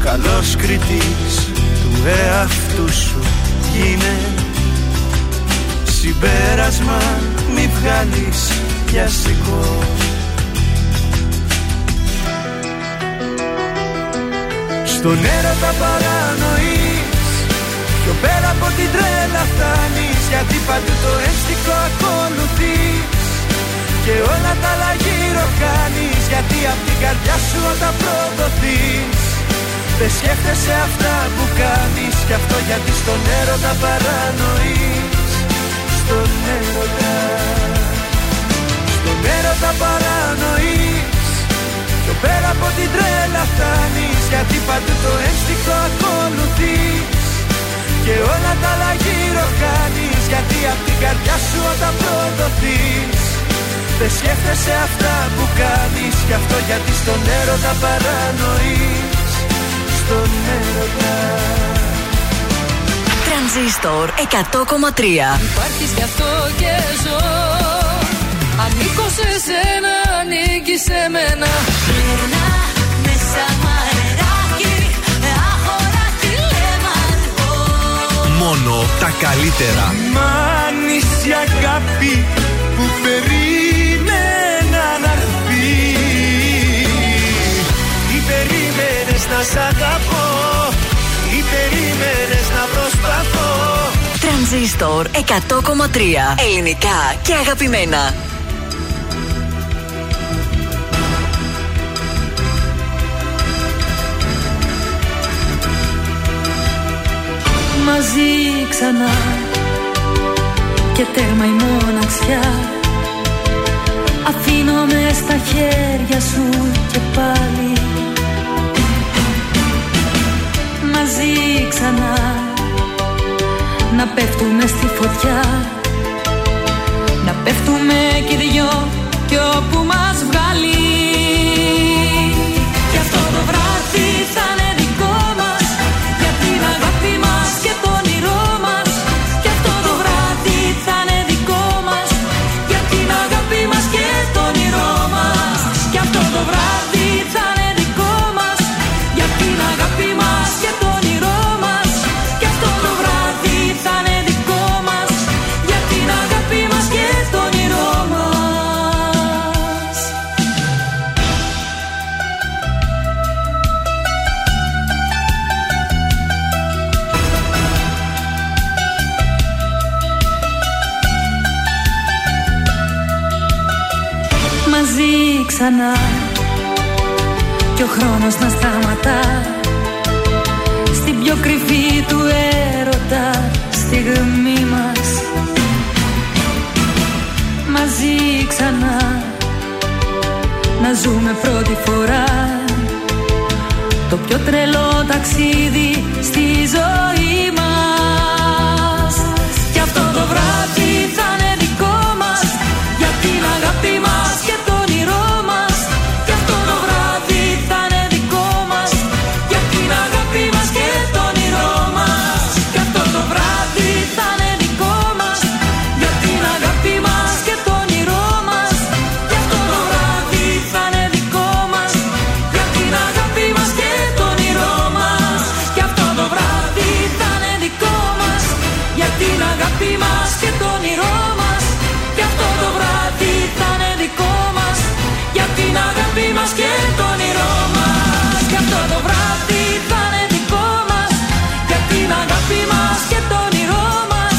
Καλός κριτής του εαυτού σου γίνε. Συμπέρασμα μη βγάλεις πιαστικό. Στον έρωτα παρανοείς, πιο πέρα από την τρέλα φτάνεις, γιατί παντού το ένστικτο ακολουθείς και όλα τα άλλα γύρω κάνεις, γιατί απ' την καρδιά σου όταν προδοθείς δεν σκέφτεσαι αυτά που κάνεις, και αυτό γιατί στον έρωτα παρανοείς. Στον έρωτα, στον έρωτα παρανοείς, πιο πέρα από την τρέλα φτάνεις, γιατί παντού το ένστικτο ακολουθείς και όλα τα άλλα γύρω κάνεις, γιατί απ' την καρδιά σου όταν προδοθείς δεν σκέφτεσαι αυτά που κάνεις, και αυτό γιατί στον έρωτα παρανοείς. Στον έρωτα. Τρανζίστορ εκατό κόμμα τρία. Υπάρχεις γι' αυτό και ζω. Ανήκω σε σένα, ανήκεις σε μένα. Περνά μέσα μαρεράκι, άχωρα τηλεμαρκό. Μόνο τα καλύτερα. Μάνης η αγάπη που περίμενα να έρθει. Τι περίμενες να σ' αγαπώ, τι περίμενες να προσπαθώ. Τρανζίστορ εκατό κόμμα τρία. Ελληνικά και αγαπημένα. Μαζί ξανά και τέρμα η μοναξιά. Αφήνομαι στα χέρια σου και πάλι. Μαζί ξανά να πέφτουμε στη φωτιά. Να πέφτουμε κι οι δυο κι όπου μας βγάλει. Κι αυτό το βράδυ θα είναι δικό μας, για την αγάπη μας και το όνειρό μας. Κι αυτό το βράδυ θα είναι δικό μας, για την αγάπη μας και το όνειρό μας. Κι αυτό το βράδυ θα είναι δικό μας, για την αγάπη μας και το όνειρό μας. Κι αυτό το βράδυ θα είναι δικό μας, για την αγάπη μας και το όνειρό μας. Μαζί ξανά κι ο χρόνος να σταματά στην πιο κρυφή του έρωτα στιγμή μας. Μαζί ξανά να ζούμε πρώτη φορά το πιο τρελό ταξίδι στη ζωή μας. Κι αυτό το βράδυ θα είναι δικό μας, για την αγάπη μας και το όνειρό μας. Κι αυτό το βράδυ θα είναι δικό μας, για την αγάπη μας και το όνειρό μας. Κι αυτό το βράδυ θα είναι δικό μας, για την αγάπη μας και το όνειρό μας. Κι αυτό το βράδυ θα είναι δικό μας, για την αγάπη μας και το όνειρό μας. Κι αυτό το βράδυ θα είναι δικό μας, για την αγάπη μας και το όνειρό μας. Κι αυτό το βράδυ θα είναι δικό μας, για την αγάπη μας και το όνειρό μας. Κι αυτό το βράδυ θα είναι δικό μας, για την αγάπη μας και το όνειρό μας.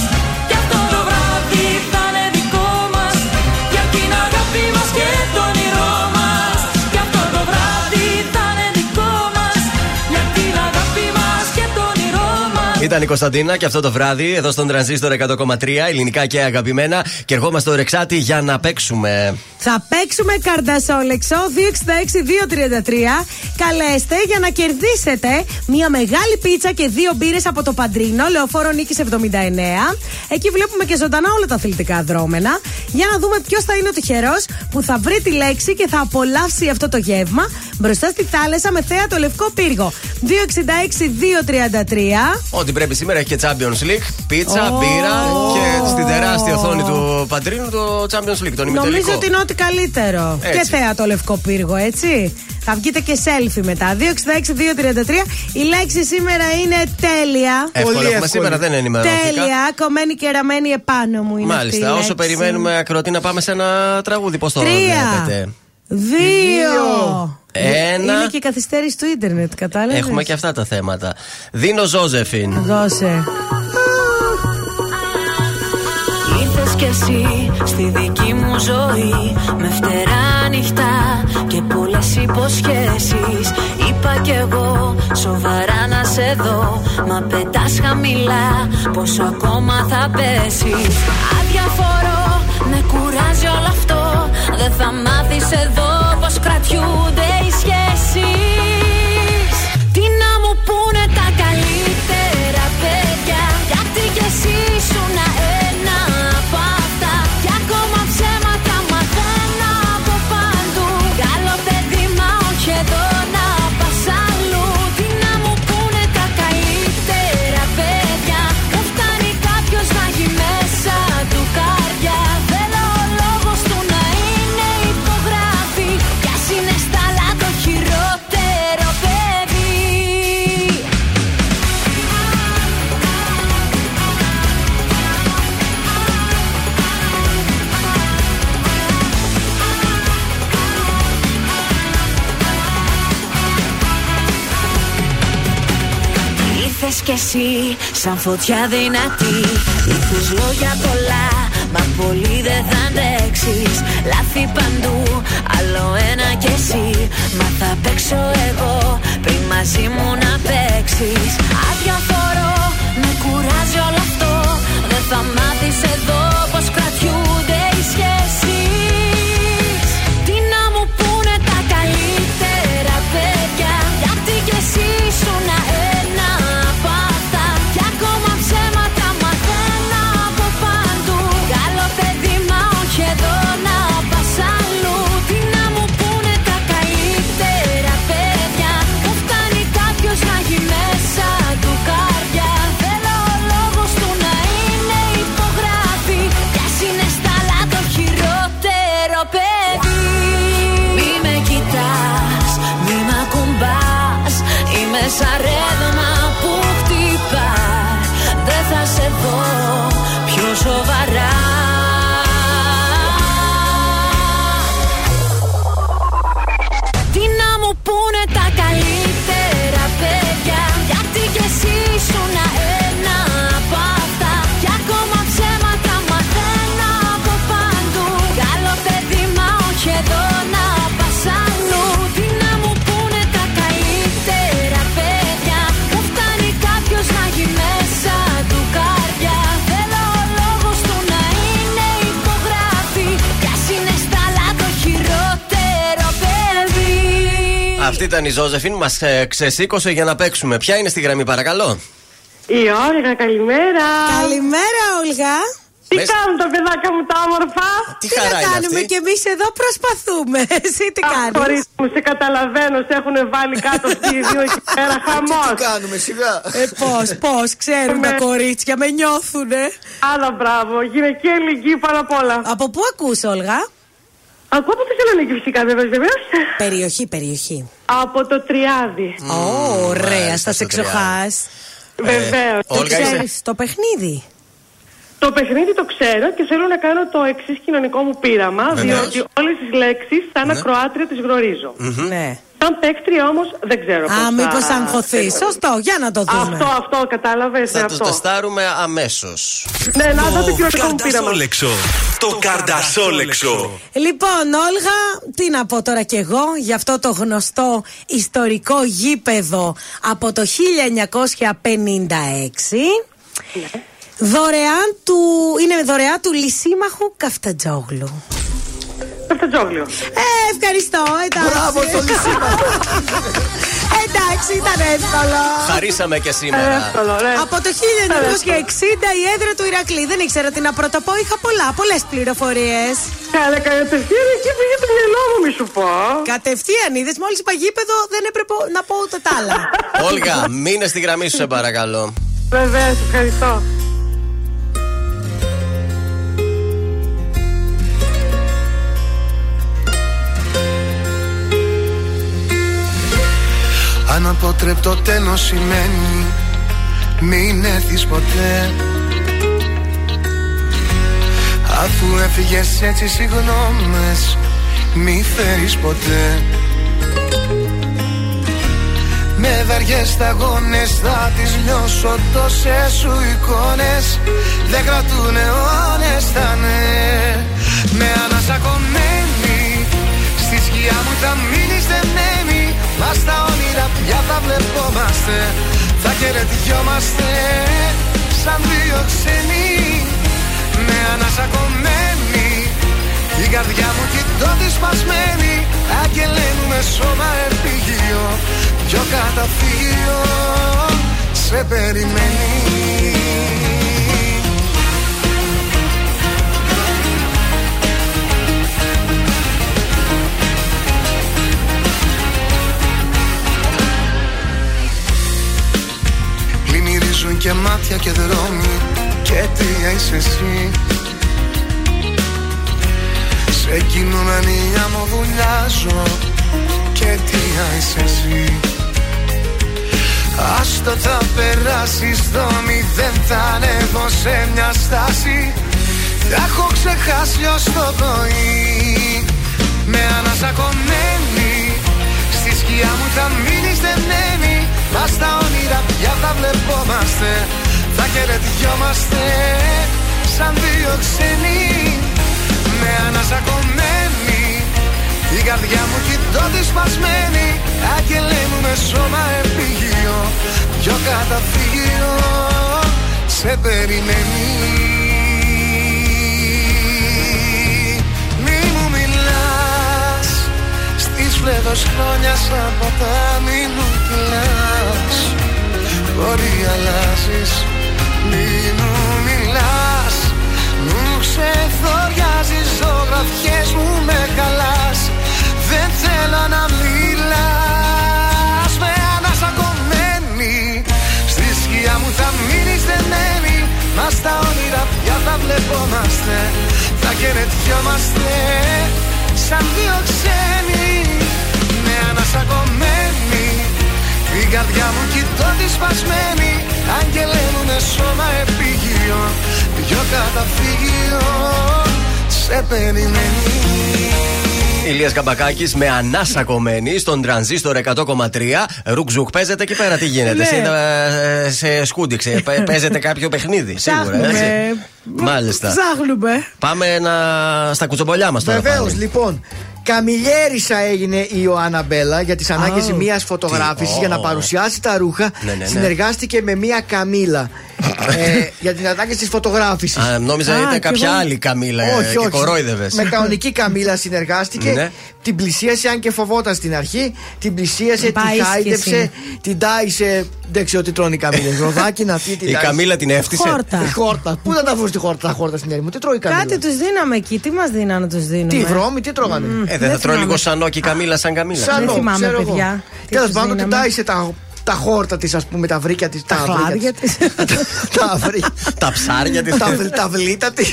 Κι αυτό το βράδυ θα είναι δικό μας, για την αγάπη μας και το όνειρό μας. Κι αυτό το βράδυ θα είναι δικό μας, για την αγάπη μας και το όνειρό μας. Ήταν η Κωνσταντίνα και αυτό το βράδυ εδώ στον Τρανζίστορ εκατό κόμμα τρία, ελληνικά και αγαπημένα. Και ερχόμαστε στο Ρεξάτη για να παίξουμε. Θα παίξουμε Καρντασόλεξο δύο έξι έξι δύο τρία τρία. Καλέστε για να κερδίσετε μία μεγάλη πίτσα και δύο μπύρες από το Παντρίνο, Λεωφόρο Νίκης εβδομήντα εννέα. Εκεί βλέπουμε και ζωντανά όλα τα αθλητικά δρόμενα. Για να δούμε ποιος θα είναι ο τυχερός που θα βρει τη λέξη και θα απολαύσει αυτό το γεύμα μπροστά στη θάλασσα με θέα το Λευκό Πύργο. δύο έξι έξι δύο τρία τρία. Ό,τι πρέπει σήμερα έχει και Champions League. Πίτσα, oh. μπύρα και στην τεράστια οθόνη του Παντρίνου το Champions League. Τον ημιτελικό. Νομίζω ότι είναι ό,τι καλύτερο. Έτσι. Και θέα το Λευκό Πύργο, έτσι. Θα βγείτε και selfie μετά. δύο έξι έξι δύο τρία τρία. Η λέξη σήμερα είναι τέλεια. Εύκολα έχουμε σήμερα, δεν ενημερώθηκα. Τέλεια, κομμένη και ραμμένη επάνω μου είναι. Μάλιστα, αυτή η όσο περιμένουμε ακροτή να πάμε σε ένα τραγούδι. Πώς το βλέπετε? Δύο. Ένα. Είναι και η καθυστέρηση του ίντερνετ, κατάλαβες. Έχουμε και αυτά τα θέματα. Δίνω Ζώζεφιν. Δώσε. Ήρθες κι εσύ στη δική μου ζωή με φτερά νυχτά και πολλές υποσχέσεις. Είπα κι εγώ σοβαρά να σε δω, μα πετάς χαμηλά, πόσο ακόμα θα πέσεις? Αδιαφορώ, με κουράζει όλο αυτό. Δεν θα μάθεις εδώ πως κρατιούνται οι σχέσεις. Τι να μου πούνε τα καλύτερα παιδιά, γιατί κι εσύ σου να ένα από αυτά. Κι ακόμα ψέματα μαθαίνω από παντού. Καλό παιδί μα όχι εδώ να πας αλλού. Τι να μου πούνε τα καλύτερα παιδιά, δεν φτάνει κάποιος να έχει μέσα του καρδιά. Κι εσύ, σαν φωτιά δυνατή, ήρθες λόγια πολλά, μα πολύ δεν θα αντέξεις. Λάθη παντού, άλλο ένα κι εσύ, μα θα παίξω εγώ πριν μαζί μου να παίξεις. Αδιαφορώ, με κουράζει όλο αυτό, δεν θα μάθεις εδώ πως κρατιούνται οι σχέσεις. Τι να μου πούνε τα καλύτερα παιδιά, γιατί κι εσύ σου να ένα. Σαν ρεύμα που χτυπά, δεν θα σε δω πιο σοβαρά. Τι να μου πούνε τα καλύτερα παιδιά, γιατί κι εσύ σου να ένα από αυτά. Κι ακόμα ψέματα μαθαίνω από παντού. Καλό παιδί μα όχι εδώ να πας αλλού. Τι να μου πούνε τα καλύτερα μέσα του καρδιά, θέλω ο λόγος του να είναι υπογράφη. Κι ας είναι στάλα το χειρότερο παιδί. Αυτή ήταν η Ζώζεφιν, μας ε, ξεσήκωσε για να παίξουμε. Ποια είναι στη γραμμή παρακαλώ? Η Όλγα, καλημέρα. Καλημέρα Όλγα. Τι Μες... κάνουν τα παιδάκια μου τα όμορφα? Τι, τι να κάνουμε αυτή? Και εμείς εδώ προσπαθούμε. Εσύ τι κάνεις? Χωρίς μου, σε καταλαβαίνω, σε έχουν βάλει κάτω στη δύο εκεί πέρα χαμός. Τι κάνουμε σιγά? Ε, πώς, πώς, ξέρουν τα κορίτσια, με νιώθουνε. Άλλα μπράβο, γυναική ελληνική πάνω απ' όλα. Από πού ακούς Όλγα? Ακούω από τη Θεσσαλονίκη φυσικά, βέβαια, βέβαια. Περιοχή, περιοχή. Από το Τριάδι. Ω, mm, ωραία, στα σεξοχάς. Βεβαίως. Το ξέρεις το παιχνίδι? Το παιχνίδι το ξέρω και θέλω να κάνω το εξής κοινωνικό μου πείραμα, Βεβαίως. διότι όλες τις λέξεις σαν ναι. ακροάτρια τις γνωρίζω. Mm-hmm. Ναι. Σαν παίκτρια όμως δεν ξέρω πώς. Α, μήπως θα... αγχωθεί. Σωστό, για να το δούμε. Αυτό, αυτό, κατάλαβες. Θα τους τεστάρουμε αμέσως. Ναι, να δω τι πιο πήραμε. Το καρντασόλεξο. Λοιπόν, Όλγα, τι να πω τώρα κι εγώ για αυτό το γνωστό ιστορικό γήπεδο από το χίλια εννιακόσια πενήντα έξι. Ναι. Δωρεάν του, είναι δωρεά του λυσίμαχου Καφτατζόγλου. Καφτατζόγλου. Ε, ευχαριστώ. Εντάξει. Μπράβο στο λυσίμαχο. Εντάξει, ήταν εύκολο. Χαρίσαμε και σήμερα. Εύκολο, ναι. Από το χίλια εννιακόσια εξήντα η έδρα του Ηρακλή. Δεν ήξερα τι να πρωτοπώ. Είχα πολλά, πολλές πληροφορίες. Καλά, κατευθείαν εκεί πήγε το μυαλό μου, μη σου πω. Κατευθείαν είδες, μόλις είπα γήπεδο, δεν έπρεπε να πω ούτε τα άλλα. Όλγα, μείνε στη γραμμή σου, σε παρακαλώ. Βέβαια, ευχαριστώ. Αναποτρεπτό τένος σημαίνει μην έρθεις ποτέ. Αφού έφυγες έτσι συγγνώμες μη φέρεις ποτέ. Με βαριές σταγόνες θα τις λιώσω, τόσες σου εικόνες δεν κρατούν αιώνες θα ναι. Με ανασακωμένη στη σκιά μου θα μείνεις δεμένη. Μα στα όνειρα πια θα βλεπόμαστε, θα χαιρετιόμαστε σαν δύο ξένοι. Με ανασακωμένη η καρδιά μου κοιτώ τη σπασμένη. Αγγελαίνουμε σώμα επίγειο, πιο καταφύγιο σε περιμένει. Πλημμυρίζουν και μάτια και δρόμοι και αιτία είσαι εσύ. Σε κοινωνία μου βουλιάζω και αιτία είσαι εσύ. Άστο θα περάσεις δρόμοι, δεν θα ανέβω σε μια στάση. Θα έχω ξεχάσει ως το πρωί. Με ανασακωμένη στη σκιά μου θα μείνεις δεμένη. Μα στα όνειρα πια θα βλεπόμαστε, θα χαιρετιόμαστε σαν δύο ξένοι. Με ανασακωμένη η καρδιά μου κοιτώ τη σπασμένη. Αγγελαίνουμε σώμα επίγειο, πιο καταφύγιο σε περιμένει. Μη μου μιλάς, στις φλέδος χρόνια σαν ποτάμι μου κλάς. Μπορεί αλλάζεις, μη μου μιλάς. Μου ξεθοριάζεις, ζωγραφιές μου με χαλάς. Δεν θέλω να μιλάς. Με ανασακωμένη στη σκιά μου θα μείνεις δεμένη. Μα στα όνειρα πια θα βλεπόμαστε, θα χαιρετιόμαστε σαν δύο ξένοι. Με ανασακωμένη η καρδιά μου κοιτώ τη σπασμένη. Αγγελένουνε σώμα επίγειο, πιο καταφύγιο σε περιμένει. Ηλίας Καμπακάκης με ανάσακωμένη στον Τρανζίστορ εκατό κόμμα τρία. Ρουκζουκ, παίζετε εκεί πέρα, τι γίνεται? Ναι. Σε σκούντιξε, παίζετε κάποιο παιχνίδι, σίγουρα. Ψάχνουμε. Μάλιστα. Ψάχνουμε. Πάμε να... στα κουτσομπολιά μας τώρα. Βεβαίως, λοιπόν. Καμιλιέρισα έγινε η Ιωάννα Μπέλα για τις ανάγκες oh, μιας φωτογράφησης oh. για να παρουσιάσει τα ρούχα. Ναι, ναι, ναι. Συνεργάστηκε με μια Καμίλα ε, για την ανάγκη της φωτογράφησης. Α, νόμιζα ήταν κάποια εγώ... άλλη Καμίλα. Όχι, όχι. Και κορόιδευες. Με κανονική Καμίλα συνεργάστηκε. Ναι. Την πλησίασε, αν και φοβόταν στην αρχή. Την πλησίασε, πάει την χάιδεψε, την τάισε. Δεν ξέρω τι τρώνε οι Καμίλες. Ροδάκινα, τι, τι. Η Καμίλα την έφτιασε. Χόρτα. χόρτα. Πού θα τα βρουν τη χόρτα, τα χόρτα στην έρημο. Τι τρώει η Καμίλα. Κάτι τους δίναμε εκεί. Τι μας δίνανε να τους δίνουμε. Τι βρώμη, τι τρώγανε. Mm, ε, δεν, δεν θα τρώει λίγο σανό και η Καμίλα σαν Καμίλα. Σανό, δεν θυμάμαι, παιδιά. Τέλος πάντων, την τάισε τα. Τα χόρτα της, ας πούμε, τα βρύκια της, τα χλάδια της, τα ψάρια της, τα βλήτα της.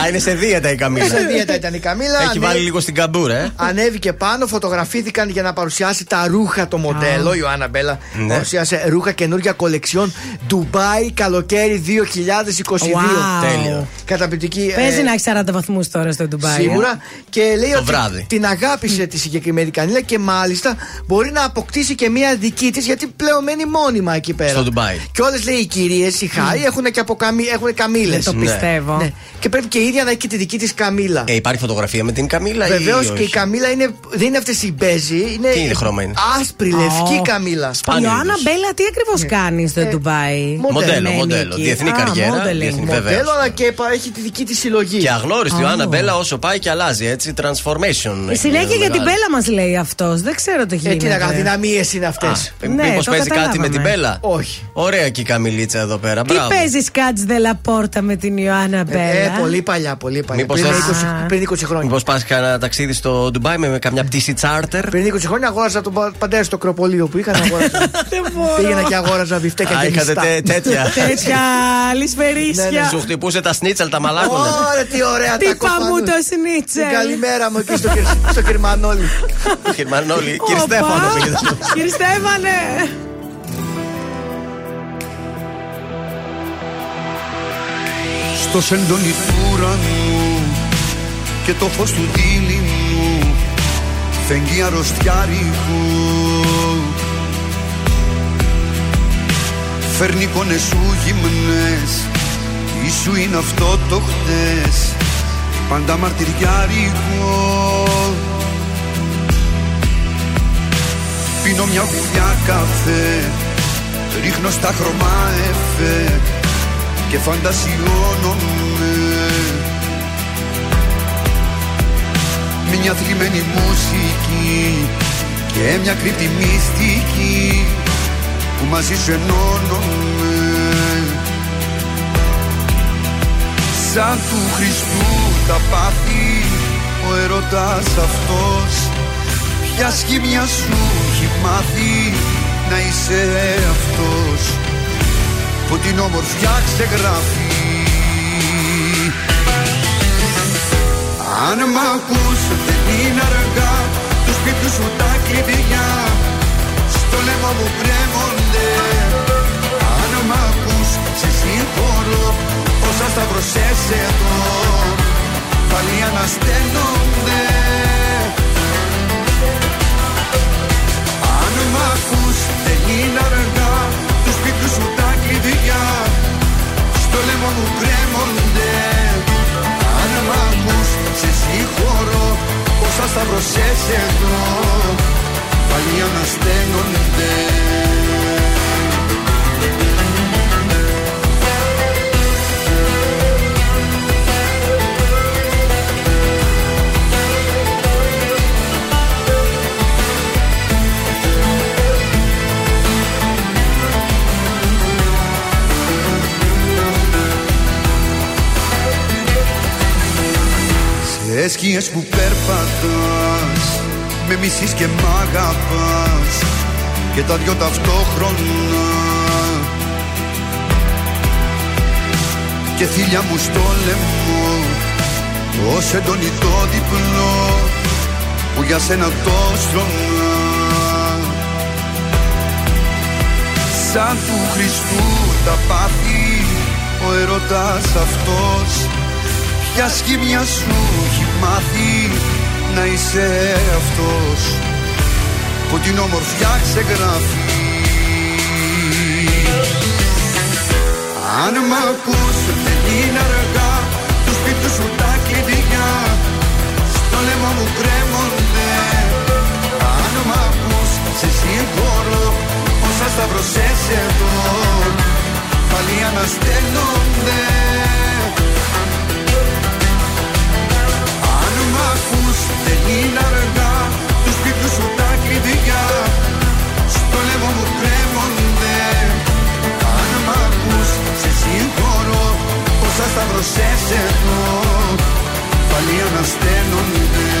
Α, είναι σε δίαιτα η Καμίλα. Σε δίαιτα ήταν η Καμίλα. Έχει βάλει λίγο στην καμπούρα, ε. Ανέβηκε πάνω, φωτογραφήθηκαν για να παρουσιάσει τα ρούχα το μοντέλο. Η Ιωάννα Μπέλα παρουσιάσε ρούχα καινούργια κολεξιόν Ντουμπάι καλοκαίρι δύο χιλιάδες είκοσι δύο. Τέλειο. Καταπληκτική. Παίζει να έχει σαράντα βαθμούς τώρα στο Ντουμπάι. Σίγουρα. Και λέει ότι την αγάπησε τη συγκεκριμένη Καμίλα και μάλιστα μπορεί να αποκτήσει και μία δική τη γιατί πλέον μένει μόνιμα εκεί πέρα. Στο Ντουμπάι. Και όλε λέει οι κυρίε, οι χάρη έχουν και από καμίλε. Το πιστεύω. Και πρέπει και η ίδια να έχει και τη δική τη Καμίλα. Ε, υπάρχει φωτογραφία με την Καμίλα. Βεβαίως και η Καμίλα είναι, δεν είναι αυτές οι μπέζι. Είναι, τι είναι χρώμα είναι. Άσπρη, oh. λευκή Καμίλα. Η Ιωάννα Μπέλα τι ακριβώς yeah. κάνει στο yeah. Ντουμπάι. Μοντέλο, μοντέλο. Διεθνή ah, καριέρα. Μοντέλο, αλλά και έχει τη δική τη συλλογή. Και αγνώριστη oh. η Ιωάννα Μπέλα όσο πάει και αλλάζει. Έτσι, transformation. Η συνέχεια για την Μπέλα μας λέει αυτός. Δεν ξέρω το γίνεται. Τι να αδυναμίες είναι αυτές. Μήπως παίζει κάτι με την Μπέλα. Όχι. Ωραία και η Καμιλίτσα εδώ πέρα. Τι παίζει Σκατζ δε Λαπόρτα με την Ιωάννα Μπέλα. Πολύ παλιά, πολύ παλιά. Μήπως πριν, είκοσι, πριν είκοσι χρόνια. Μήπως πας κανένα ταξίδι στο Ντουμπάι με, με καμιά πτήση τσάρτερ. Πριν είκοσι χρόνια αγόραζα τον πατέρα στο κροπολείο που είχα να αγόραζα. Πήγαινα και αγόραζα βιφτέκια και μιστά. Είχατε τέτοια. Τέτοια λισφαιρίσια. Σου χτυπούσε τα σνίτσελ, τα μαλάκοντα. Ωραία, τι ωραία. Τι παμού το σνίτσελ. Καλημέρα μου εκεί στο Κερμανόλι. Κερμανόλι. Κύριε Στέφανο. Κύριε Στέφανε. Στο σεντόνι του ουρανού και το φως του δίλη μου φεγγεί αρρωστιά ρηγού. Φέρνει εικόνες σου γυμνές, ή σου είναι αυτό το χτες, πάντα μαρτυριά ρηγού. Πίνω μια γουλιά καφέ, ρίχνω στα χρώμα εφέ και φαντασιώνομαι. Μια θλιμμένη μουσική και μια κρύπτη μυστική που μαζί σου ενώνομαι. Σαν του Χριστού τα πάθη ο ερώτας αυτός, ποια σχήμια σου έχει μάθει να είσαι αυτός που την όμορφιά ξεγράφει. Αν μ' ακούς δεν είναι αργά, του σπίτου σου τα κλειδιά στο λαιμό μου κρέμονται. Αν μ' ακούς σε συγχωρώ, όσα σταυρωσές εδώ πάλι ανασταίνονται. Αν μ' ακούς δεν είναι αργά, του σπίτου σου τα κλειδιά στο λαιμό μου κρέμονται. Αν μ' ακούς σε συγχωρώ, όσα σταυρωσές εδώ πάλι ανασταίνονται. Έσκυες που περπατάς, με μισείς και μ' αγαπάς και τα δυο ταυτόχρονα. Και θύλια μου στο λαιμό, ως εντώνει το διπλό που για σένα το στρώμα. Σαν του Χριστού τα πάθη ο ερώτας αυτός, ποια σχήμια σου έχει μάθει να είσαι αυτός που την ομορφιά ξεγράφει. Αν μ' ακούς δεν είναι αργά, του σπίτου σου τα κλειδιά στο λαιμό μου κρέμονται. Αν μ' ακούς σε συγχωρώ, όσα σταυρωσές εδώ πάλι ανασταίνονται. Δεν είναι αργά, του σπίτου σου τα κλειδιά στο λαιμό μου κρέμονται. Αν μ' ακούς σε συγχωρώ, όσα σταυρωσές εδώ πάλι ανασταίνονται.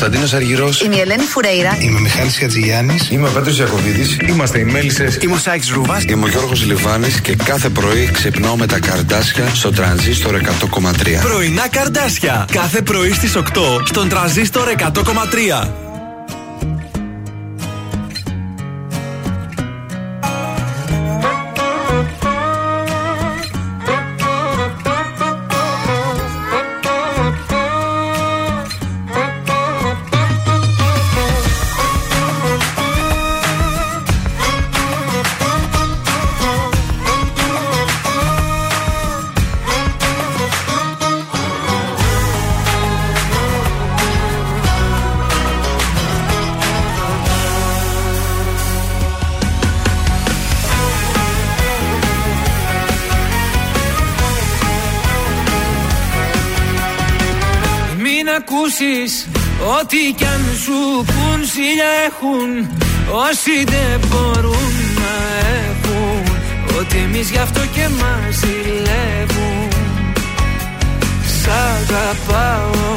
Κωνσταντίνος Αργυρός. Είμαι η Ελένη Φουρέιρα. Είμαι ο Μιχάλης Χατζηγιάννης. Είμαι ο Πέτρος Ιακοβίδης. Είμαστε οι Μέλισσες. Είμαι ο Σάκης Ρουβάς. Είμαι ο Γιώργος Λιβάνης και κάθε πρωί ξυπνάω με τα Καρντάσια στο Τρανζίστορ εκατό κόμμα τρία. Πρωινά Καρντάσια. Κάθε πρωί στις οκτώ στον Τρανζίστορ εκατό κόμμα τρία. Ό,τι κι αν σου πουν, ζήλια έχουν όσοι δεν μπορούν να έχουν. Ότι εμείς γι' αυτό και μας ζηλεύουν. Σ' αγαπάω,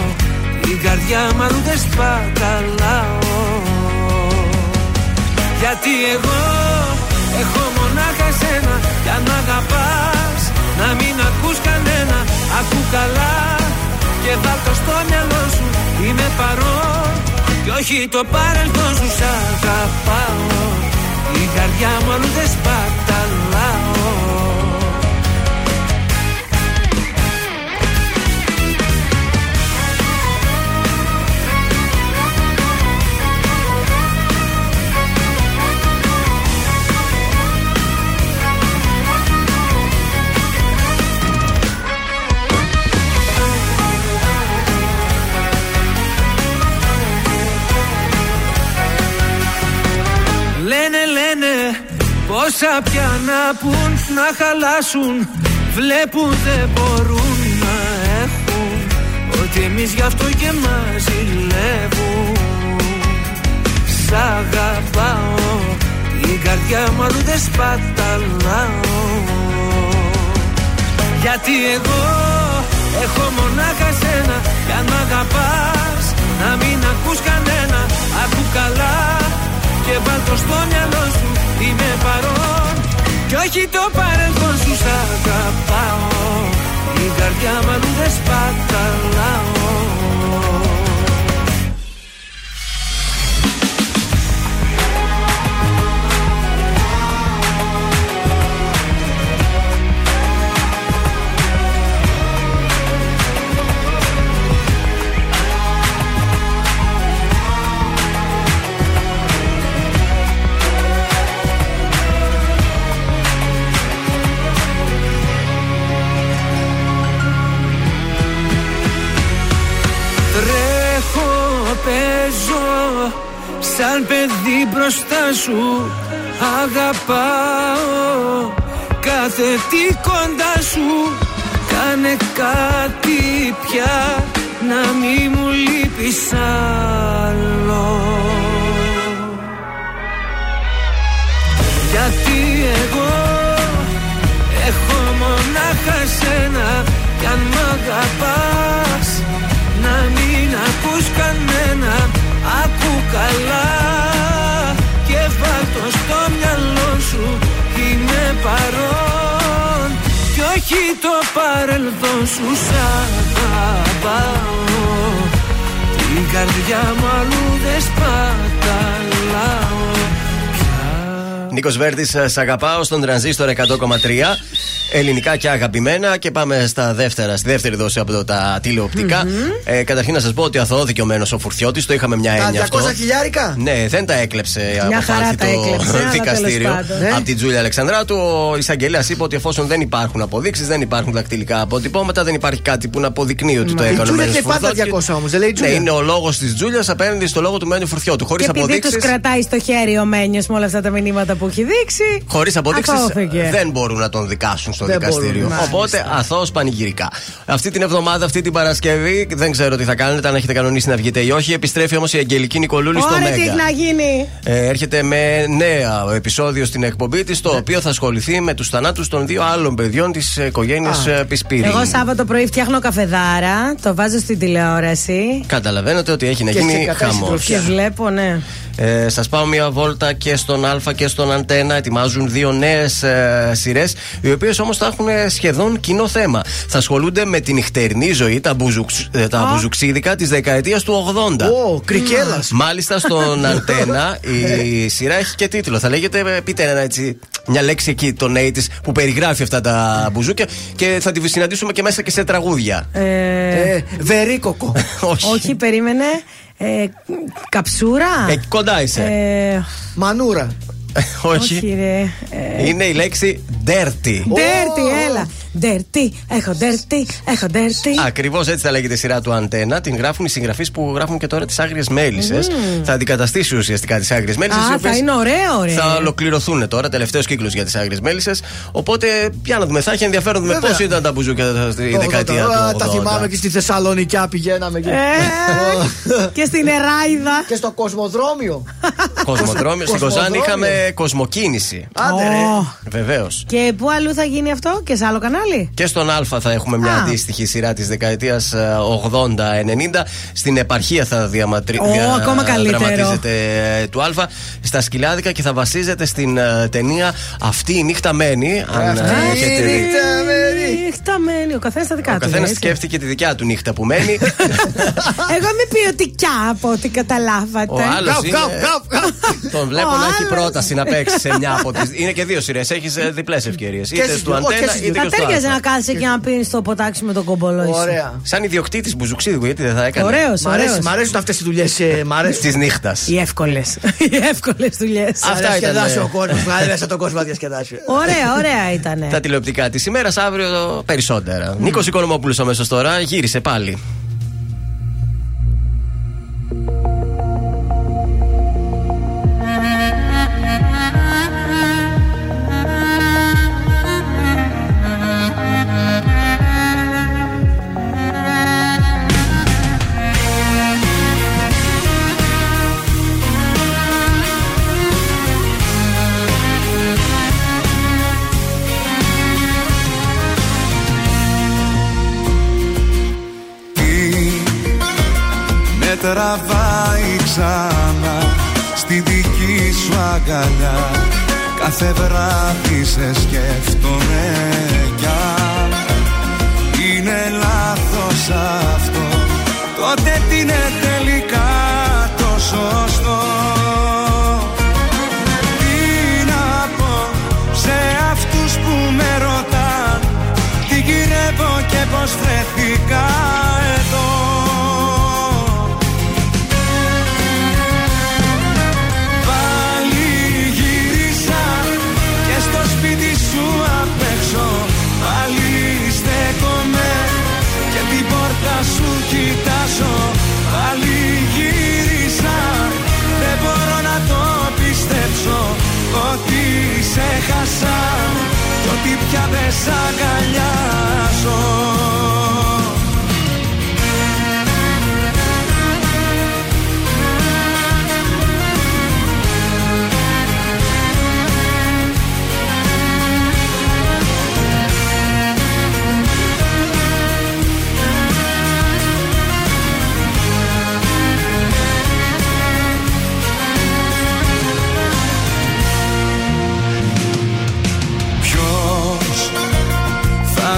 η καρδιά μου δεν σπαταλάω. Γιατί εγώ έχω μονάχα εσένα. Για να αγαπάς, να μην ακούς κανένα. Ακού καλά και βάλτο στο μυαλό σου. Είμαι παρόν κι όχι το παρελθόν σου. Σ' αγαπάω, η καρδιά μου αλλού δεν σπαταλάω. Όσα πια να πουν, να χαλάσουν, βλέπουν δεν μπορούν να έχουν. Ότι εμείς γι' αυτό και μας ζηλεύουν. Σ' αγαπάω, η καρδιά μου αλλού δεν σπαταλάω. Γιατί εγώ έχω μονάχα σένα. Για να αγαπάς, να μην ακούς κανένα. Ακού καλά και βάλτο στο μυαλό σου. Είμαι παρόν κι όχι το παρελθόν σου. Σ' αγαπάω, η καρδιά μου αλλού δεν σπαταλάω. Σαν παιδί μπροστά σου αγαπάω. Κάθε τι κοντά σου κάνε κάτι πια. Να μη μου λείπεις άλλο. Γιατί εγώ έχω μονάχα σένα. Κι αν μ' αγαπάς, να μην ακούς κανένα. Ακού καλά και βάλτο στο μυαλό σου. Είμαι παρόν κι όχι το παρελθόν σου. Σ' αγαπάω, την καρδιά μου αλλού δεν σπαταλάω πια. Νίκος Βέρτης, σ' αγαπάω στον Τρανζίστορ εκατό κόμμα τρία. Ελληνικά και αγαπημένα, και πάμε στα δεύτερα, στη δεύτερη δόση από το, τα τηλεοπτικά. Mm-hmm. Ε, καταρχήν να σας πω ότι αθωώθηκε ο Μένος ο Φουρτιώτης, το είχαμε μια έννοια. Τα διακόσια χιλιάρικα! Ναι, δεν τα έκλεψε. Μια χαρά τα έκλεψε. Το δικαστήριο από την Τζούλια Αλεξανδράτου. Ο εισαγγελέας είπε ότι εφόσον δεν υπάρχουν αποδείξεις, δεν υπάρχουν δακτυλικά αποτυπώματα, δεν υπάρχει κάτι που να αποδεικνύει ότι mm-hmm. το έκανε ο Μένος Φουρτιώτης. Και πάντα διακόσια όμως, δεν λέει Τζούλια. Ναι, είναι ο λόγος της Τζούλιας απέναντι στο λόγο του Μένου Φουρτιώτου. Χωρίς αποδείξεις. Και επειδή τους κρατάει στο χέρι ο Μένιος με όλα αυτά τα μηνύματα που έχει δείξει. Χωρίς αποδείξεις δεν μπορούν να τον δικάσουν. στο δεν δικαστήριο. Μπορούν, οπότε αθώος πανηγυρικά. Αυτή την εβδομάδα, αυτή την Παρασκευή, δεν ξέρω τι θα κάνετε, αν έχετε κανονίσει να βγείτε ή όχι. Επιστρέφει όμως η Αγγελική Νικολούλη Ωραία, στο Μέγα. Τι έχει να γίνει. Ε, έρχεται με νέα επεισόδιο στην εκπομπή της, το ναι. οποίο θα ασχοληθεί με τους θανάτους των δύο άλλων παιδιών της οικογένειας Πισπίρη. Εγώ Σάββατο πρωί φτιάχνω καφεδάρα, το βάζω στην τηλεόραση. Καταλαβαίνετε ότι έχει να γίνει χαμός. Και βλέπω, ναι. Ε, σας πάω μια βόλτα και στον Αλφα και στον Αντένα. Ετοιμάζουν δύο νέες ε, σειρές, οι οποίες όμως θα έχουν σχεδόν κοινό θέμα. Θα ασχολούνται με την νυχτερινή ζωή, τα, μπουζουξ, ε, τα oh. μπουζουξίδικα της δεκαετίας του ογδόντα. Ω, κρικέλας! Μάλιστα στον Αντένα η σειρά έχει και τίτλο. Θα λέγεται, πείτε ένα, έτσι, μια λέξη εκεί των ογδόντα που περιγράφει αυτά τα μπουζούκια και θα τη συναντήσουμε και μέσα και σε τραγούδια. Ε, ε, βερίκοκο. Όχι. Όχι, περίμενε. Ε, καψούρα. Ε, κοντά είσαι. Ε, Μανούρα. Όχι. Όχι ρε, ε... Είναι η λέξη dirty. Dirty, oh! έλα. Dirty, έχω dirty, έχω dirty. Ακριβώς έτσι θα λέγεται η σειρά του Αντένα. Την γράφουν οι συγγραφείς που γράφουν και τώρα τις Άγριες Μέλισσες. Mm. Θα αντικαταστήσει ουσιαστικά τις Άγριες Μέλισσες. Ah, θα είναι ωραίο, ρε. Θα ολοκληρωθούν τώρα, τελευταίος κύκλος για τις Άγριες Μέλισσες. Οπότε, για να δούμε, θα έχει ενδιαφέρον με πώς ήταν τα μπουζούκια στη δεκαετία του ογδόντα. Τα θυμάμαι και στη Θεσσαλονικιά πηγαίναμε. Και, ε, και στην Εράιδα. Και στο Κοσμοδρόμιο. Κοσμοδρόμιο, στην Κοζάνη είχαμε. Κοσμοκίνηση. Άντε, oh. Βεβαίως. Και πού αλλού θα γίνει αυτό, και σε άλλο κανάλι? Και στον Αλφα θα έχουμε μια ah. αντίστοιχη σειρά της δεκαετίας ογδόντα ενενήντα. Στην Επαρχία θα διαματρι... oh, δια... ακόμα δραματίζεται του Αλφα. Στα Σκυλάδικα και θα βασίζεται στην ταινία Αυτή η νύχτα μένει. Αν έχετε δει. Νύχτα μένει. Ο καθένας τα δικά του. Ο καθένας σκέφτηκε τη δικιά του νύχτα που μένει. Εγώ είμαι ποιοτικά από ό,τι καταλάβατε. Ο άλλος είναι... τον βλέπω να έχει πρόταση να παίξει σε μια από τις. Είναι και δύο σειρές, έχεις διπλές ευκαιρίες. Είτε του Αντένα είτε και του. Θα τέριαζε να κάτσει και να πίνει το ποτάξι με τον κομπολόι. Ωραία. Σαν ιδιοκτήτης μπουζουξίδικου, γιατί δεν θα έκανε. Ωραίος, ωραίος. Μ' αρέσουν αυτές οι δουλειές της νύχτας. Οι εύκολες. Οι εύκολες δουλειές. Αυτά διασκεδάσει ο κόσμος. Μέσα τον κόσμο να διασκεδάσει. Ωραία, ωραία ήταν. Τα τηλεοπτικά της ημέρας, αύριο περισσότερα. Νίκος Οικονομόπουλος αμέσως τώρα γύρισε πάλι. Τραβάει ξανά στη δική σου αγκαλιά. Κάθε βράδυ σε σκέφτομαι κι αν είναι λάθος αυτό, τότε τι είναι τελικά το σωστό. Τι να πω σε αυτούς που με ρωτάν τι γυρεύω και πως βρέθηκα εδώ. Σου κοιτάζω, πάλι γύρισα. Δεν μπορώ να το πιστέψω ότι σε χάσα κι ότι πια δεν σ' αγκαλιάζω.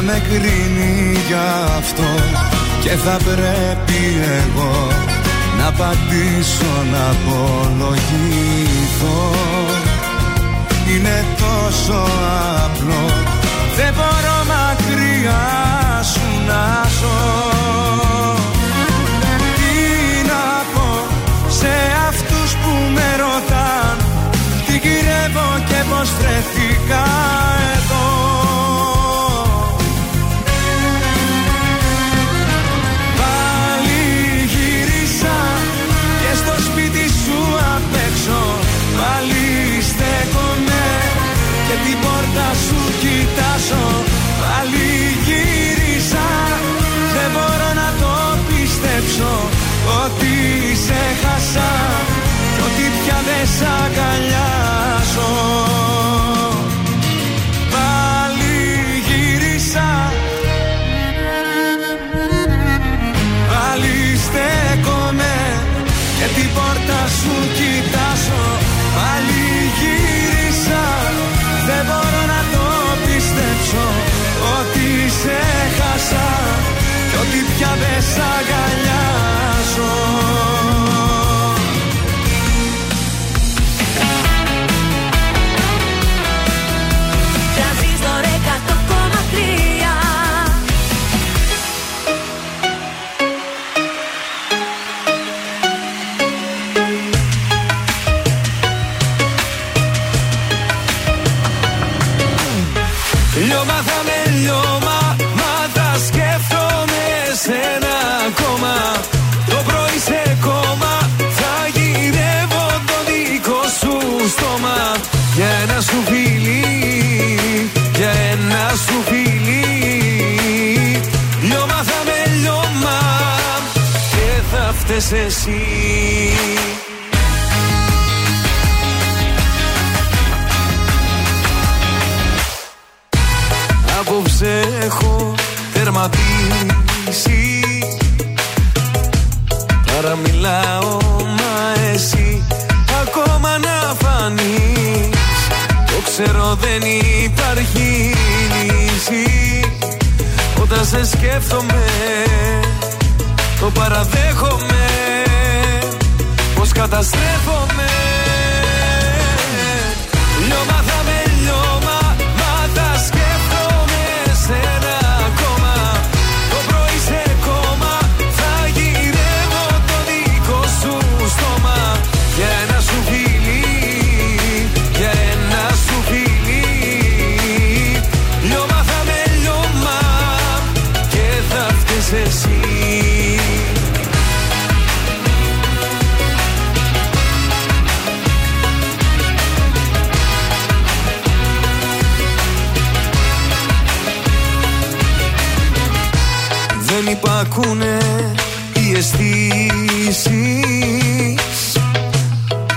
Με κρίνει γι' αυτό και θα πρέπει εγώ να απαντήσω, να απολογηθώ. Είναι τόσο απλό, δεν μπορώ μακριά σου να ζω. Τι να πω σε αυτούς που με ρωτάν τι γυρεύω και πως βρέθηκα εδώ. Πάλι στέκομαι και την πόρτα σου κοιτάζω. θες εσύ. Απόψε έχω τερματίσει, παραμιλάω μα εσύ ακόμα να φανείς. Το ξέρω δεν υπάρχει λύση. Όταν σε σκέφτομαι το παραδέχομαι πως καταστρέφομαι. Λιώμα θα με λιώμα, μα τα σκέφτομαι σένα ακόμα. Το πρωί σε κόμμα θα γυρεύω το δικό σου στόμα. Για ένα σου φιλί, για ένα σου φιλί. Λιώμα θα με λιώμα και θα φταίς εσύ. Δεν υπακούνε οι αισθήσεις,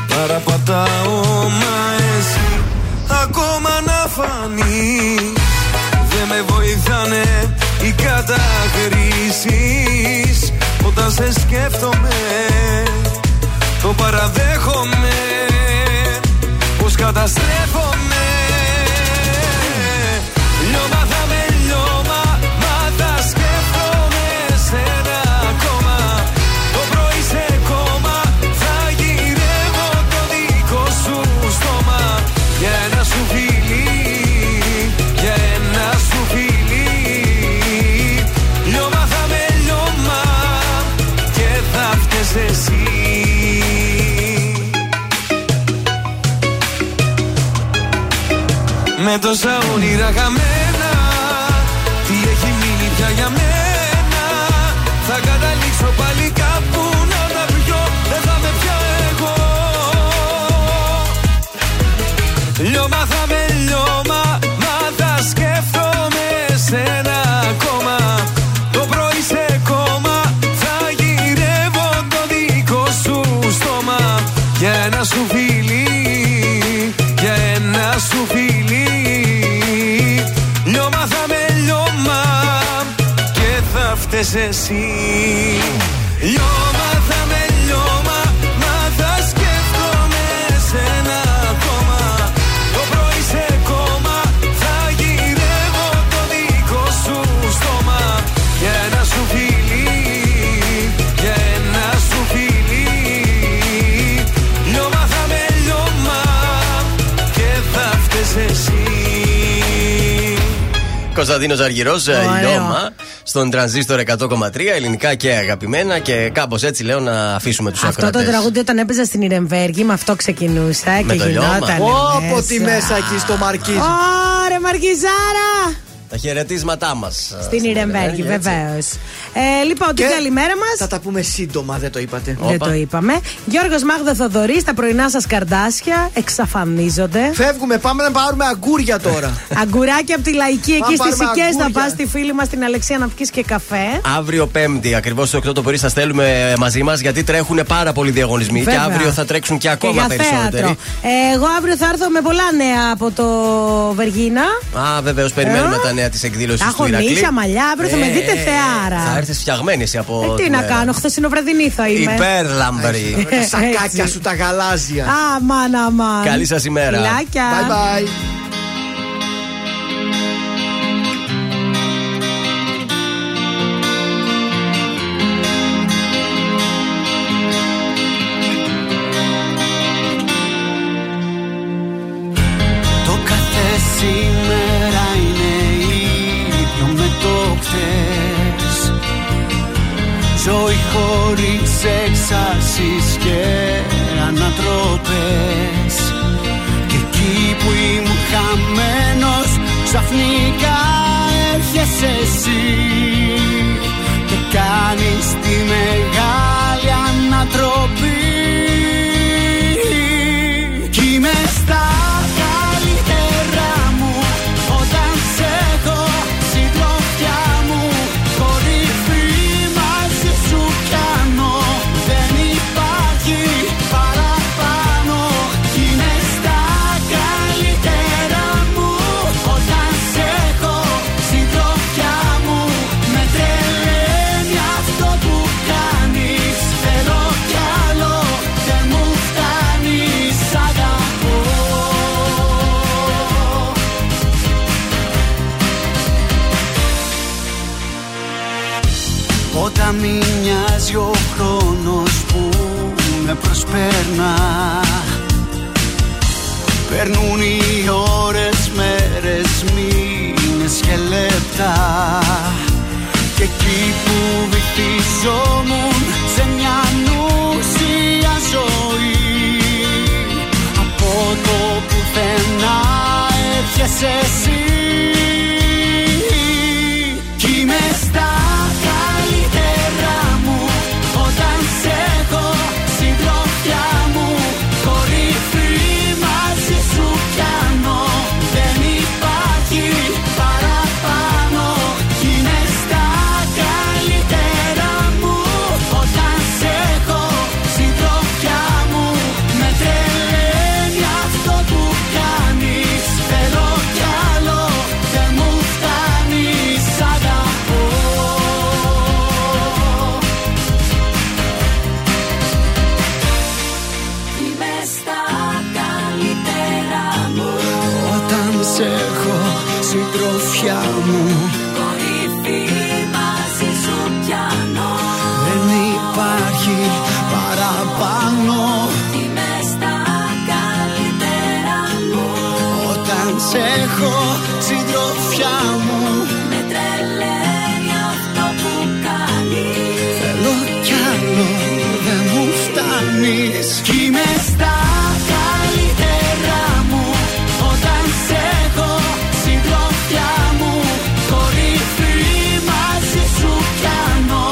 παραπατάω μα εσύ ακόμα να φανείς. Δεν με βοηθάνε οι καταχρήσεις. Όταν σε σκέφτομαι το παραδέχομαι πως καταστρέφομαι. Λιώμα θα με λιώμα, μα τα σκέφτομαι σένα ακόμα. Το πρωί σε κόμμα θα γυρεύω το δικό σου στόμα. Για ένα σου φιλί, για ένα σου φιλί. Λιώμα θα με λιώμα και θα φταίς εσύ. Με τόσα όνειρα χαμένα, τι έχει μείνει πια για μένα. Θα καταλήξω πάλι κάπου να τα πιω, δεν θα με πια εγώ. Λιώμα θα με λιώμα, μα τα σκέφτομαι σένα ακόμα. Το πρωί σε κόμμα θα γυρεύω το δικό σου στόμα. Για ένα σου φιλί, για ένα σου φιλί. Φταίς εσύ. Λιώμα θα με λιώμα, μα θα σκέφτομαι σένα ακόμα. Το πρωί σε κόμμα θα γυρεύω το δικό σου στόμα. Για ένα σου φιλί, για ένα σου φιλί. Λιώμα θα με λιώμα και θα φταίς εσύ. Κωνσταντίνος Αργυρός, Λιώμα, στον Τρανζίστορ εκατό κόμμα τρία, ελληνικά και αγαπημένα, και κάπως έτσι λέω να αφήσουμε τους ακροατές. Αυτό το τραγούδι όταν έπαιζα στην Ιρεμβέργη, με αυτό ξεκινούσα με και γινόταν. Όπο τη μέσα εκεί στο Μαρκίζ. Ωρε Μαρκιζάρα! Τα χαιρετίσματά μας. Στην Ιρεμβέργη, βεβαίως. Ε, λοιπόν, την καλημέρα μας. Θα τα πούμε σύντομα, δεν το είπατε. Δεν Οπα. το είπαμε. Γιώργος, Μάγδα, Θοδωρής, τα πρωινά σας καρντάσια εξαφανίζονται. Φεύγουμε, πάμε να πάρουμε αγκούρια τώρα. Αγκουράκια από τη Λαϊκή, εκεί στις Οικές να πας, στη φίλη μας την Αλεξία να πιεις και καφέ. Αύριο Πέμπτη, ακριβώς στις οκτώ το πρωί, σας θέλουμε μαζί μας γιατί τρέχουν πάρα πολλοί διαγωνισμοί. Βέβαια. Και αύριο θα τρέξουν και ακόμα περισσότεροι. Ε, εγώ αύριο θα έρθω με πολλά νέα από το Βεργίνα. Α, βεβαίως, περιμένουμε τα νέα της εκδήλωσης του Ηρακλή. Αχωνίσια, μαλλιά, αύριο θα με δείτε θεάρα. Θα έρθεις φτιαγμένη εσύ από. Ε, τι να κάνω, χθεσινοβραδινή θα είμαι. Υπέρλαμπρη. Τα σακάκια σου τα γαλάζια. Α, μάνα, αμάν. Καλή σας ημέρα. Φιλάκια. Bye bye. Το κάθε σήμερα είναι ίδιο με το χθες. Ζωή χωρίς εξάσεις και ανατροπές. Και εκεί που ήμουν χαμένος ξαφνικά έρχεσαι εσύ και κάνεις τη μεγάλη ανατροπή. Κι είμαι στα καλύτερα μου όταν σε έχω συντροφιά μου. Κορυφή μαζί σου πιάνω. Όταν μη μοιάζει ο χρόνος που με προσπέρνα, περνούν οι ώρες, μέρες, μήνες και λεπτά. Κι εκεί που βυθιζόμουν σε μια ανούσια ζωή, από το πουθενά έρχεσαι εσύ. Κι είμαι στα καλύτερα μου όταν σε έχω συντροφιά μου. Κορυφή μαζί σου πιάνω, δεν υπάρχει παραπάνω. Κι είμαι στα καλύτερα μου όταν σε έχω συντροφιά μου. Με τρελαίνει αυτό που κάνεις, θέλω κι άλλο, δεν μου φτάνεις. Αγαπώ. Είμαι στα καλύτερα μου όταν σε έχω συντροφιά μου. Κορυφή μαζί σου πιάνω,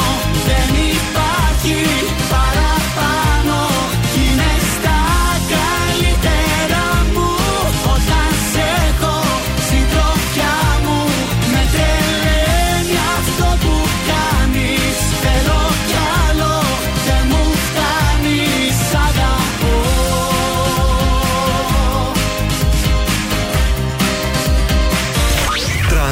δεν υπάρχει παραπάνω. Είμαι στα καλύτερα μου όταν σε έχω συντροφιά μου. Με τρελαίνει αυτό που κάνεις, θέλω κι άλλο, δεν μου φτάνεις. Κι είμαι στα καλύτερα μου όταν σε έχω συντροφιά μου. Κορυφή μαζί σου πιάνω, δεν υπάρχει παραπάνω. Κι είμαι στα καλύτερα μου όταν σε έχω συντροφιά μου. Με τρελαίνει αυτό που κάνεις, θέλω κι άλλο, δεν μου φτάνεις. Αγαπώ.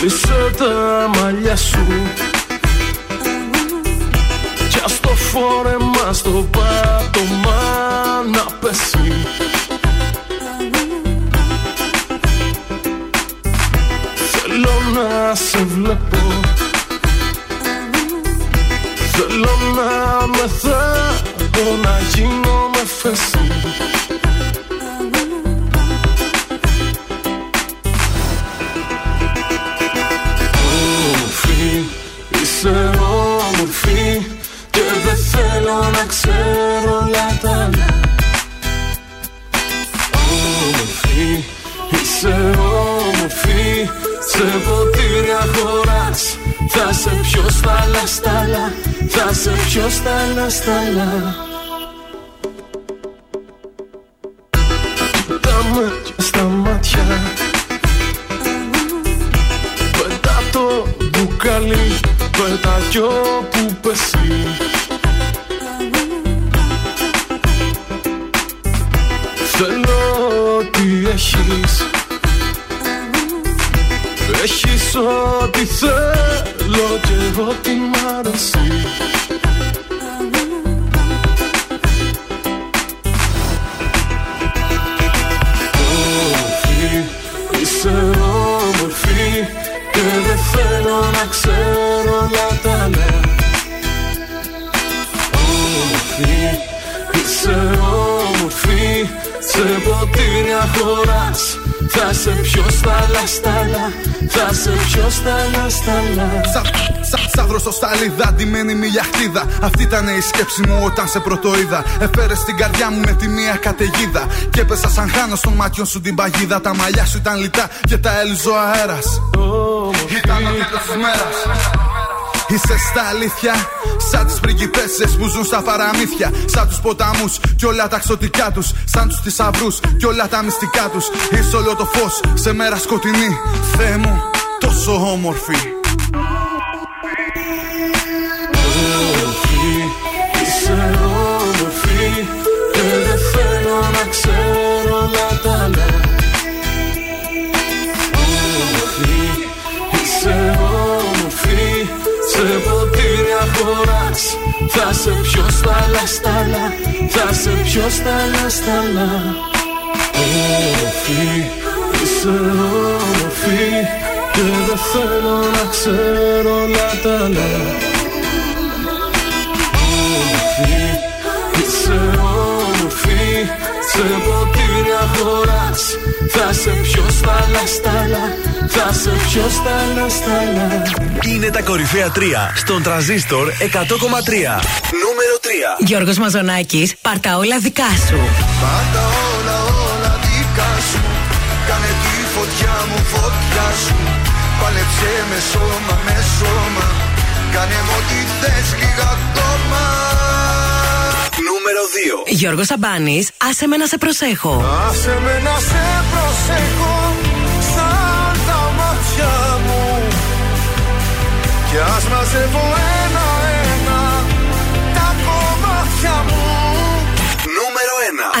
Κλείσε τα μαλλιά σου κι ας το φόρεμα στο πάτωμα να πέσει. Θέλω να σε βλέπω, θέλω να μεθάω, να γίνομαι φέση. Είσαι όμορφη και δεν θέλω να ξέρω όλα τα άλλα. Όμορφη, είσαι όμορφη, σε ποτήρια χωράς. Θα σε πιω στα λαστάλα, θα σε πιω στα λαστάλα. Κοιτά με και στα μάτια, πετά το μπουκάλι, πέτα κι όπου πέσει. Θέλω ό,τι έχεις, έχεις ό,τι θέλω κι εγώ τι μ' αρέσει. Όμορφη, είσαι όμορφη και δεν θέλω να ξέρω όλα τα άλλα. Όμορφη, είσαι όμορφη, σε ποτήρια χωράς. Θα σε πιω στα λαστάλα, θα σε πιω στα λαστάλα. Σαύρο στο σταλίδα, αντιμένη μη γιαχτίδα. Αυτή ήταν η σκέψη μου όταν σε πρωτοείδα. Έφερε στην καρδιά μου με τη μία καταιγίδα. Και έπεσα σαν χάνω στον μάτιον σου την παγίδα. Τα μαλλιά σου ήταν λιτά και τα έλυζε ο αέρας. Ήταν ο τίτλος της μέρας. Είσαι στα αλήθεια, σαν τις πριγκιπέσες που ζουν στα παραμύθια. Σαν τους ποταμούς και όλα τα εξωτικά τους. Σαν τους θησαυρούς και όλα τα μυστικά τους. Είσαι όλο το φως σε μέρα σκοτεινή. Θεέ μου, τόσο όμορφη. Και δεν θέλω να ξέρω όλα τα άλλα. στάλα, στάλα. Θα σε πιο στάλα, στάλα. Όμορφη, είσαι όμορφη. Και δεν θέλω να ξέρω όλα τα άλλα. Όμορφη, είσαι όμορφη. Σε ποτήρια χωράς. Θα σε πιο στάλα, στάλα. Θα σε πιο στάλα, στάλα. Είναι τα κορυφαία τρία στον Τρανζίστορ εκατό κόμμα τρία. Νούμερο τρία. Γιώργος Μαζονάκης, πάρ' τα όλα δικά σου. Πάρ' τα όλα, όλα δικά σου. Κάνε τη φωτιά μου, φωτιά σου. Παλέψε με σώμα, με σώμα. Κάνε μου ό,τι θες, λίγα ακόμα. Νούμερο δύο. Γιώργος Σαμπάνης, άσε με να σε προσέχω. Άσε με να σε προσέχω. Κι ας μαζεύω ένα-ένα τα κομμάτια μου. Νούμερο ένα.